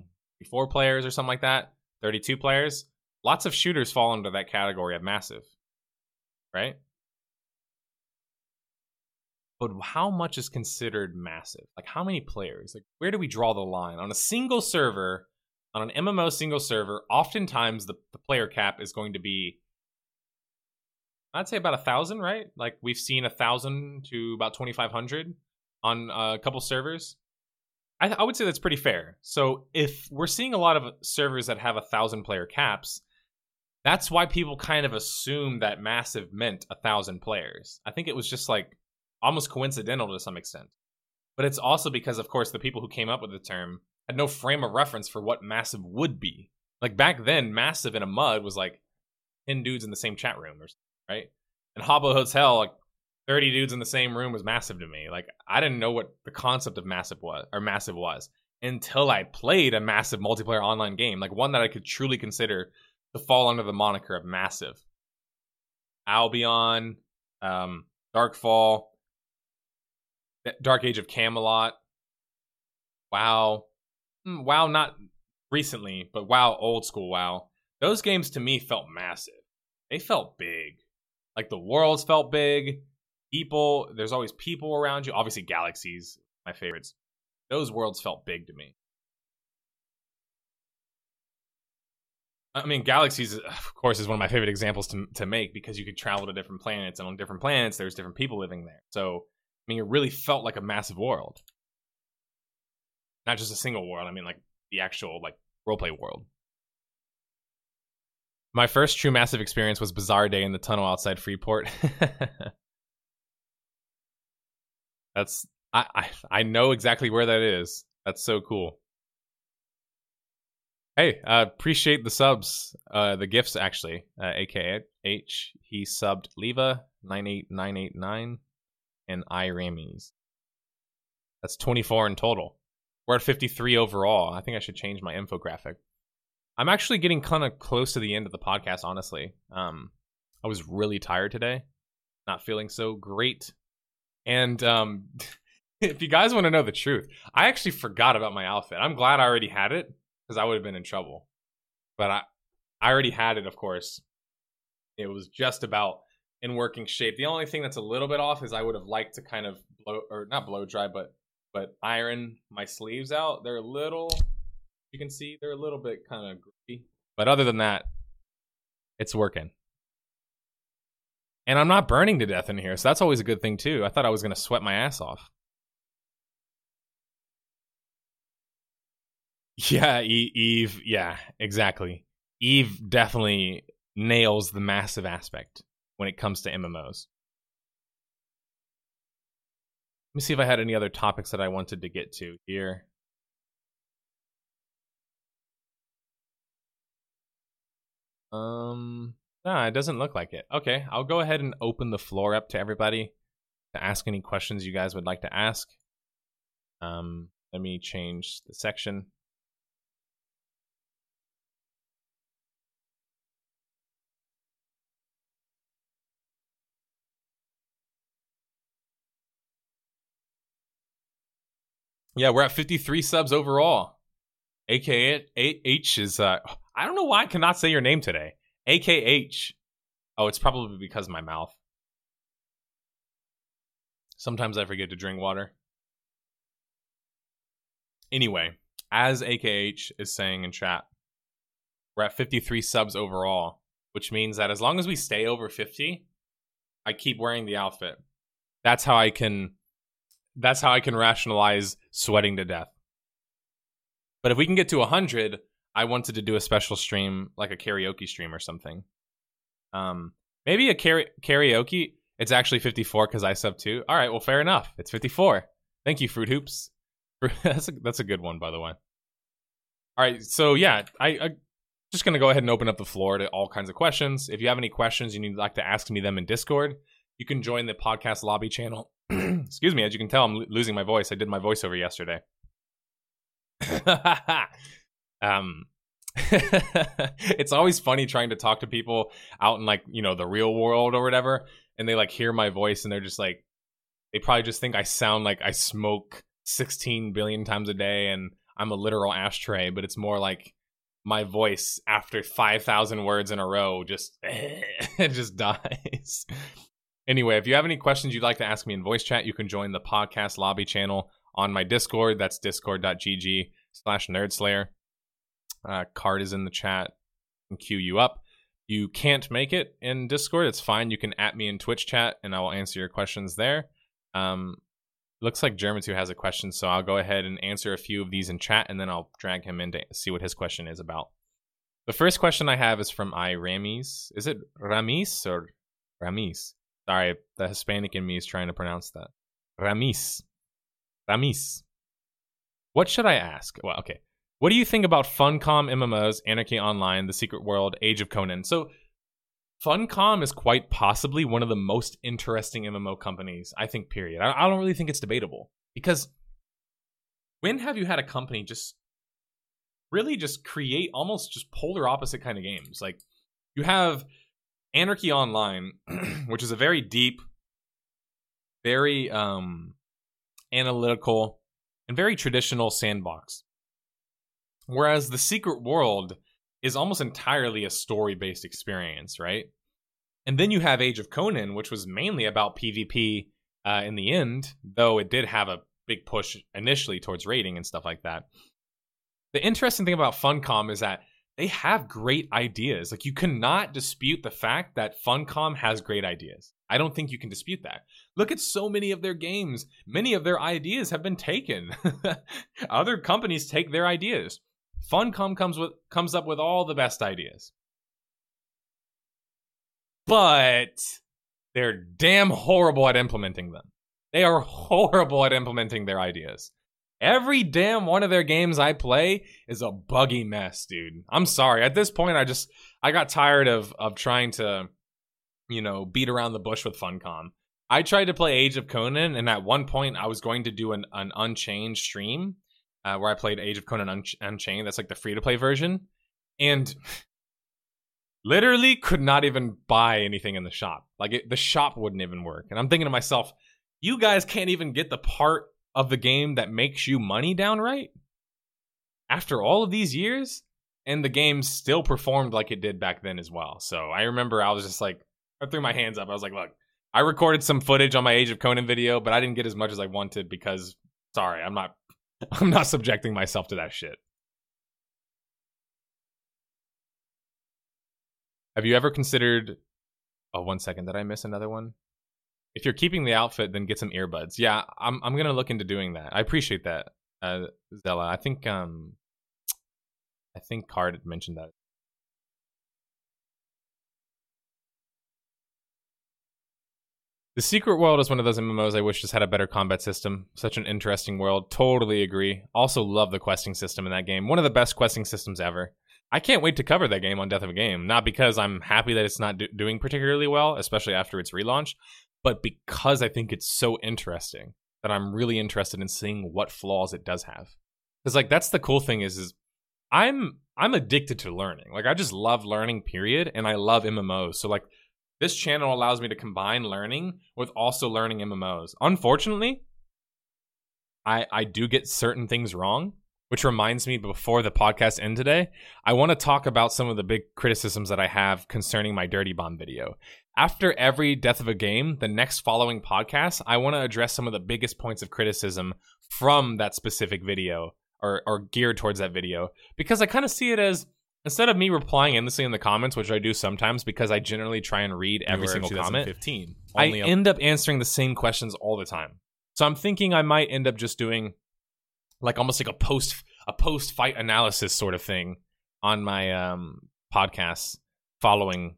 four players or something like that, thirty-two players, lots of shooters fall under that category of Massive. Right? But how much is considered massive? Like, how many players? Like, where do we draw the line? On a single server, on an M M O single server, oftentimes the, the player cap is going to be, I'd say about one thousand, right? Like, we've seen one thousand to about twenty-five hundred on a couple servers. I, I would say that's pretty fair. So if we're seeing a lot of servers that have one thousand player caps, that's why people kind of assume that Massive meant a thousand players. I think it was just like almost coincidental to some extent. But it's also because, of course, the people who came up with the term had no frame of reference for what Massive would be. Like back then, Massive in a M U D was like ten dudes in the same chat room, or something, right? And Habbo Hotel, like thirty dudes in the same room was massive to me. Like I didn't know what the concept of Massive was, or Massive was, until I played a massive multiplayer online game, like one that I could truly consider to fall under the moniker of Massive. Albion, um, Darkfall, Dark Age of Camelot, WoW, WoW not recently, but WoW old school WoW. Those games to me felt massive. They felt big. Like the worlds felt big. People, there's always people around you. Obviously Galaxies, my favorites. Those worlds felt big to me. I mean, Galaxies, of course, is one of my favorite examples to to make because you could travel to different planets, and on different planets, there's different people living there. So, I mean, it really felt like a massive world. Not just a single world. I mean, like, the actual, like, roleplay world. My first true massive experience was Bizarre Day in the tunnel outside Freeport. That's... I, I I know exactly where that is. That's so cool. Hey, uh, appreciate the subs, uh, the gifts, actually. Uh, A K H, he subbed Leva, nine eight nine eight nine, and iRamies. That's twenty-four in total. We're at fifty-three overall. I think I should change my infographic. I'm actually getting kind of close to the end of the podcast, honestly. Um, I was really tired today. Not feeling so great. And... Um, if you guys want to know the truth, I actually forgot about my outfit. I'm glad I already had it, because I would have been in trouble. But I, I already had it, of course. It was just about in working shape. The only thing that's a little bit off is I would have liked to kind of blow, or not blow dry, but but iron my sleeves out. They're a little, you can see, they're a little bit kind of grippy. But other than that, it's working. And I'm not burning to death in here, so that's always a good thing, too. I thought I was going to sweat my ass off. Yeah, Eve, yeah, exactly. Eve definitely nails the massive aspect when it comes to M M Os. Let me see if I had any other topics that I wanted to get to here. Um, No, it doesn't look like it. Okay, I'll go ahead and open the floor up to everybody to ask any questions you guys would like to ask. Um, let me change the section. Yeah, we're at fifty-three subs overall. A K H is... Uh, I don't know why I cannot say your name today. A K H. Oh, it's probably because of my mouth. Sometimes I forget to drink water. Anyway, as A K H is saying in chat, we're at fifty-three subs overall, which means that as long as we stay over fifty, I keep wearing the outfit. That's how I can... That's how I can rationalize sweating to death. But if we can get to one hundred, I wanted to do a special stream, like a karaoke stream or something. Um, maybe a kara- karaoke. It's actually fifty-four because I sub two. All right, well, fair enough. It's fifty-four. Thank you, Fruit Hoops. that's, a, that's a good one, by the way. All right, so yeah, I, I'm just going to go ahead and open up the floor to all kinds of questions. If you have any questions you need like to ask me them in Discord, you can join the podcast lobby channel. Excuse me, as you can tell, I'm lo- losing my voice. I did my voiceover yesterday. um, it's always funny trying to talk to people out in, like, you know, the real world or whatever, and they like hear my voice and they're just like, they probably just think I sound like I smoke sixteen billion times a day and I'm a literal ashtray, but it's more like my voice after five thousand words in a row just it just dies. Anyway, if you have any questions you'd like to ask me in voice chat, you can join the podcast lobby channel on my Discord. That's discord.gg slash nerdslayer. Uh, Card is in the chat. I can queue you up. You can't make it in Discord. It's fine. You can at me in Twitch chat, and I will answer your questions there. Um, looks like German two has a question, so I'll go ahead and answer a few of these in chat, and then I'll drag him in to see what his question is about. The first question I have is from iRamis. Is it Ramis or Ramis? Sorry, the Hispanic in me is trying to pronounce that. Ramis. Ramis. What should I ask? Well, okay. What do you think about Funcom M M Os, Anarchy Online, The Secret World, Age of Conan? So, Funcom is quite possibly one of the most interesting M M O companies, I think, period. I, I don't really think it's debatable. Because when have you had a company just really just create almost just polar opposite kind of games? Like, you have Anarchy Online, which is a very deep, very um, analytical, and very traditional sandbox. Whereas The Secret World is almost entirely a story-based experience, right? And then you have Age of Conan, which was mainly about PvP uh, in the end, though it did have a big push initially towards raiding and stuff like that. The interesting thing about Funcom is that they have great ideas. Like, you cannot dispute the fact that Funcom has great ideas. I don't think you can dispute that. Look at so many of their games. Many of their ideas have been taken. Other companies take their ideas. Funcom comes with comes up with all the best ideas. But they're damn horrible at implementing them. They are horrible at implementing their ideas. Every damn one of their games I play is a buggy mess, dude. I'm sorry. At this point, I just I got tired of of trying to, you know, beat around the bush with Funcom. I tried to play Age of Conan, and at one point, I was going to do an, an Unchained stream uh, where I played Age of Conan Un- Unchained. That's like the free-to-play version. And literally could not even buy anything in the shop. Like, it, the shop wouldn't even work. And I'm thinking to myself, you guys can't even get the part of the game that makes you money downright after all of these years, and the game still performed like it did back then as well. So I remember I was just like, I threw my hands up. I was like, look, I recorded some footage on my Age of Conan video, but I didn't get as much as I wanted because, sorry, I'm not, I'm not subjecting myself to that shit. Have you ever considered, oh, one second, did I miss another one? If you're keeping the outfit, then get some earbuds. Yeah, I'm I'm gonna look into doing that. I appreciate that, uh, Zella. I think um, I think Card mentioned that. The Secret World is one of those M M Os I wish just had a better combat system. Such an interesting world. Totally agree. Also love the questing system in that game. One of the best questing systems ever. I can't wait to cover that game on Death of a Game, not because I'm happy that it's not do- doing particularly well, especially after its relaunch, but because I think it's so interesting that I'm really interested in seeing what flaws it does have. Because, like, that's the cool thing is, is I'm I'm addicted to learning. Like, I just love learning, period, and I love M M Os. So, like, this channel allows me to combine learning with also learning M M Os. Unfortunately, I I do get certain things wrong. Which reminds me, before the podcast end today, I want to talk about some of the big criticisms that I have concerning my Dirty Bomb video. After every Death of a Game, the next following podcast, I want to address some of the biggest points of criticism from that specific video, or, or geared towards that video, because I kind of see it as, instead of me replying endlessly in the comments, which I do sometimes because I generally try and read every single comment, twenty fifteen, I up- end up answering the same questions all the time. So I'm thinking I might end up just doing... like almost like a post a post fight analysis sort of thing on my um, podcast following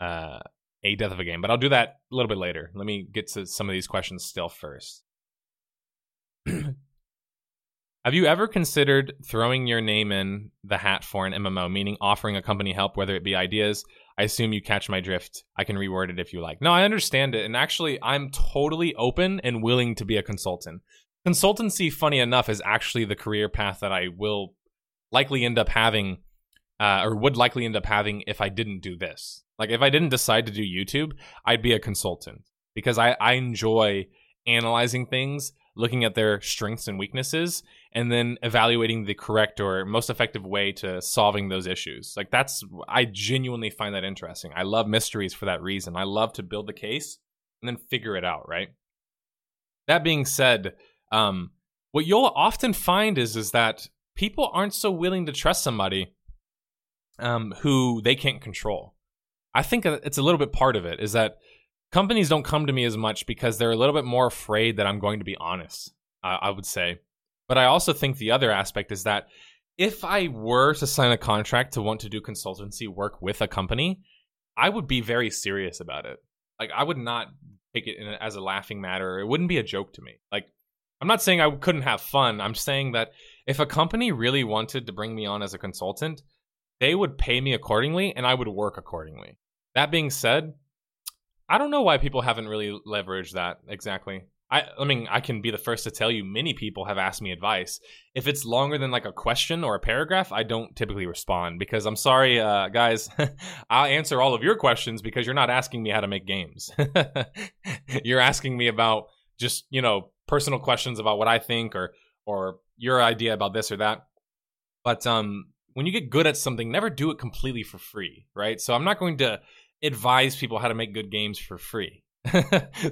uh, a Death of a Game, but I'll do that a little bit later. Let me get to some of these questions still first. Have you ever considered throwing your name in the hat for an M M O, meaning offering a company help, whether it be ideas? I assume you catch my drift. I can reword it if you like. No, I understand it, and actually, I'm totally open and willing to be a consultant. Consultancy, funny enough, is actually the career path that I will likely end up having, uh, or would likely end up having if I didn't do this. Like, if I didn't decide to do YouTube, I'd be a consultant because I, I enjoy analyzing things, looking at their strengths and weaknesses, and then evaluating the correct or most effective way to solving those issues. Like, that's, I genuinely find that interesting. I love mysteries for that reason. I love to build the case and then figure it out, right? That being said, Um, what you'll often find is is that people aren't so willing to trust somebody um, who they can't control. I think it's a little bit part of it is that companies don't come to me as much because they're a little bit more afraid that I'm going to be honest, I, I would say. But I also think the other aspect is that if I were to sign a contract to want to do consultancy work with a company, I would be very serious about it. Like, I would not take it in a, as a laughing matter. It wouldn't be a joke to me. Like, I'm not saying I couldn't have fun. I'm saying that if a company really wanted to bring me on as a consultant, they would pay me accordingly and I would work accordingly. That being said, I don't know why people haven't really leveraged that exactly. I, I mean, I can be the first to tell you many people have asked me advice. If it's longer than like a question or a paragraph, I don't typically respond because I'm sorry, uh, guys, I'll answer all of your questions because you're not asking me how to make games. You're asking me about just, you know, personal questions about what I think or or your idea about this or that. But um, when you get good at something, never do it completely for free, right? So I'm not going to advise people how to make good games for free.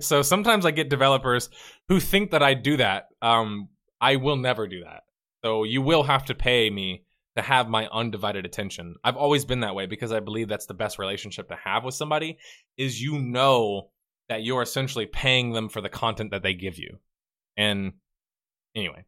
So sometimes I get developers who think that I do that. Um, I will never do that. So you will have to pay me to have my undivided attention. I've always been that way because I believe that's the best relationship to have with somebody is you know that you're essentially paying them for the content that they give you. And anyway.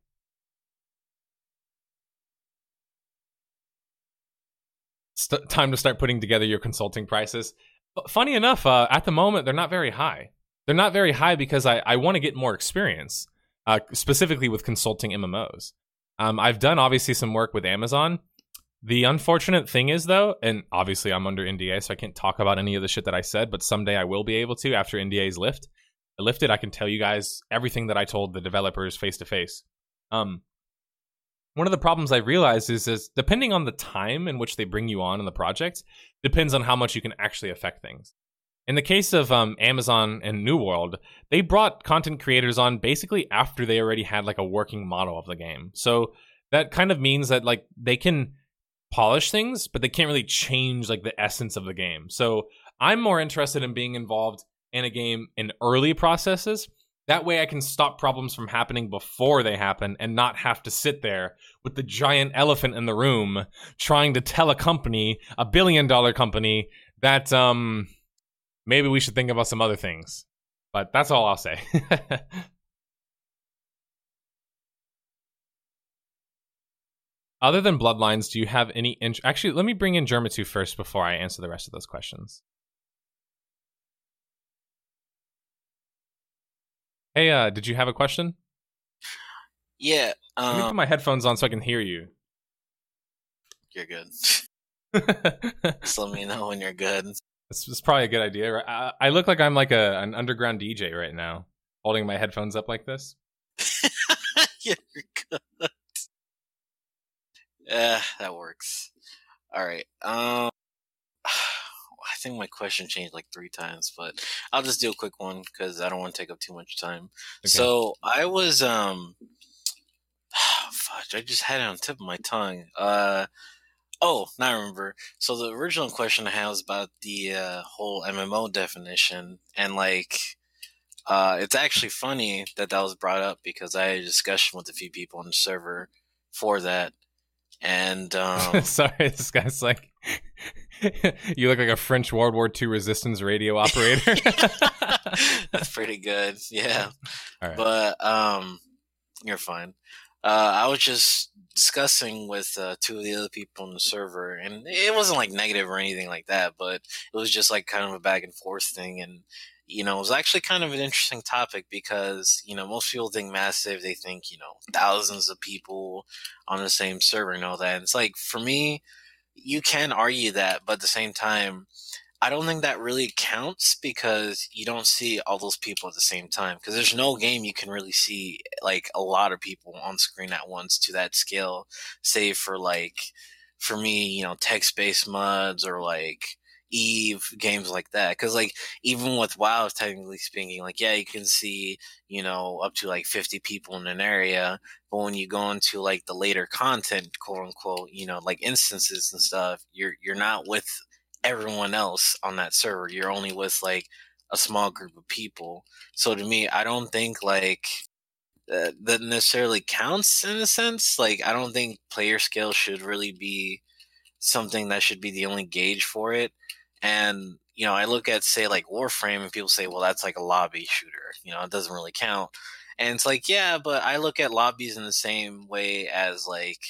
St- time to start putting together your consulting prices. But funny enough, uh, at the moment, they're not very high. They're not very high because I, I want to get more experience, uh, specifically with consulting M M Os. Um, I've done, obviously, some work with Amazon. The unfortunate thing is, though, and obviously I'm under N D A, so I can't talk about any of the shit that I said, but someday I will be able to after N D As lift. Lifted, I can tell you guys everything that I told the developers face to face. Um, one of the problems I realized is, is depending on the time in which they bring you on in the project, depends on how much you can actually affect things. In the case of um, Amazon and New World, they brought content creators on basically after they already had like a working model of the game. So that kind of means that like they can polish things, but they can't really change like the essence of the game. So I'm more interested in being involved in a game in early processes. That way I can stop problems from happening before they happen and not have to sit there with the giant elephant in the room trying to tell a company, a billion dollar company, that um maybe we should think about some other things. But that's all I'll say. Other than Bloodlines, do you have any... In- Actually, let me bring in Germa two first before I answer the rest of those questions. Hey, uh, did you have a question? Yeah. Um, Let me put my headphones on so I can hear you. You're good. Just let me know when you're good. This is probably a good idea, right? I, I look like I'm like a an underground D J right now, holding my headphones up like this. You're good. Yeah, that works. All right. Um, I think my question changed like three times, but I'll just do a quick one because I don't want to take up too much time. Okay. So I was um, oh, fudge, I just had it on the tip of my tongue. Uh. Oh, now I remember. So the original question I had was about the uh, whole M M O definition. And, like, uh, it's actually funny that that was brought up because I had a discussion with a few people on the server for that. And um, sorry, this guy's like, you look like a French World War Two resistance radio operator. That's pretty good. Yeah. All right. But um, you're fine. Uh, I was just discussing with uh, two of the other people on the server, and it wasn't like negative or anything like that, but it was just like kind of a back and forth thing. And, you know, it was actually kind of an interesting topic because, you know, most people think massive, they think, you know, thousands of people on the same server and all that. And it's like, for me, you can argue that, but at the same time, I don't think that really counts because you don't see all those people at the same time because there's no game you can really see like a lot of people on screen at once to that scale, save for like, for me, you know, text-based MUDs or like Eve games like that. Because like even with WoW, technically speaking, like, yeah, you can see, you know, up to like fifty people in an area. But when you go into like the later content, quote unquote, you know, like instances and stuff, you're you're not with everyone else on that server. You're only with like a small group of people. So to me, I don't think like uh, that necessarily counts in a sense. Like I don't think player scale should really be something that should be the only gauge for it. And you know, I look at say like Warframe and people say, well, that's like a lobby shooter, you know, it doesn't really count. And it's like, yeah, but I look at lobbies in the same way as like,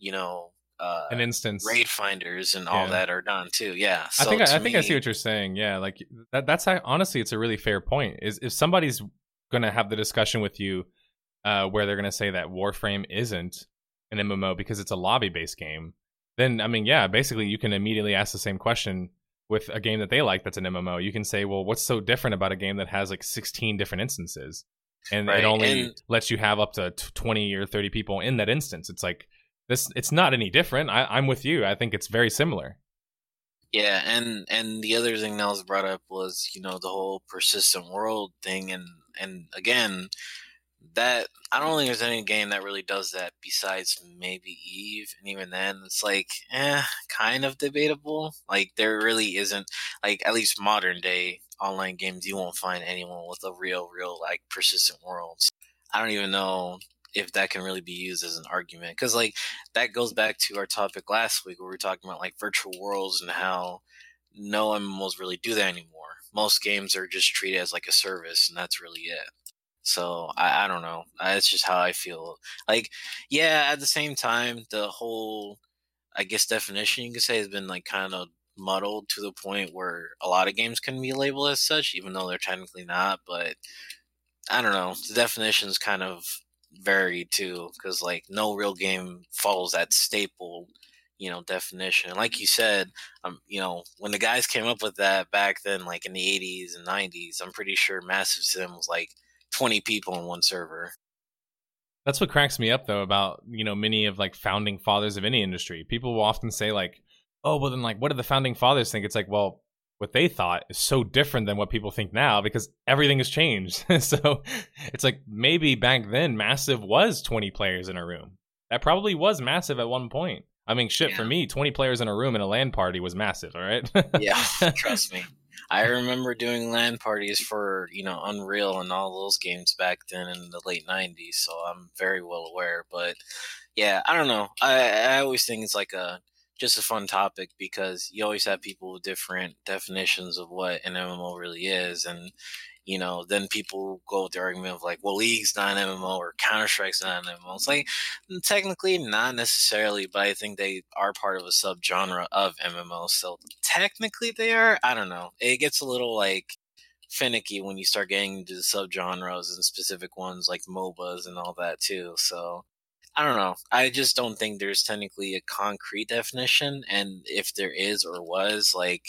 you know, Uh, an instance raid finders and all yeah. that are done too. Yeah, so I think I, I think me, I see what you're saying. Yeah, like that. That's how, honestly, it's a really fair point. Is if somebody's going to have the discussion with you, uh, where they're going to say that Warframe isn't an M M O because it's a lobby-based game, then I mean, yeah, basically you can immediately ask the same question with a game that they like that's an M M O. You can say, well, what's so different about a game that has like sixteen different instances and right. it only and- lets you have up to twenty or thirty people in that instance? It's like This it's not any different. I, I'm with you. I think it's very similar. Yeah, and, and the other thing that was brought up was, you know, the whole persistent world thing. And, and again, that I don't think there's any game that really does that besides maybe Eve. And even then, it's like, eh, kind of debatable. Like, there really isn't, like, at least modern day online games, you won't find anyone with a real, real, like, persistent world. So I don't even know if that can really be used as an argument. Because, like, that goes back to our topic last week where we were talking about, like, virtual worlds and how no M M Os really do that anymore. Most games are just treated as, like, a service, and that's really it. So, I, I don't know. That's just how I feel. Like, yeah, at the same time, the whole, I guess, definition, you could say, has been, like, kind of muddled to the point where a lot of games can be labeled as such, even though they're technically not. But, I don't know. The definition is kind of varied too, because like no real game follows that staple, you know, definition. And like you said, um, you know, when the guys came up with that back then, like in the eighties and nineties, I'm pretty sure Massive Sim was like twenty people on one server. That's what cracks me up though about, you know, many of like founding fathers of any industry. People will often say like, oh, well then like what did the founding fathers think? It's like, well, what they thought is so different than what people think now because everything has changed. So it's like maybe back then massive was twenty players in a room. That probably was massive at one point. I mean, shit, yeah. For me, twenty players in a room in a LAN party was massive, all right? Yeah, trust me. I remember doing LAN parties for, you know, Unreal and all those games back then in the late nineties, so I'm very well aware. But, yeah, I don't know. I, I always think it's like a just a fun topic because you always have people with different definitions of what an M M O really is. And, you know, then people go with the argument of like, well, League's not an M M O or Counter-Strike's not an M M O. It's like technically not necessarily, but I think they are part of a subgenre of M M O. So technically they are, I don't know. It gets a little like finicky when you start getting into the subgenres and specific ones like M O B As and all that too. So I don't know. I just don't think there's technically a concrete definition. And if there is or was, like,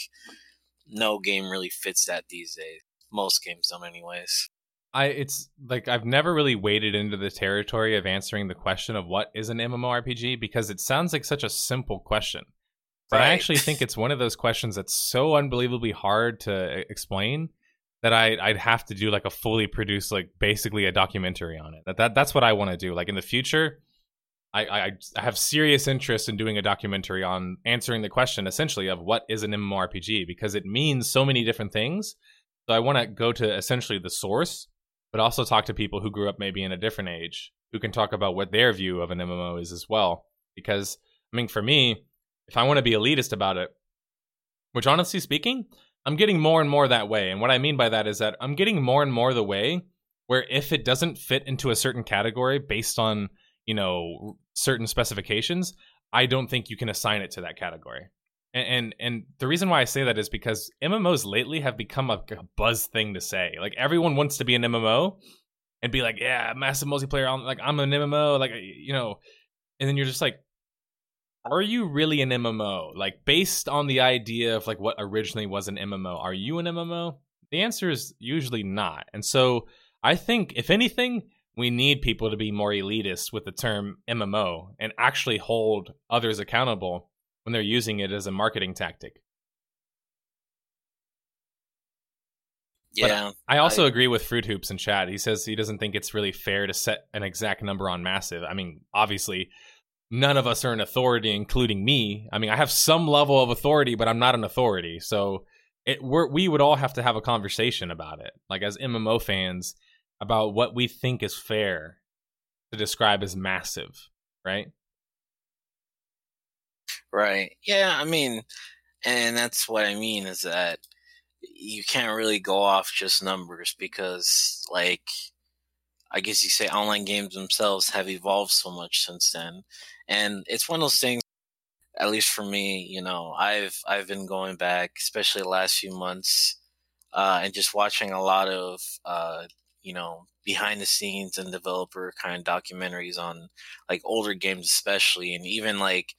no game really fits that these days. Most games don't anyways. I it's like I've never really waded into the territory of answering the question of what is an MMORPG, because it sounds like such a simple question. But right. I actually think it's one of those questions that's so unbelievably hard to explain that I, I'd have to do like a fully produced, like basically a documentary on it. That, that That's what I want to do. Like in the future, I, I, I have serious interest in doing a documentary on answering the question essentially of what is an MMORPG, because it means so many different things. So I want to go to essentially the source, but also talk to people who grew up maybe in a different age who can talk about what their view of an M M O is as well. Because, I mean, for me, if I want to be elitist about it, which honestly speaking, I'm getting more and more that way. And what I mean by that is that I'm getting more and more the way where if it doesn't fit into a certain category based on, you know, certain specifications, I don't think you can assign it to that category. And, and and the reason why I say that is because M M Os lately have become a buzz thing to say. Like everyone wants to be an M M O and be like, yeah, massive multiplayer. I'm like, I'm an M M O, like, you know, and then you're just like, are you really an M M O? Like based on the idea of like what originally was an M M O, are you an M M O? The answer is usually not. And so I think if anything, we need people to be more elitist with the term M M O and actually hold others accountable when they're using it as a marketing tactic. Yeah. But I also I, agree with Fruit Hoops in chat. He says he doesn't think it's really fair to set an exact number on massive. I mean, obviously, none of us are an authority, including me. I mean, I have some level of authority, but I'm not an authority. So it we're, we would all have to have a conversation about it, like as M M O fans, about what we think is fair to describe as massive, right? Right. Yeah, I mean, and that's what I mean is that you can't really go off just numbers because, like, I guess you say online games themselves have evolved so much since then. And it's one of those things, at least for me, you know, I've I've been going back, especially the last few months, uh, and just watching a lot of, uh, you know, behind the scenes and developer kind of documentaries on, like, older games especially, and even, like,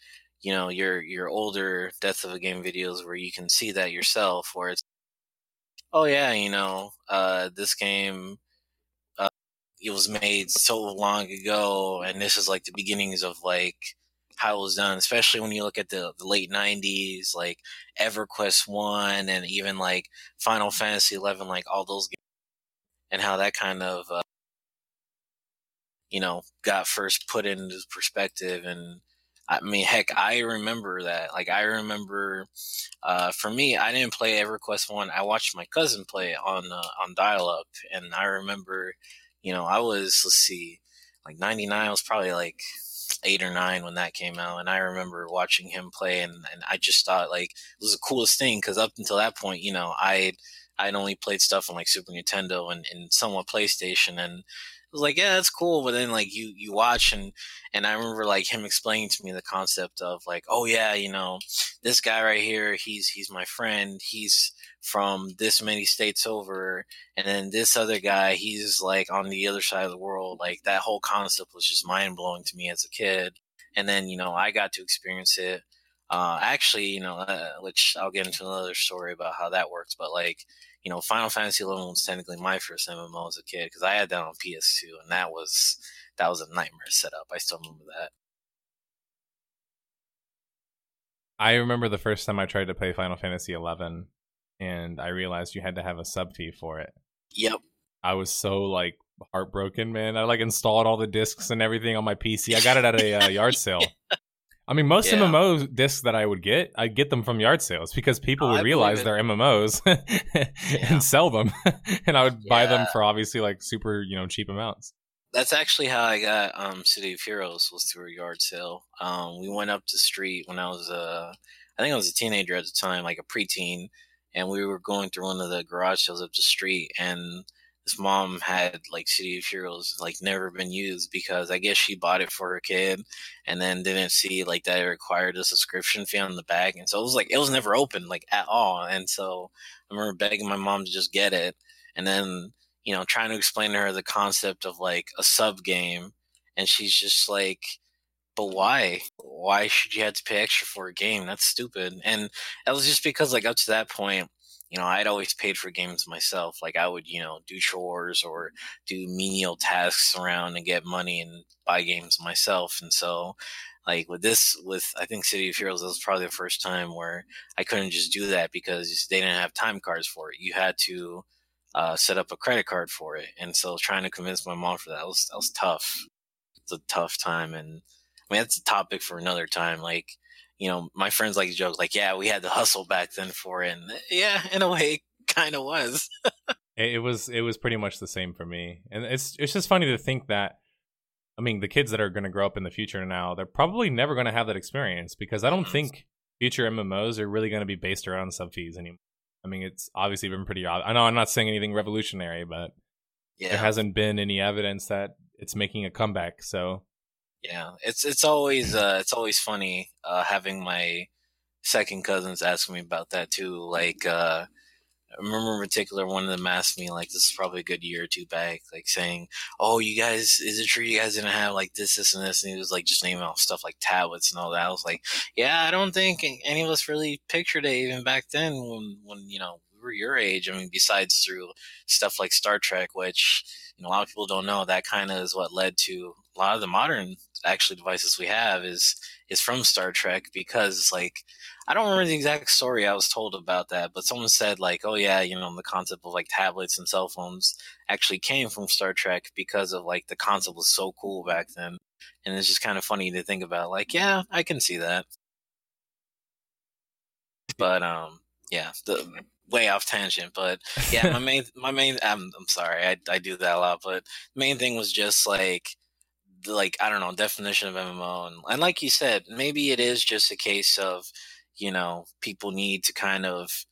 you know, your your older Death of a Game videos where you can see that yourself, where it's, oh yeah, you know, uh, this game, uh, it was made so long ago, and this is like the beginnings of like how it was done, especially when you look at the, the late nineties, like EverQuest one and even like Final Fantasy eleven, like all those games, and how that kind of, uh, you know, got first put into perspective. And I mean, heck, I remember that. Like, I remember, uh, for me, I didn't play EverQuest one. I watched my cousin play it on, uh, on dial-up. And I remember, you know, I was, let's see, like ninety-nine. I was probably like eight or nine when that came out. And I remember watching him play. And, and I just thought, like, it was the coolest thing. Because up until that point, you know, I, I'd only played stuff on, like, Super Nintendo and, and somewhat PlayStation. And I was like, yeah, that's cool. But then, like, you, you watch, and, and I remember, like, him explaining to me the concept of, like, oh, yeah, you know, this guy right here, he's he's my friend. He's from this many states over. And then this other guy, he's, like, on the other side of the world. Like, that whole concept was just mind-blowing to me as a kid. And then, you know, I got to experience it. Uh, actually, you know, uh, which I'll get into another story about how that works. But, like, you know, Final Fantasy eleven was technically my first M M O as a kid because I had that on P S two, and that was that was a nightmare setup. I still remember that. I remember the first time I tried to play Final Fantasy eleven, and I realized you had to have a sub fee for it. Yep. I was so like heartbroken, man. I like installed all the discs and everything on my P C. I got it at a uh, yard sale. Yeah. I mean, most yeah. M M O discs that I would get, I get them from yard sales because people oh, would I realize they're M M Os yeah. and sell them. And I would yeah. buy them for obviously like super, you know, cheap amounts. That's actually how I got um, City of Heroes was through a yard sale. Um, we went up the street when I was, uh, I think I was a teenager at the time, like a preteen. And we were going through one of the garage sales up the street. And this mom had like City of Heroes, like never been used because I guess she bought it for her kid and then didn't see like that it required a subscription fee on the back. And so it was like, it was never open like at all. And so I remember begging my mom to just get it. And then, you know, trying to explain to her the concept of like a sub game. And she's just like, but why? Why should you have to pay extra for a game? That's stupid. And that was just because, like, up to that point, you know, I'd always paid for games myself. Like, I would, you know, do chores or do menial tasks around and get money and buy games myself. And so, like, with this, with, I think, City of Heroes, that was probably the first time where I couldn't just do that because they didn't have time cards for it. You had to uh, set up a credit card for it. And so trying to convince my mom for that was, that was tough. It's a tough time. And, I mean, that's a topic for another time. Like, you know, my friends like to joke, like, yeah, we had to hustle back then for it. And yeah, in a way, it kind of was. it, it was. It was pretty much the same for me. And it's it's just funny to think that, I mean, the kids that are going to grow up in the future now, they're probably never going to have that experience because I don't think future M M Os are really going to be based around sub fees anymore. I mean, it's obviously been pretty obvious. I know I'm not saying anything revolutionary, but yeah. There hasn't been any evidence that it's making a comeback, so... Yeah, it's it's always uh, it's always funny uh, having my second cousins ask me about that too. Like, uh, I remember in particular one of them asked me, like, this is probably a good year or two back, like saying, "Oh, you guys, is it true you guys didn't have like this, this, and this?" And he was like just naming off stuff like tablets and all that. I was like, "Yeah, I don't think any of us really pictured it even back then when when you know." Were your age. I mean, besides through stuff like Star Trek, which, you know, a lot of people don't know, that kind of is what led to a lot of the modern actually devices we have is is from Star Trek, because like I don't remember the exact story I was told about that, but someone said like, oh yeah, you know, the concept of like tablets and cell phones actually came from Star Trek because of like the concept was so cool back then. And it's just kind of funny to think about, like, yeah, I can see that. But um yeah, the way off tangent, but yeah, my main, my main, I'm, I'm sorry, I, I do that a lot, but the main thing was just like, like, I don't know, definition of M M O. And, and like you said, maybe it is just a case of, you know, people need to kind of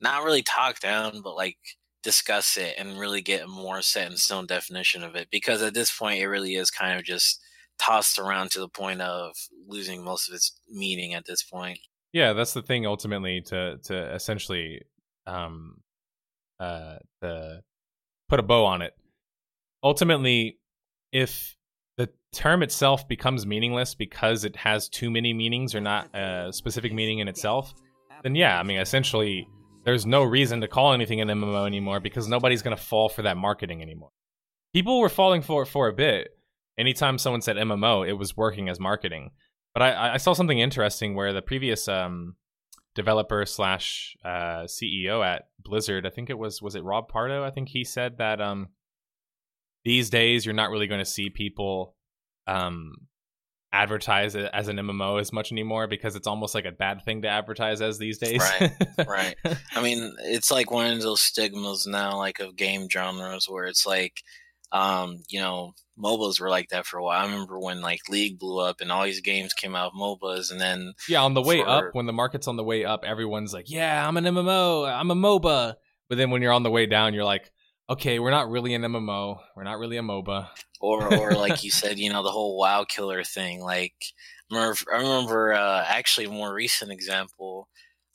not really talk down, but like discuss it and really get a more set in stone definition of it. Because at this point, it really is kind of just tossed around to the point of losing most of its meaning at this point. Yeah, that's the thing ultimately to, to essentially, um uh the put a bow on it. Ultimately, if the term itself becomes meaningless because it has too many meanings or not a specific meaning in itself, then yeah, I mean, essentially there's no reason to call anything an M M O anymore because nobody's going to fall for that marketing anymore. People were falling for it for a bit. Anytime someone said M M O, it was working as marketing. But I, I saw something interesting where the previous um developer slash uh, C E O at Blizzard, I think it was, was it Rob Pardo? I think he said that um, these days you're not really going to see people um, advertise it as an M M O as much anymore because it's almost like a bad thing to advertise as these days. Right, right. I mean, it's like one of those stigmas now, like of game genres where it's like, um, you know, MOBAs were like that for a while. I remember when like League blew up and all these games came out of MOBAs, and then yeah, on the way for... up, when the market's on the way up, everyone's like, yeah, I'm an M M O, I'm a MOBA. But then when you're on the way down, you're like, okay, we're not really an M M O, we're not really a MOBA. Or or like you said, you know, the whole WoW killer thing. Like I remember uh, actually a more recent example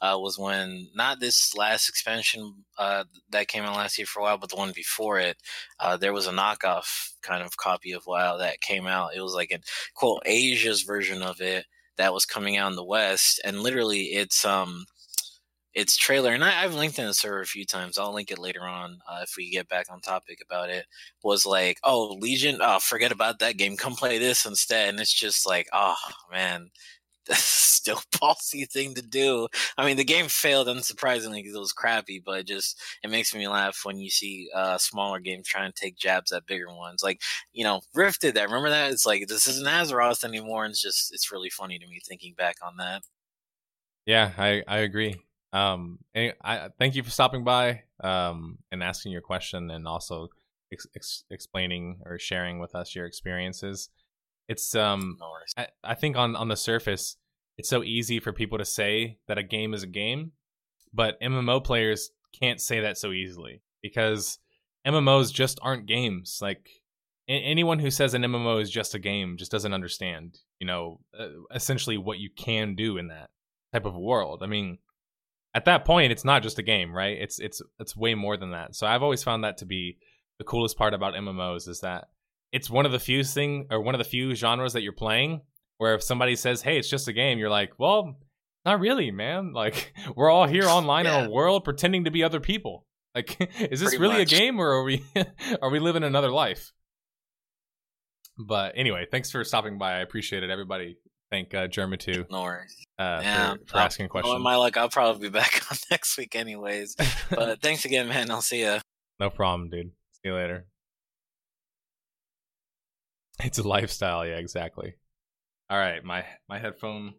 uh, was when not this last expansion uh, that came out last year for a while, but the one before it, uh, there was a knockoff kind of copy of WoW that came out. It was like a quote Asia's version of it that was coming out in the West, and literally it's um it's trailer, and I, I've linked in the server a few times. I'll link it later on uh, if we get back on topic about it. Was like, oh, Legion, oh, forget about that game, come play this instead. And it's just like, oh man, that's still a ballsy thing to do. I mean, the game failed unsurprisingly because it was crappy, but it just it makes me laugh when you see uh, smaller games trying to take jabs at bigger ones. Like, you know, Rift did that. Remember that? It's like, this isn't Azeroth anymore, and it's just it's really funny to me thinking back on that. Yeah, I, I agree. Um, and I thank you for stopping by um, and asking your question, and also ex- ex- explaining or sharing with us your experiences. It's um, I, I think on, on the surface, it's so easy for people to say that a game is a game, but M M O players can't say that so easily because M M Os just aren't games. Like a- anyone who says an M M O is just a game just doesn't understand, you know, uh, essentially what you can do in that type of world. I mean, at that point, it's not just a game, right? It's it's it's way more than that. So I've always found that to be the coolest part about M M Os is that it's one of the few thing or one of the few genres that you're playing where if somebody says, hey, it's just a game, you're like, well, not really, man. Like, we're all here online yeah. in a world pretending to be other people. Like, is this Pretty really much. a game, or are we are we living another life? But anyway, thanks for stopping by. I appreciate it, everybody. Thank uh, Germa too. No worries. Uh, yeah, for, for asking questions. Well, my luck, I'll probably be back on next week anyways. But thanks again, man. I'll see ya. No problem, dude. See you later. It's a lifestyle. Yeah, exactly. All right. My, my headphone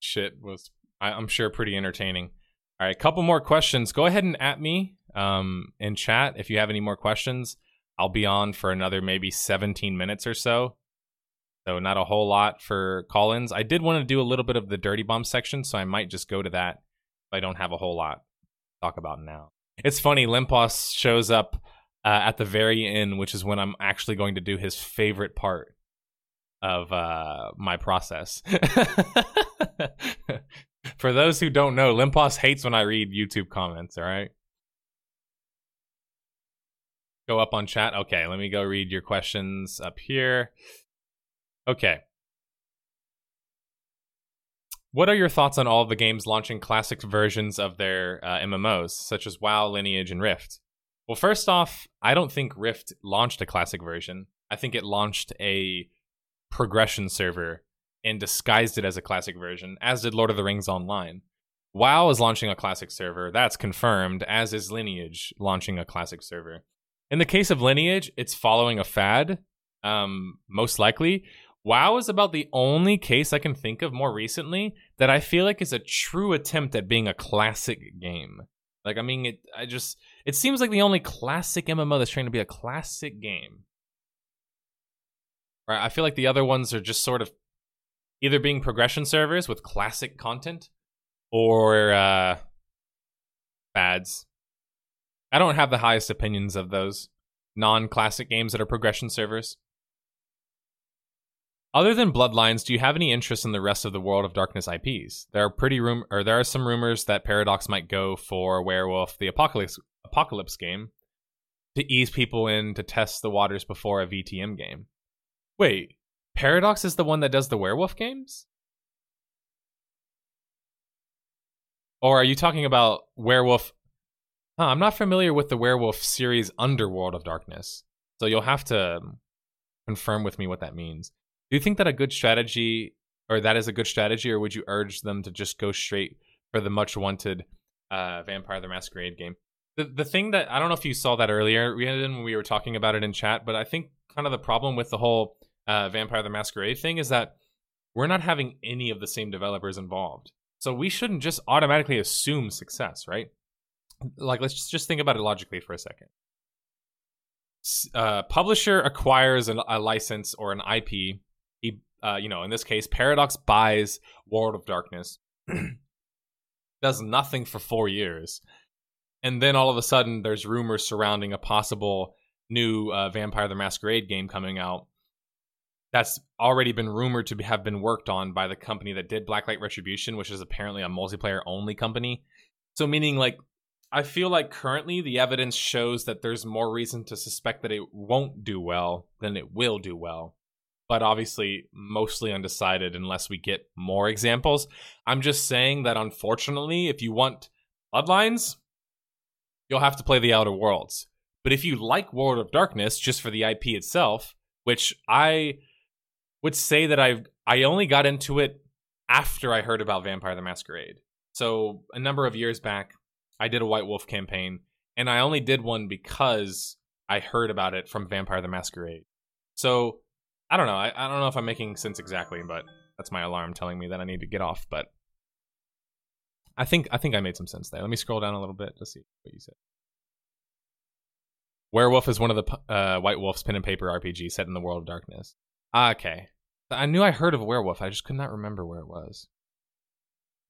shit was, I, I'm sure, pretty entertaining. All right. A couple more questions. Go ahead and at me um, in chat if you have any more questions. I'll be on for another maybe seventeen minutes or so. So not a whole lot for call-ins. I did want to do a little bit of the Dirty Bomb section, so I might just go to that. If I don't have a whole lot to talk about now. It's funny, Limpos shows up uh, at the very end, which is when I'm actually going to do his favorite part of uh, my process. For those who don't know, Limpos hates when I read YouTube comments, all right? Go up on chat. Okay, let me go read your questions up here. Okay. What are your thoughts on all of the games launching classic versions of their uh, M M Os, such as WoW, Lineage, and Rift? Well, first off, I don't think Rift launched a classic version. I think it launched a progression server and disguised it as a classic version, as did Lord of the Rings Online. WoW is launching a classic server. That's confirmed, as is Lineage launching a classic server. In the case of Lineage, it's following a fad, um, most likely. WoW is about the only case I can think of more recently that I feel like is a true attempt at being a classic game. Like, I mean, it, I just, it seems like the only classic M M O that's trying to be a classic game. Right? I feel like the other ones are just sort of either being progression servers with classic content or uh, fads. I don't have the highest opinions of those non-classic games that are progression servers. Other than Bloodlines, do you have any interest in the rest of the World of Darkness I Ps? There are pretty room, or there are some rumors that Paradox might go for Werewolf the Apocalypse Apocalypse game to ease people in to test the waters before a V T M game. Wait, Paradox is the one that does the Werewolf games? Or are you talking about Werewolf? Huh, I'm not familiar with the Werewolf series under World of Darkness, so you'll have to confirm with me what that means. Do you think that a good strategy, or that is a good strategy, or would you urge them to just go straight for the much-wanted uh, Vampire the Masquerade game? The the thing that, I don't know if you saw that earlier, when we were talking about it in chat, but I think kind of the problem with the whole uh, Vampire the Masquerade thing is that we're not having any of the same developers involved. So we shouldn't just automatically assume success, right? Like, let's just think about it logically for a second. Uh, publisher acquires an, a license or an I P. He, uh, you know, in this case, Paradox buys World of Darkness, does nothing for four years, and then all of a sudden there's rumors surrounding a possible new uh, Vampire the Masquerade game coming out that's already been rumored to have been worked on by the company that did Blacklight Retribution, which is apparently a multiplayer-only company. So meaning, like, I feel like currently the evidence shows that there's more reason to suspect that it won't do well than it will do well. But obviously mostly undecided unless we get more examples. I'm just saying that, unfortunately, if you want Bloodlines, you'll have to play The Outer Worlds. But if you like World of Darkness just for the I P itself, which I would say that I I only got into it after I heard about Vampire the Masquerade. So a number of years back, I did a White Wolf campaign, and I only did one because I heard about it from Vampire the Masquerade. So I don't know. I, I don't know if I'm making sense exactly, but that's my alarm telling me that I need to get off. But I think I think I made some sense there. Let me scroll down a little bit to see what you said. Werewolf is one of the uh, White Wolf's pen and paper R P G set in the World of Darkness. Ah, okay. I knew I heard of Werewolf. I just could not remember where it was.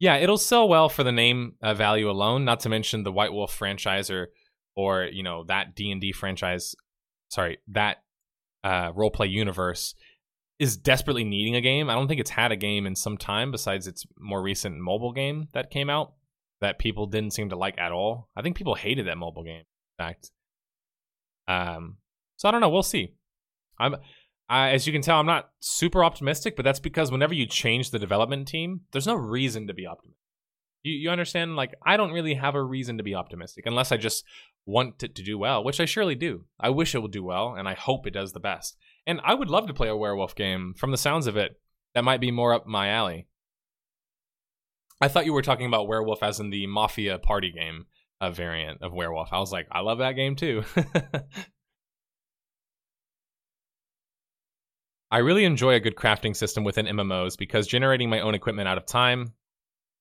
Yeah, it'll sell well for the name uh, value alone. Not to mention the White Wolf franchise, or, or you know, that D and D franchise. Sorry, that. Uh, roleplay universe is desperately needing a game. I don't think it's had a game in some time besides its more recent mobile game that came out that people didn't seem to like at all. I think people hated that mobile game, in fact. Um, so I don't know. We'll see. I'm I, as you can tell, I'm not super optimistic, but that's because whenever you change the development team, there's no reason to be optimistic. You, you understand? Like, I don't really have a reason to be optimistic unless I just want it to do well, which I surely do. I wish it will do well, and I hope it does the best. And I would love to play a werewolf game, from the sounds of it. That might be more up my alley. I thought you were talking about werewolf as in the Mafia party game uh, variant of werewolf. I was like, I love that game too. I really enjoy a good crafting system within M M Os because generating my own equipment out of time...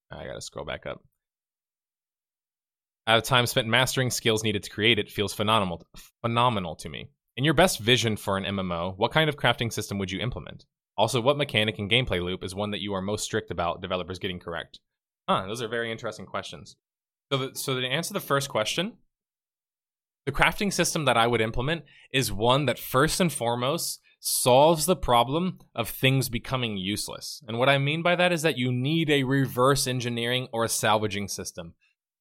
I gotta scroll back up. Out of time spent mastering skills needed to create it feels phenomenal, phenomenal to me. In your best vision for an M M O, what kind of crafting system would you implement? Also, what mechanic and gameplay loop is one that you are most strict about developers getting correct? Huh, those are very interesting questions. So, the, so to answer the first question, the crafting system that I would implement is one that first and foremost solves the problem of things becoming useless. And what I mean by that is that you need a reverse engineering or a salvaging system.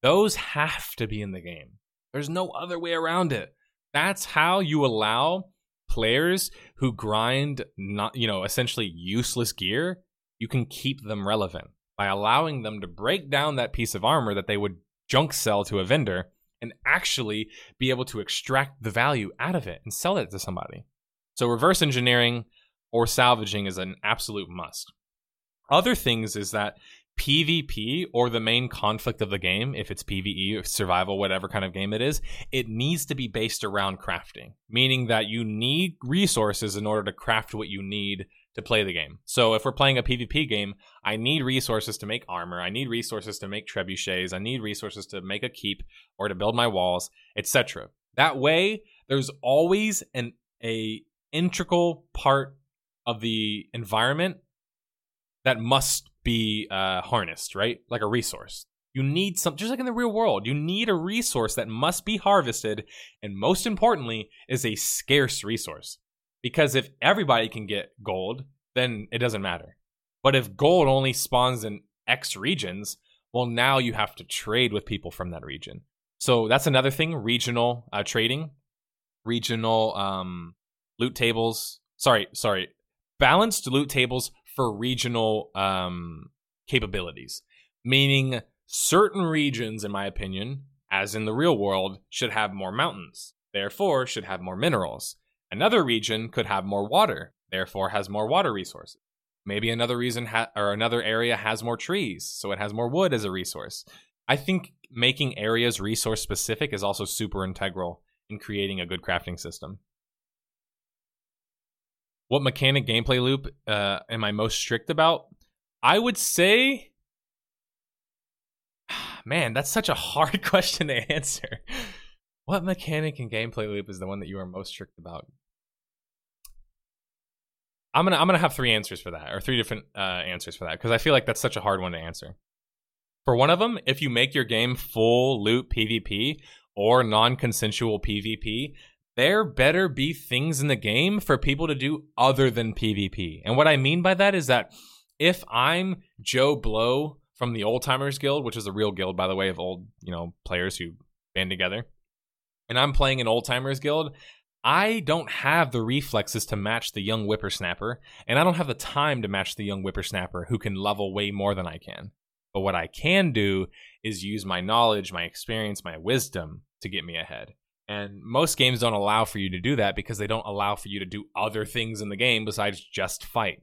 Those have to be in the game. There's no other way around it. That's how you allow players who grind, not, you know, essentially useless gear, you can keep them relevant by allowing them to break down that piece of armor that they would junk sell to a vendor and actually be able to extract the value out of it and sell it to somebody. So reverse engineering or salvaging is an absolute must. Other things is that PvP, or the main conflict of the game, if it's PvE or survival, whatever kind of game it is, it needs to be based around crafting, meaning that you need resources in order to craft what you need to play the game. So if we're playing a PvP game, I need resources to make armor, I need resources to make trebuchets, I need resources to make a keep or to build my walls, et cetera. That way, there's always an a integral part of the environment that must be uh, harnessed, right? Like a resource. You need some, just like in the real world, you need a resource that must be harvested, and most importantly, is a scarce resource. Because if everybody can get gold, then it doesn't matter. But if gold only spawns in X regions, well, now you have to trade with people from that region. So that's another thing, regional uh, trading, regional um, loot tables, sorry, sorry, balanced loot tables for regional um, capabilities, meaning certain regions, in my opinion, as in the real world, should have more mountains, therefore should have more minerals. Another region could have more water, therefore has more water resources. Maybe another reason ha- or another area has more trees, so it has more wood as a resource. I think making areas resource specific is also super integral in creating a good crafting system. What mechanic gameplay loop uh, am I most strict about? I would say, man, that's such a hard question to answer. What mechanic and gameplay loop is the one that you are most strict about? I'm gonna I'm gonna have three answers for that, or three different uh, answers for that, because I feel like that's such a hard one to answer. For one of them, if you make your game full loop PvP or non-consensual PvP, there better be things in the game for people to do other than PvP. And what I mean by that is that if I'm Joe Blow from the Old Timers Guild, which is a real guild, by the way, of old, you know, players who band together, and I'm playing an Old Timers Guild, I don't have the reflexes to match the young whippersnapper, and I don't have the time to match the young whippersnapper who can level way more than I can. But what I can do is use my knowledge, my experience, my wisdom to get me ahead. And most games don't allow for you to do that because they don't allow for you to do other things in the game besides just fight.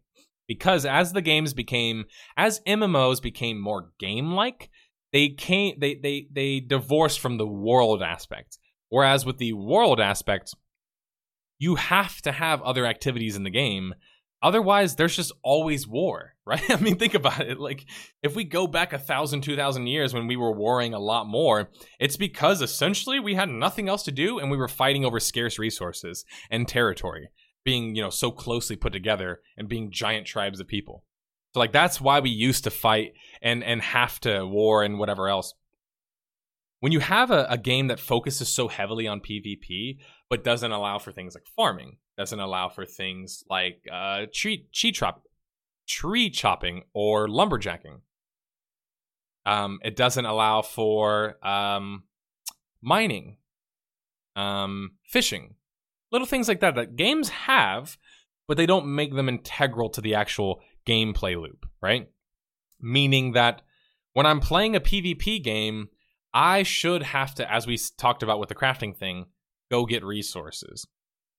Because as the games became, as M M Os became more game-like, they came, they they they divorced from the world aspect. Whereas with the world aspect, you have to have other activities in the game. Otherwise, there's just always war, right? I mean, think about it. Like, if we go back a thousand, two thousand years when we were warring a lot more, it's because essentially we had nothing else to do and we were fighting over scarce resources and territory being, you know, so closely put together and being giant tribes of people. So, like, that's why we used to fight and, and have to war and whatever else. When you have a, a game that focuses so heavily on PvP, but doesn't allow for things like farming, doesn't allow for things like uh, tree, tree, chop, tree chopping or lumberjacking. Um, it doesn't allow for um, mining, um, fishing, little things like that that games have, but they don't make them integral to the actual gameplay loop, right? Meaning that when I'm playing a PvP game, I should have to, as we talked about with the crafting thing, go get resources.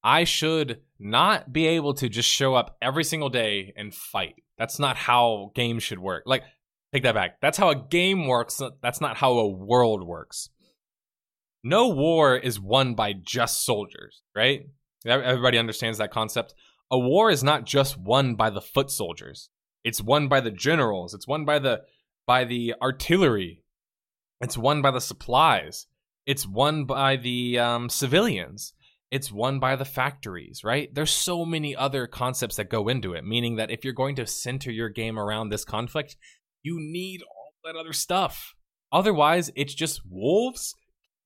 I should not be able to just show up every single day and fight. That's not how games should work. Like, take that back. That's how a game works. That's not how a world works. No war is won by just soldiers, right? Everybody understands that concept. A war is not just won by the foot soldiers. It's won by the generals. It's won by the by the artillery. It's won by the supplies. It's won by the um, civilians. It's won by the factories, right? There's so many other concepts that go into it, meaning that if you're going to center your game around this conflict, you need all that other stuff. Otherwise, it's just wolves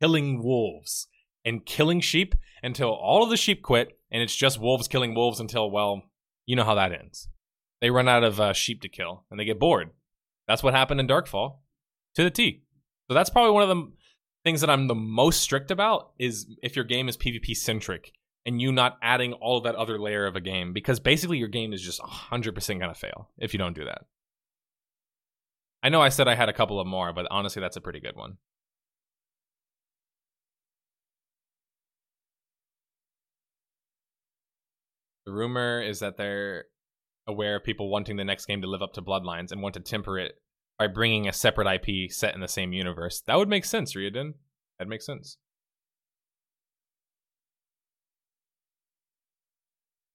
killing wolves and killing sheep until all of the sheep quit, and it's just wolves killing wolves until, well, you know how that ends. They run out of uh, sheep to kill, and they get bored. That's what happened in Darkfall, to the T. So that's probably one of the things that I'm the most strict about, is if your game is PvP centric and you not adding all that other layer of a game, because basically your game is just one hundred percent going to fail if you don't do that. I know I said I had a couple of more, but honestly, that's a pretty good one. The rumor is that they're aware of people wanting the next game to live up to Bloodlines and want to temper it by bringing a separate I P set in the same universe. That would make sense, Riordan. That makes sense.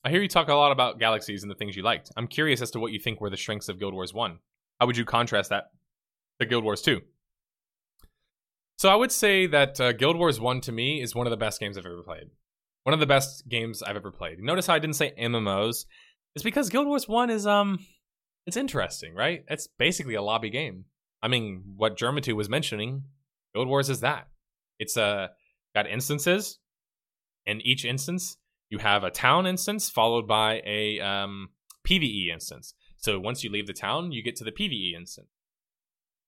I hear you talk a lot about Galaxies and the things you liked. I'm curious as to what you think were the strengths of Guild Wars one. How would you contrast that to Guild Wars two? So I would say that uh, Guild Wars one to me is one of the best games I've ever played. One of the best games I've ever played. Notice how I didn't say M M Os. It's because Guild Wars one is, um, it's interesting, right? It's basically a lobby game. I mean, what Germatu was mentioning, Guild Wars is that. It's uh, got instances. In each instance, you have a town instance followed by a um, PvE instance. So once you leave the town, you get to the PvE instance.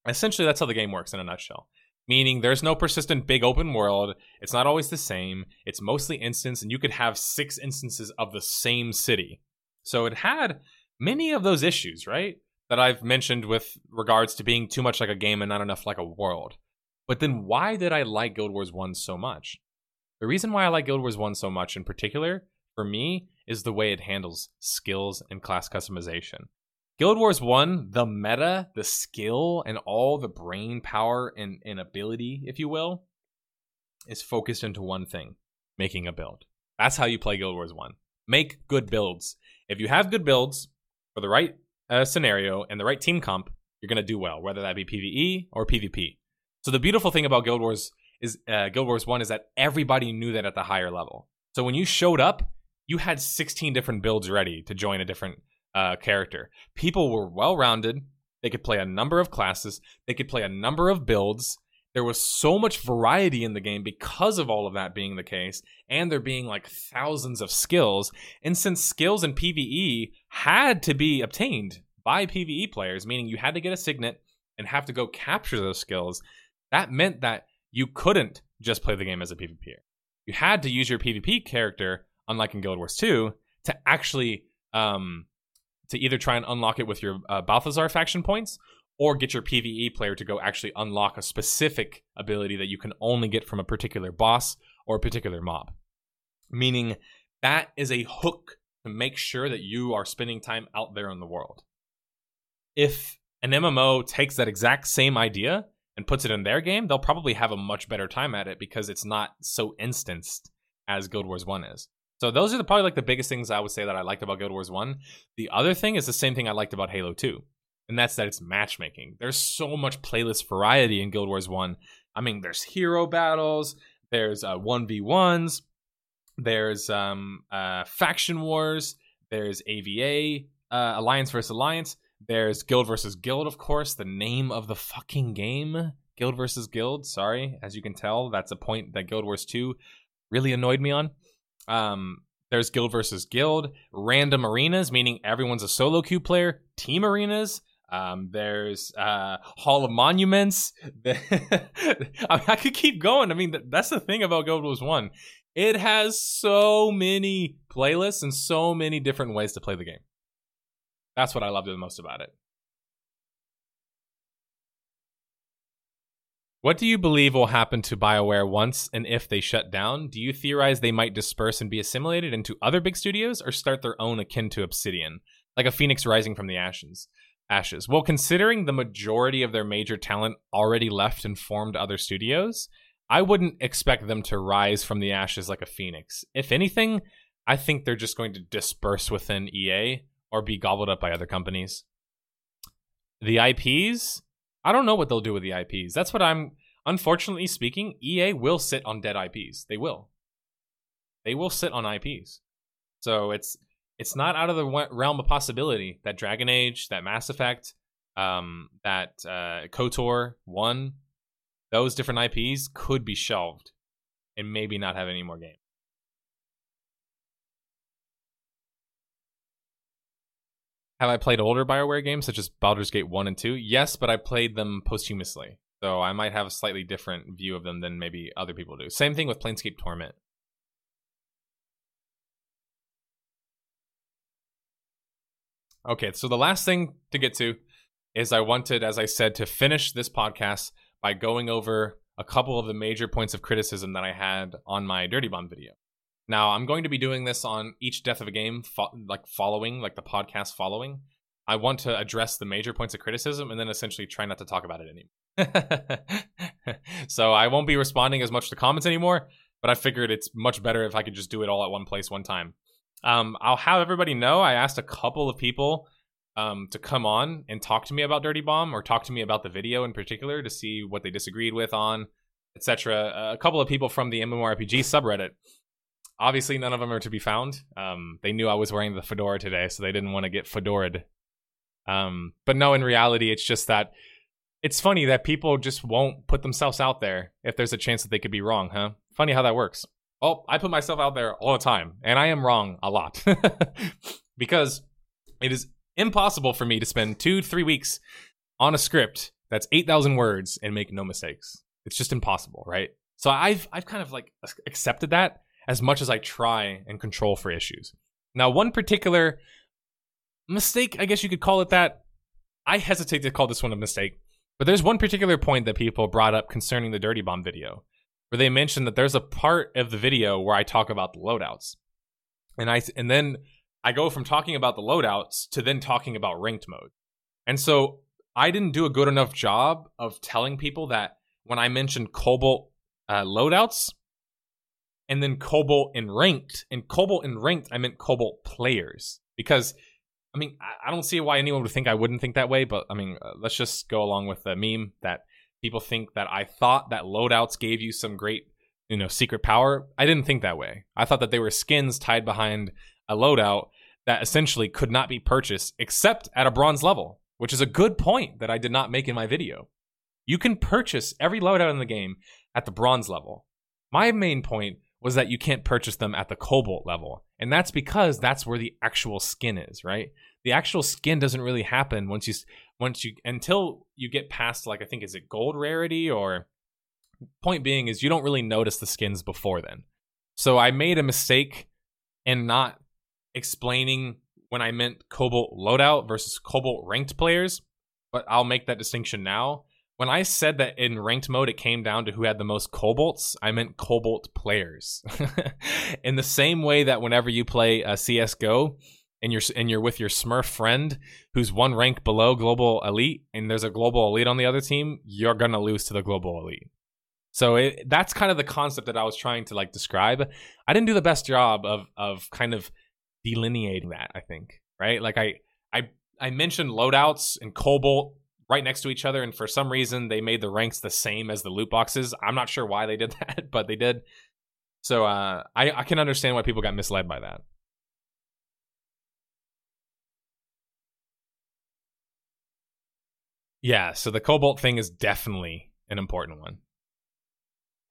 Essentially, that's how the game works in a nutshell. Meaning there's no persistent big open world. It's not always the same. It's mostly instance, and you could have six instances of the same city. So it had many of those issues, right, that I've mentioned with regards to being too much like a game and not enough like a world. But then why did I like Guild Wars one so much? The reason why I like Guild Wars one so much in particular, for me, is the way it handles skills and class customization. Guild Wars one, the meta, the skill, and all the brain power and, and ability, if you will, is focused into one thing, making a build. That's how you play Guild Wars one. Make good builds. If you have good builds for the right uh, scenario and the right team comp, you're going to do well, whether that be PvE or PvP. So the beautiful thing about Guild Wars is uh, Guild Wars one is that everybody knew that at the higher level. So when you showed up, you had sixteen different builds ready to join a different uh, character. People were well-rounded. They could play a number of classes. They could play a number of builds. There was so much variety in the game because of all of that being the case, and there being like thousands of skills. And since skills in PvE had to be obtained by PvE players, meaning you had to get a signet and have to go capture those skills, that meant that you couldn't just play the game as a PvPer. You had to use your PvP character, unlike in Guild Wars two, to actually um, to either try and unlock it with your uh, Balthazar faction points, or get your PvE player to go actually unlock a specific ability that you can only get from a particular boss or a particular mob. Meaning that is a hook to make sure that you are spending time out there in the world. If an M M O takes that exact same idea and puts it in their game, they'll probably have a much better time at it because it's not so instanced as Guild Wars one is. So those are the, probably like the biggest things I would say that I liked about Guild Wars one. The other thing is the same thing I liked about Halo two. And that's that it's matchmaking. There's so much playlist variety in Guild Wars one. I mean, there's hero battles, there's uh, one v ones, there's um, uh, faction wars, there's A V A, uh, alliance versus alliance, there's guild versus guild, of course, the name of the fucking game, guild versus guild. Sorry, as you can tell, that's a point that Guild Wars two really annoyed me on. Um, there's guild versus guild, random arenas, meaning everyone's a solo queue player, team arenas. Um, there's uh, Hall of Monuments. I mean, I could keep going. I mean, that's the thing about Guild Wars one. It has so many playlists and so many different ways to play the game. That's what I loved the most about it. What do you believe will happen to BioWare once and if they shut down? Do you theorize they might disperse and be assimilated into other big studios or start their own akin to Obsidian, like a phoenix rising from the ashes? Ashes. Well, considering the majority of their major talent already left and formed other studios, I wouldn't expect them to rise from the ashes like a phoenix. If anything, I think they're just going to disperse within E A or be gobbled up by other companies. The I Ps? I don't know what they'll do with the I Ps. That's what I'm... Unfortunately speaking, E A will sit on dead I Ps. They will. They will sit on I Ps. So it's it's not out of the realm of possibility that Dragon Age, that Mass Effect, um, that uh, KOTOR one, those different I Ps could be shelved and maybe not have any more games. Have I played older BioWare games such as Baldur's Gate one and two? Yes, but I played them posthumously. So I might have a slightly different view of them than maybe other people do. Same thing with Planescape Torment. Okay, so the last thing to get to is I wanted, as I said, to finish this podcast by going over a couple of the major points of criticism that I had on my Dirty Bomb video. Now, I'm going to be doing this on each death of a game, fo- like following, like the podcast following. I want to address the major points of criticism and then essentially try not to talk about it anymore. So I won't be responding as much to comments anymore, but I figured it's much better if I could just do it all at one place, one time. Um, I'll have everybody know I asked a couple of people um, to come on and talk to me about Dirty Bomb or talk to me about the video in particular to see what they disagreed with on, et cetera. A couple of people from the MMORPG subreddit. Obviously, none of them are to be found. Um, they knew I was wearing the fedora today, so they didn't want to get fedora'd. Um, but no, in reality, it's just that it's funny that people just won't put themselves out there if there's a chance that they could be wrong, huh? Funny how that works. Oh, I put myself out there all the time, and I am wrong a lot because it is impossible for me to spend two, three weeks on a script that's eight thousand words and make no mistakes. It's just impossible, right? So I've I've kind of like accepted that as much as I try and control for issues. Now, one particular mistake, I guess you could call it that. I hesitate to call this one a mistake, but there's one particular point that people brought up concerning the Dirty Bomb video, where they mentioned that there's a part of the video where I talk about the loadouts. And I and then I go from talking about the loadouts to then talking about ranked mode. And so I didn't do a good enough job of telling people that when I mentioned Cobalt uh, loadouts and then Cobalt and ranked, and Cobalt and ranked, I meant Cobalt players. Because, I mean, I, I don't see why anyone would think I wouldn't think that way, but I mean, uh, let's just go along with the meme that people think that I thought that loadouts gave you some great, you know, secret power. I didn't think that way. I thought that they were skins tied behind a loadout that essentially could not be purchased except at a bronze level, which is a good point that I did not make in my video. You can purchase every loadout in the game at the bronze level. My main point was that you can't purchase them at the Cobalt level, and that's because that's where the actual skin is, right? The actual skin doesn't really happen once you, once you, until you get past, like, I think, is it gold rarity? Or point being is you don't really notice the skins before then. So I made a mistake in not explaining when I meant Cobalt loadout versus Cobalt ranked players, but I'll make that distinction now. When I said that in ranked mode, it came down to who had the most Cobalts, I meant Cobalt players. In the same way that whenever you play a C S G O, and you're and you're with your Smurf friend who's one rank below Global Elite, and there's a Global Elite on the other team, you're gonna lose to the Global Elite. So it, that's kind of the concept that I was trying to like describe. I didn't do the best job of of kind of delineating that, I think, right? Like I I I mentioned loadouts and Cobalt right next to each other, and for some reason they made the ranks the same as the loot boxes. I'm not sure why they did that, but they did. So uh, I I can understand why people got misled by that. Yeah, so the Cobalt thing is definitely an important one.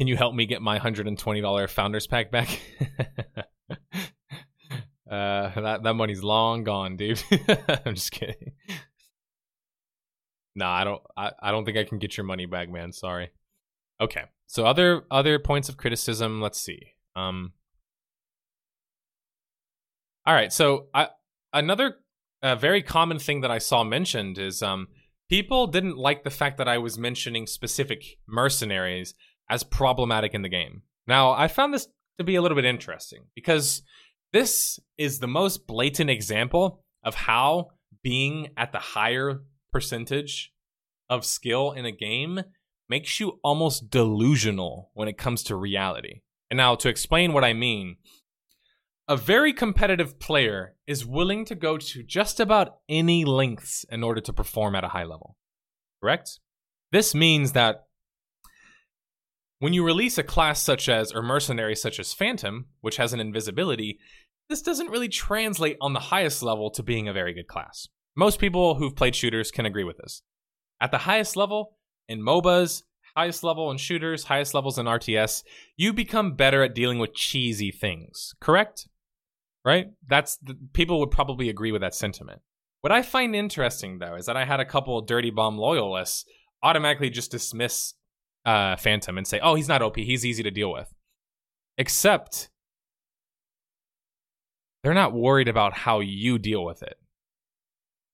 Can you help me get my one hundred twenty dollars Founders Pack back? uh, that, that money's long gone, dude. I'm just kidding. No, I don't I, I don't think I can get your money back, man. Sorry. Okay, so other other points of criticism. Let's see. Um, all right, so I, another uh, very common thing that I saw mentioned is um, people didn't like the fact that I was mentioning specific mercenaries as problematic in the game. Now, I found this to be a little bit interesting because this is the most blatant example of how being at the higher percentage of skill in a game makes you almost delusional when it comes to reality. And now to explain what I mean, a very competitive player is willing to go to just about any lengths in order to perform at a high level, correct? This means that when you release a class such as, or mercenary such as Phantom, which has an invisibility, this doesn't really translate on the highest level to being a very good class. Most people who've played shooters can agree with this. At the highest level, in MOBAs, highest level in shooters, highest levels in R T S, you become better at dealing with cheesy things, correct? Right? That's the, people would probably agree with that sentiment. What I find interesting, though, is that I had a couple of Dirty Bomb loyalists automatically just dismiss uh, Phantom and say, oh, he's not O P, he's easy to deal with. Except they're not worried about how you deal with it.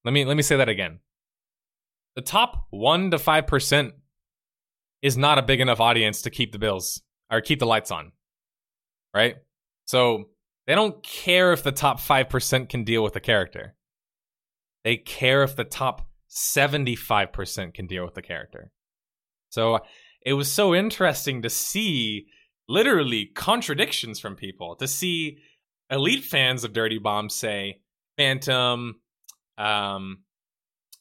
Let me let me say that again. The top one to five percent is not a big enough audience to keep the bills or keep the lights on, right? So they don't care if the top five percent can deal with the character. They care if the top seventy-five percent can deal with the character. So it was so interesting to see literally contradictions from people, to see elite fans of Dirty Bomb say Phantom, um,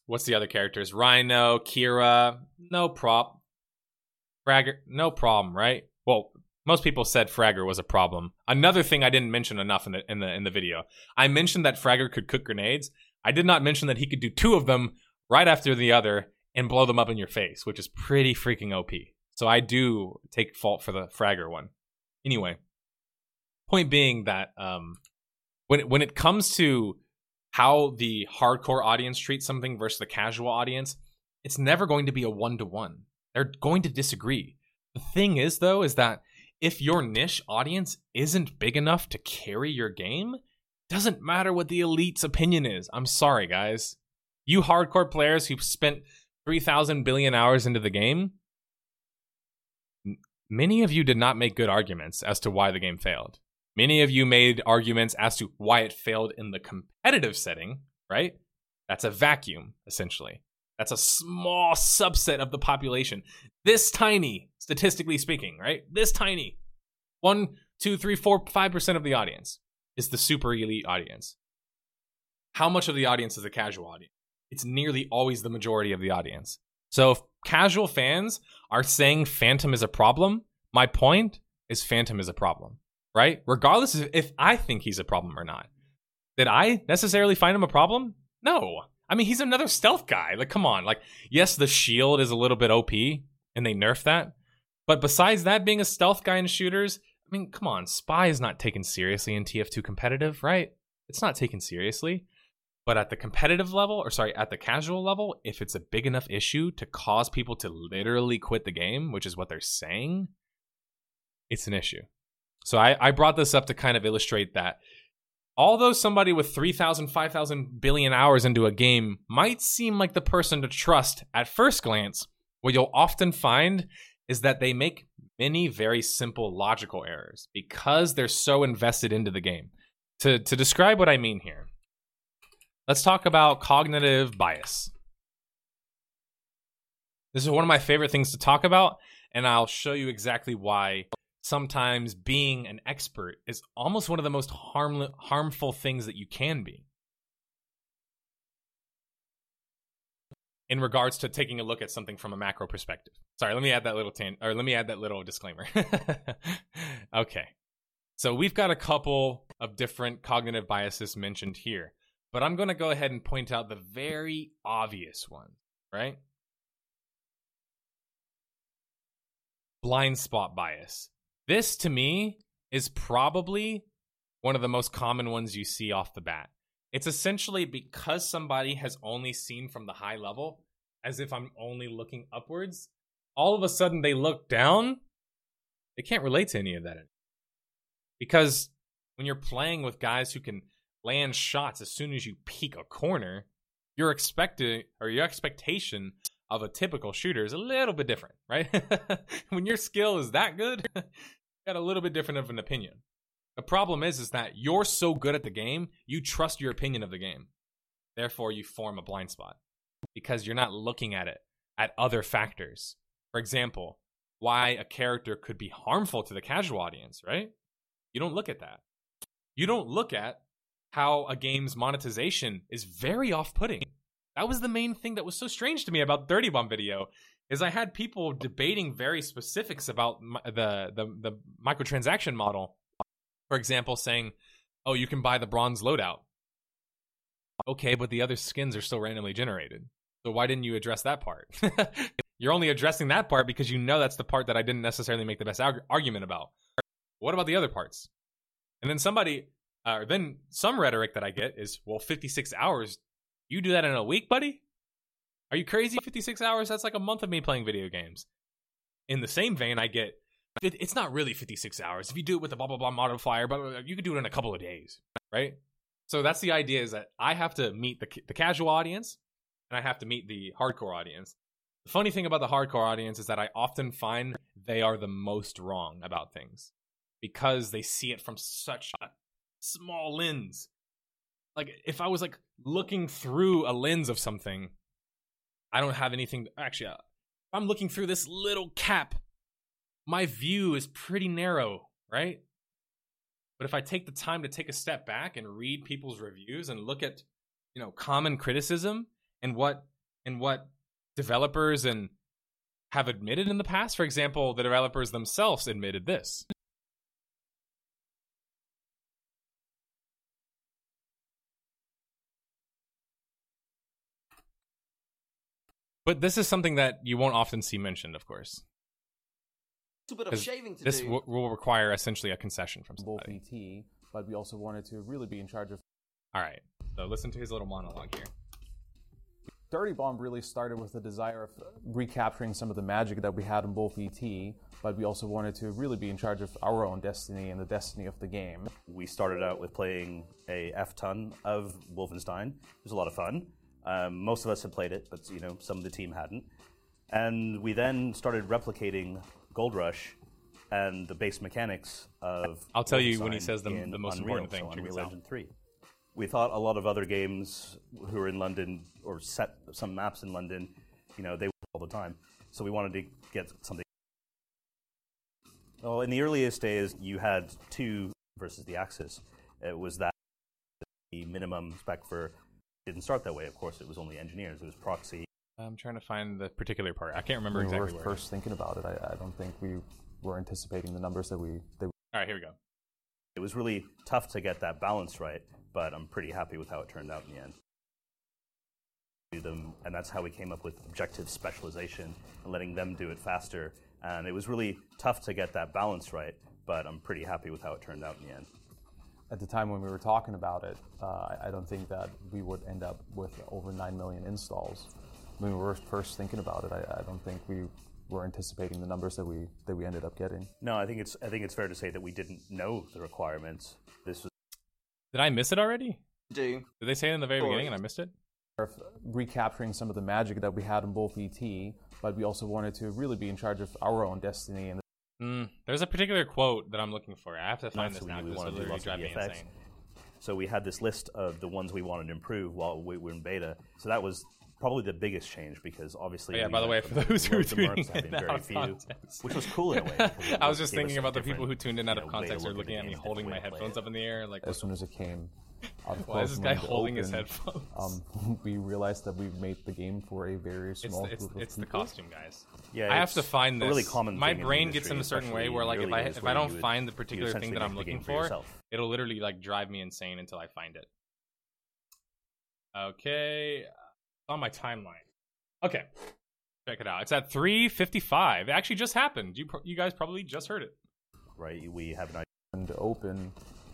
what's the other characters? Rhino, Kira, no prop. Fragger, no problem, right? Well, most people said Fragger was a problem. Another thing I didn't mention enough in the in the in the video. I mentioned that Fragger could cook grenades. I did not mention that he could do two of them right after the other and blow them up in your face, which is pretty freaking O P. So I do take fault for the Fragger one. Anyway, point being that um, when when it comes to how the hardcore audience treats something versus the casual audience, it's never going to be a one-to-one. They're going to disagree. The thing is, though, is that if your niche audience isn't big enough to carry your game, doesn't matter what the elite's opinion is. I'm sorry, guys. You hardcore players who've spent three thousand billion hours into the game, many of you did not make good arguments as to why the game failed. Many of you made arguments as to why it failed in the competitive setting, right? That's a vacuum, essentially. That's a small subset of the population. This tiny, statistically speaking, right? This tiny. One, two, three, four, five percent of the audience is the super elite audience. How much of the audience is the casual audience? It's nearly always the majority of the audience. So if casual fans are saying Phantom is a problem, my point is Phantom is a problem. Right? Regardless of if I think he's a problem or not. Did I necessarily find him a problem? No. I mean, he's another stealth guy. Like, come on. Like, yes, the shield is a little bit O P, and they nerfed that. But besides that being a stealth guy in shooters, I mean, come on. Spy is not taken seriously in T F two competitive, right? It's not taken seriously. But at the competitive level, or sorry, at the casual level, if it's a big enough issue to cause people to literally quit the game, which is what they're saying, it's an issue. So I, I brought this up to kind of illustrate that although somebody with three thousand, five thousand billion hours into a game might seem like the person to trust at first glance, what you'll often find is that they make many very simple logical errors because they're so invested into the game. To, to describe what I mean here, let's talk about cognitive bias. This is one of my favorite things to talk about, and I'll show you exactly why. Sometimes being an expert is almost one of the most harmless, harmful things that you can be. In regards to taking a look at something from a macro perspective. Sorry, let me add that little tan- or let me add that little disclaimer. Okay. So we've got a couple of different cognitive biases mentioned here, but I'm going to go ahead and point out the very obvious one, right? Blind spot bias. This, to me, is probably one of the most common ones you see off the bat. It's essentially because somebody has only seen from the high level, as if I'm only looking upwards, all of a sudden they look down, they can't relate to any of that. Because when you're playing with guys who can land shots as soon as you peek a corner, your expected or your expectation of a typical shooter is a little bit different, right? When your skill is that good, you got a little bit different of an opinion. The problem is, is that you're so good at the game, you trust your opinion of the game. Therefore, you form a blind spot because you're not looking at it at other factors. For example, why a character could be harmful to the casual audience, right? You don't look at that. You don't look at how a game's monetization is very off-putting. That was the main thing that was so strange to me about Dirty Bomb video, is I had people debating very specifics about the, the, the microtransaction model. For example, saying, oh, you can buy the bronze loadout. Okay, but the other skins are still randomly generated. So why didn't you address that part? You're only addressing that part because you know that's the part that I didn't necessarily make the best arg- argument about. What about the other parts? And then somebody, uh, then some rhetoric that I get is, well, fifty-six hours, you do that in a week, buddy? Are you crazy? fifty-six hours, that's like a month of me playing video games. In the same vein, I get, it's not really fifty-six hours. If you do it with the blah, blah, blah modifier, but you could do it in a couple of days, right? So that's the idea, is that I have to meet the, the casual audience and I have to meet the hardcore audience. The funny thing about the hardcore audience is that I often find they are the most wrong about things because they see it from such a small lens. Like if I was like looking through a lens of something, I don't have anything. Actually, if I'm looking through this little cap, my view is pretty narrow, right? But if I take the time to take a step back and read people's reviews and look at, you know, common criticism and what and what developers and have admitted in the past, for example, the developers themselves admitted this. But this is something that you won't often see mentioned, of course. A bit of shaving to this do. W- will require essentially a concession from somebody. E T, but we also wanted to really be in charge of. All right, so listen to his little monologue here. Dirty Bomb really started with the desire of recapturing some of the magic that we had in both E T, but we also wanted to really be in charge of our own destiny and the destiny of the game. We started out with playing a F-ton of Wolfenstein. It was a lot of fun. Um, most of us had played it, but you know, some of the team hadn't. And we then started replicating Gold Rush and the base mechanics of. I'll tell you when he says the, the most Unreal, important thing. So Unreal Engine three. We thought a lot of other games who were in London or set some maps in London, you know, they were all the time. So we wanted to get something. Well, in the earliest days, you had two versus the Axis. It was that the minimum spec for. It didn't start that way, of course. It was only engineers. It was proxy. I'm trying to find the particular part. I can't remember when exactly. We were first where. Thinking about it. I, I don't think we were anticipating the numbers that we. That we... All right, here we go. It was really tough to get that balance right, but I'm pretty happy with how it turned out in the end. Them, and that's how we came up with objective specialization and letting them do it faster. And it was really tough to get that balance right, but I'm pretty happy with how it turned out in the end. At the time when we were talking about it, uh, I don't think that we would end up with over nine million installs. When we were first thinking about it, I, I don't think we were anticipating the numbers that we that we ended up getting. No, I think it's I think it's fair to say that we didn't know the requirements. This was. Did I miss it already? Do did they say it in the very beginning and I missed it? Recapturing some of the magic that we had in both E T, but we also wanted to really be in charge of our own destiny. And mm, there's a particular quote that I'm looking for. I have to find no, this so now because it's literally driving me insane. So we had this list of the ones we wanted to improve while we were in beta. So that was. Probably the biggest change because obviously. Oh, yeah. By the way, for those who are tuning in very few, which was cool in a way. I was just thinking about the people who tuned in out of context are looking at me holding my headphones up in the air. Like as soon as it came, out of why is this guy holding his headphones? Um, we realized that we've made the game for a very small group of people. It's the costume, guys. Yeah, I have to find this. Really common. My brain gets in a certain way where, like, if I if I don't find the particular thing that I'm looking for, it'll literally like drive me insane until I find it. Okay. On my timeline. Okay, check it out. It's at three fifty-five. It actually just happened. You pro- you guys probably just heard it. Right, we have an idea. To open,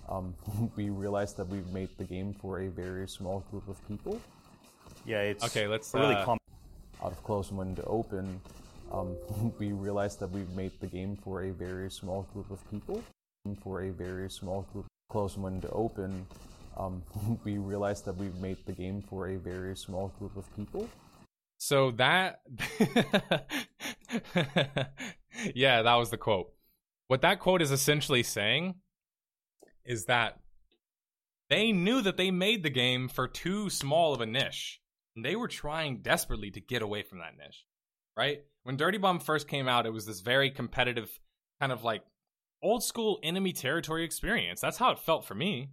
um, we realized that we've made the game for a very small group of people. Yeah, it's okay, let's, really uh, com- out of close and window open, um, we realized that we've made the game for a very small group of people. for a very small group, close one to open, um, we realized that we've made the game for a very small group of people. So that, yeah, that was the quote. What that quote is essentially saying is that they knew that they made the game for too small of a niche, and they were trying desperately to get away from that niche, right? When Dirty Bomb first came out, it was this very competitive, kind of like old school enemy territory experience. That's how it felt for me.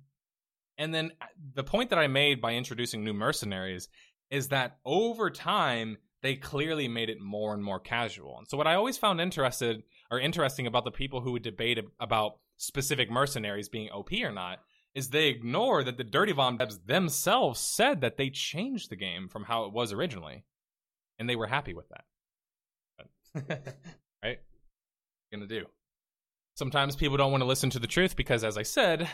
And then the point that I made by introducing new mercenaries is that over time, they clearly made it more and more casual. And so what I always found interested or interesting about the people who would debate about specific mercenaries being O P or not is they ignore that the Dirty Bomb devs themselves said that they changed the game from how it was originally, and they were happy with that. Right? Gonna do. Sometimes people don't want to listen to the truth because, as I said,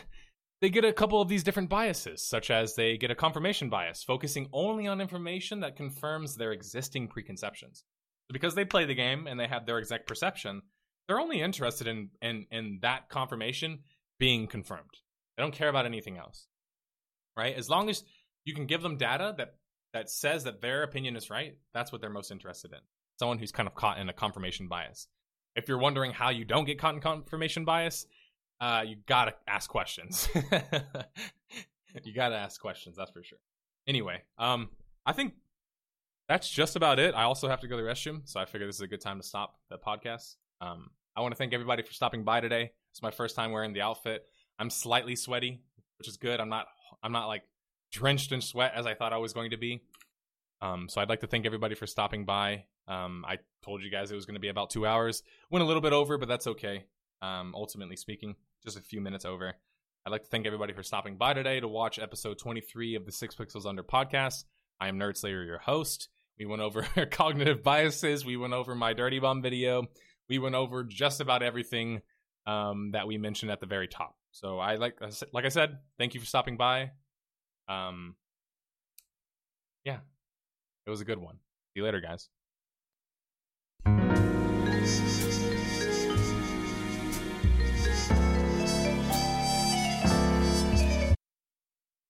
they get a couple of these different biases, such as they get a confirmation bias, focusing only on information that confirms their existing preconceptions. Because they play the game and they have their exact perception, they're only interested in, in, in that confirmation being confirmed. They don't care about anything else, right? As long as you can give them data that, that says that their opinion is right, that's what they're most interested in. Someone who's kind of caught in a confirmation bias. If you're wondering how you don't get caught in confirmation bias, uh, you gotta ask questions. You gotta ask questions, that's for sure. Anyway, um, I think that's just about it. I also have to go to the restroom, so I figure this is a good time to stop the podcast. Um, I want to thank everybody for stopping by today. It's my first time wearing the outfit. I'm slightly sweaty, which is good. I'm not I'm not like drenched in sweat as I thought I was going to be. Um, so I'd like to thank everybody for stopping by. Um, I told you guys it was going to be about two hours. Went a little bit over, but that's okay. Um, ultimately speaking, just a few minutes over. I'd like to thank everybody for stopping by today to watch episode twenty-three of the Six Pixels Under podcast. I am Nerdslayer, your host. We went over cognitive biases. We went over my Dirty Bomb video. We went over just about everything um, that we mentioned at the very top. So I like like I said, thank you for stopping by. Um, yeah, it was a good one. See you later, guys.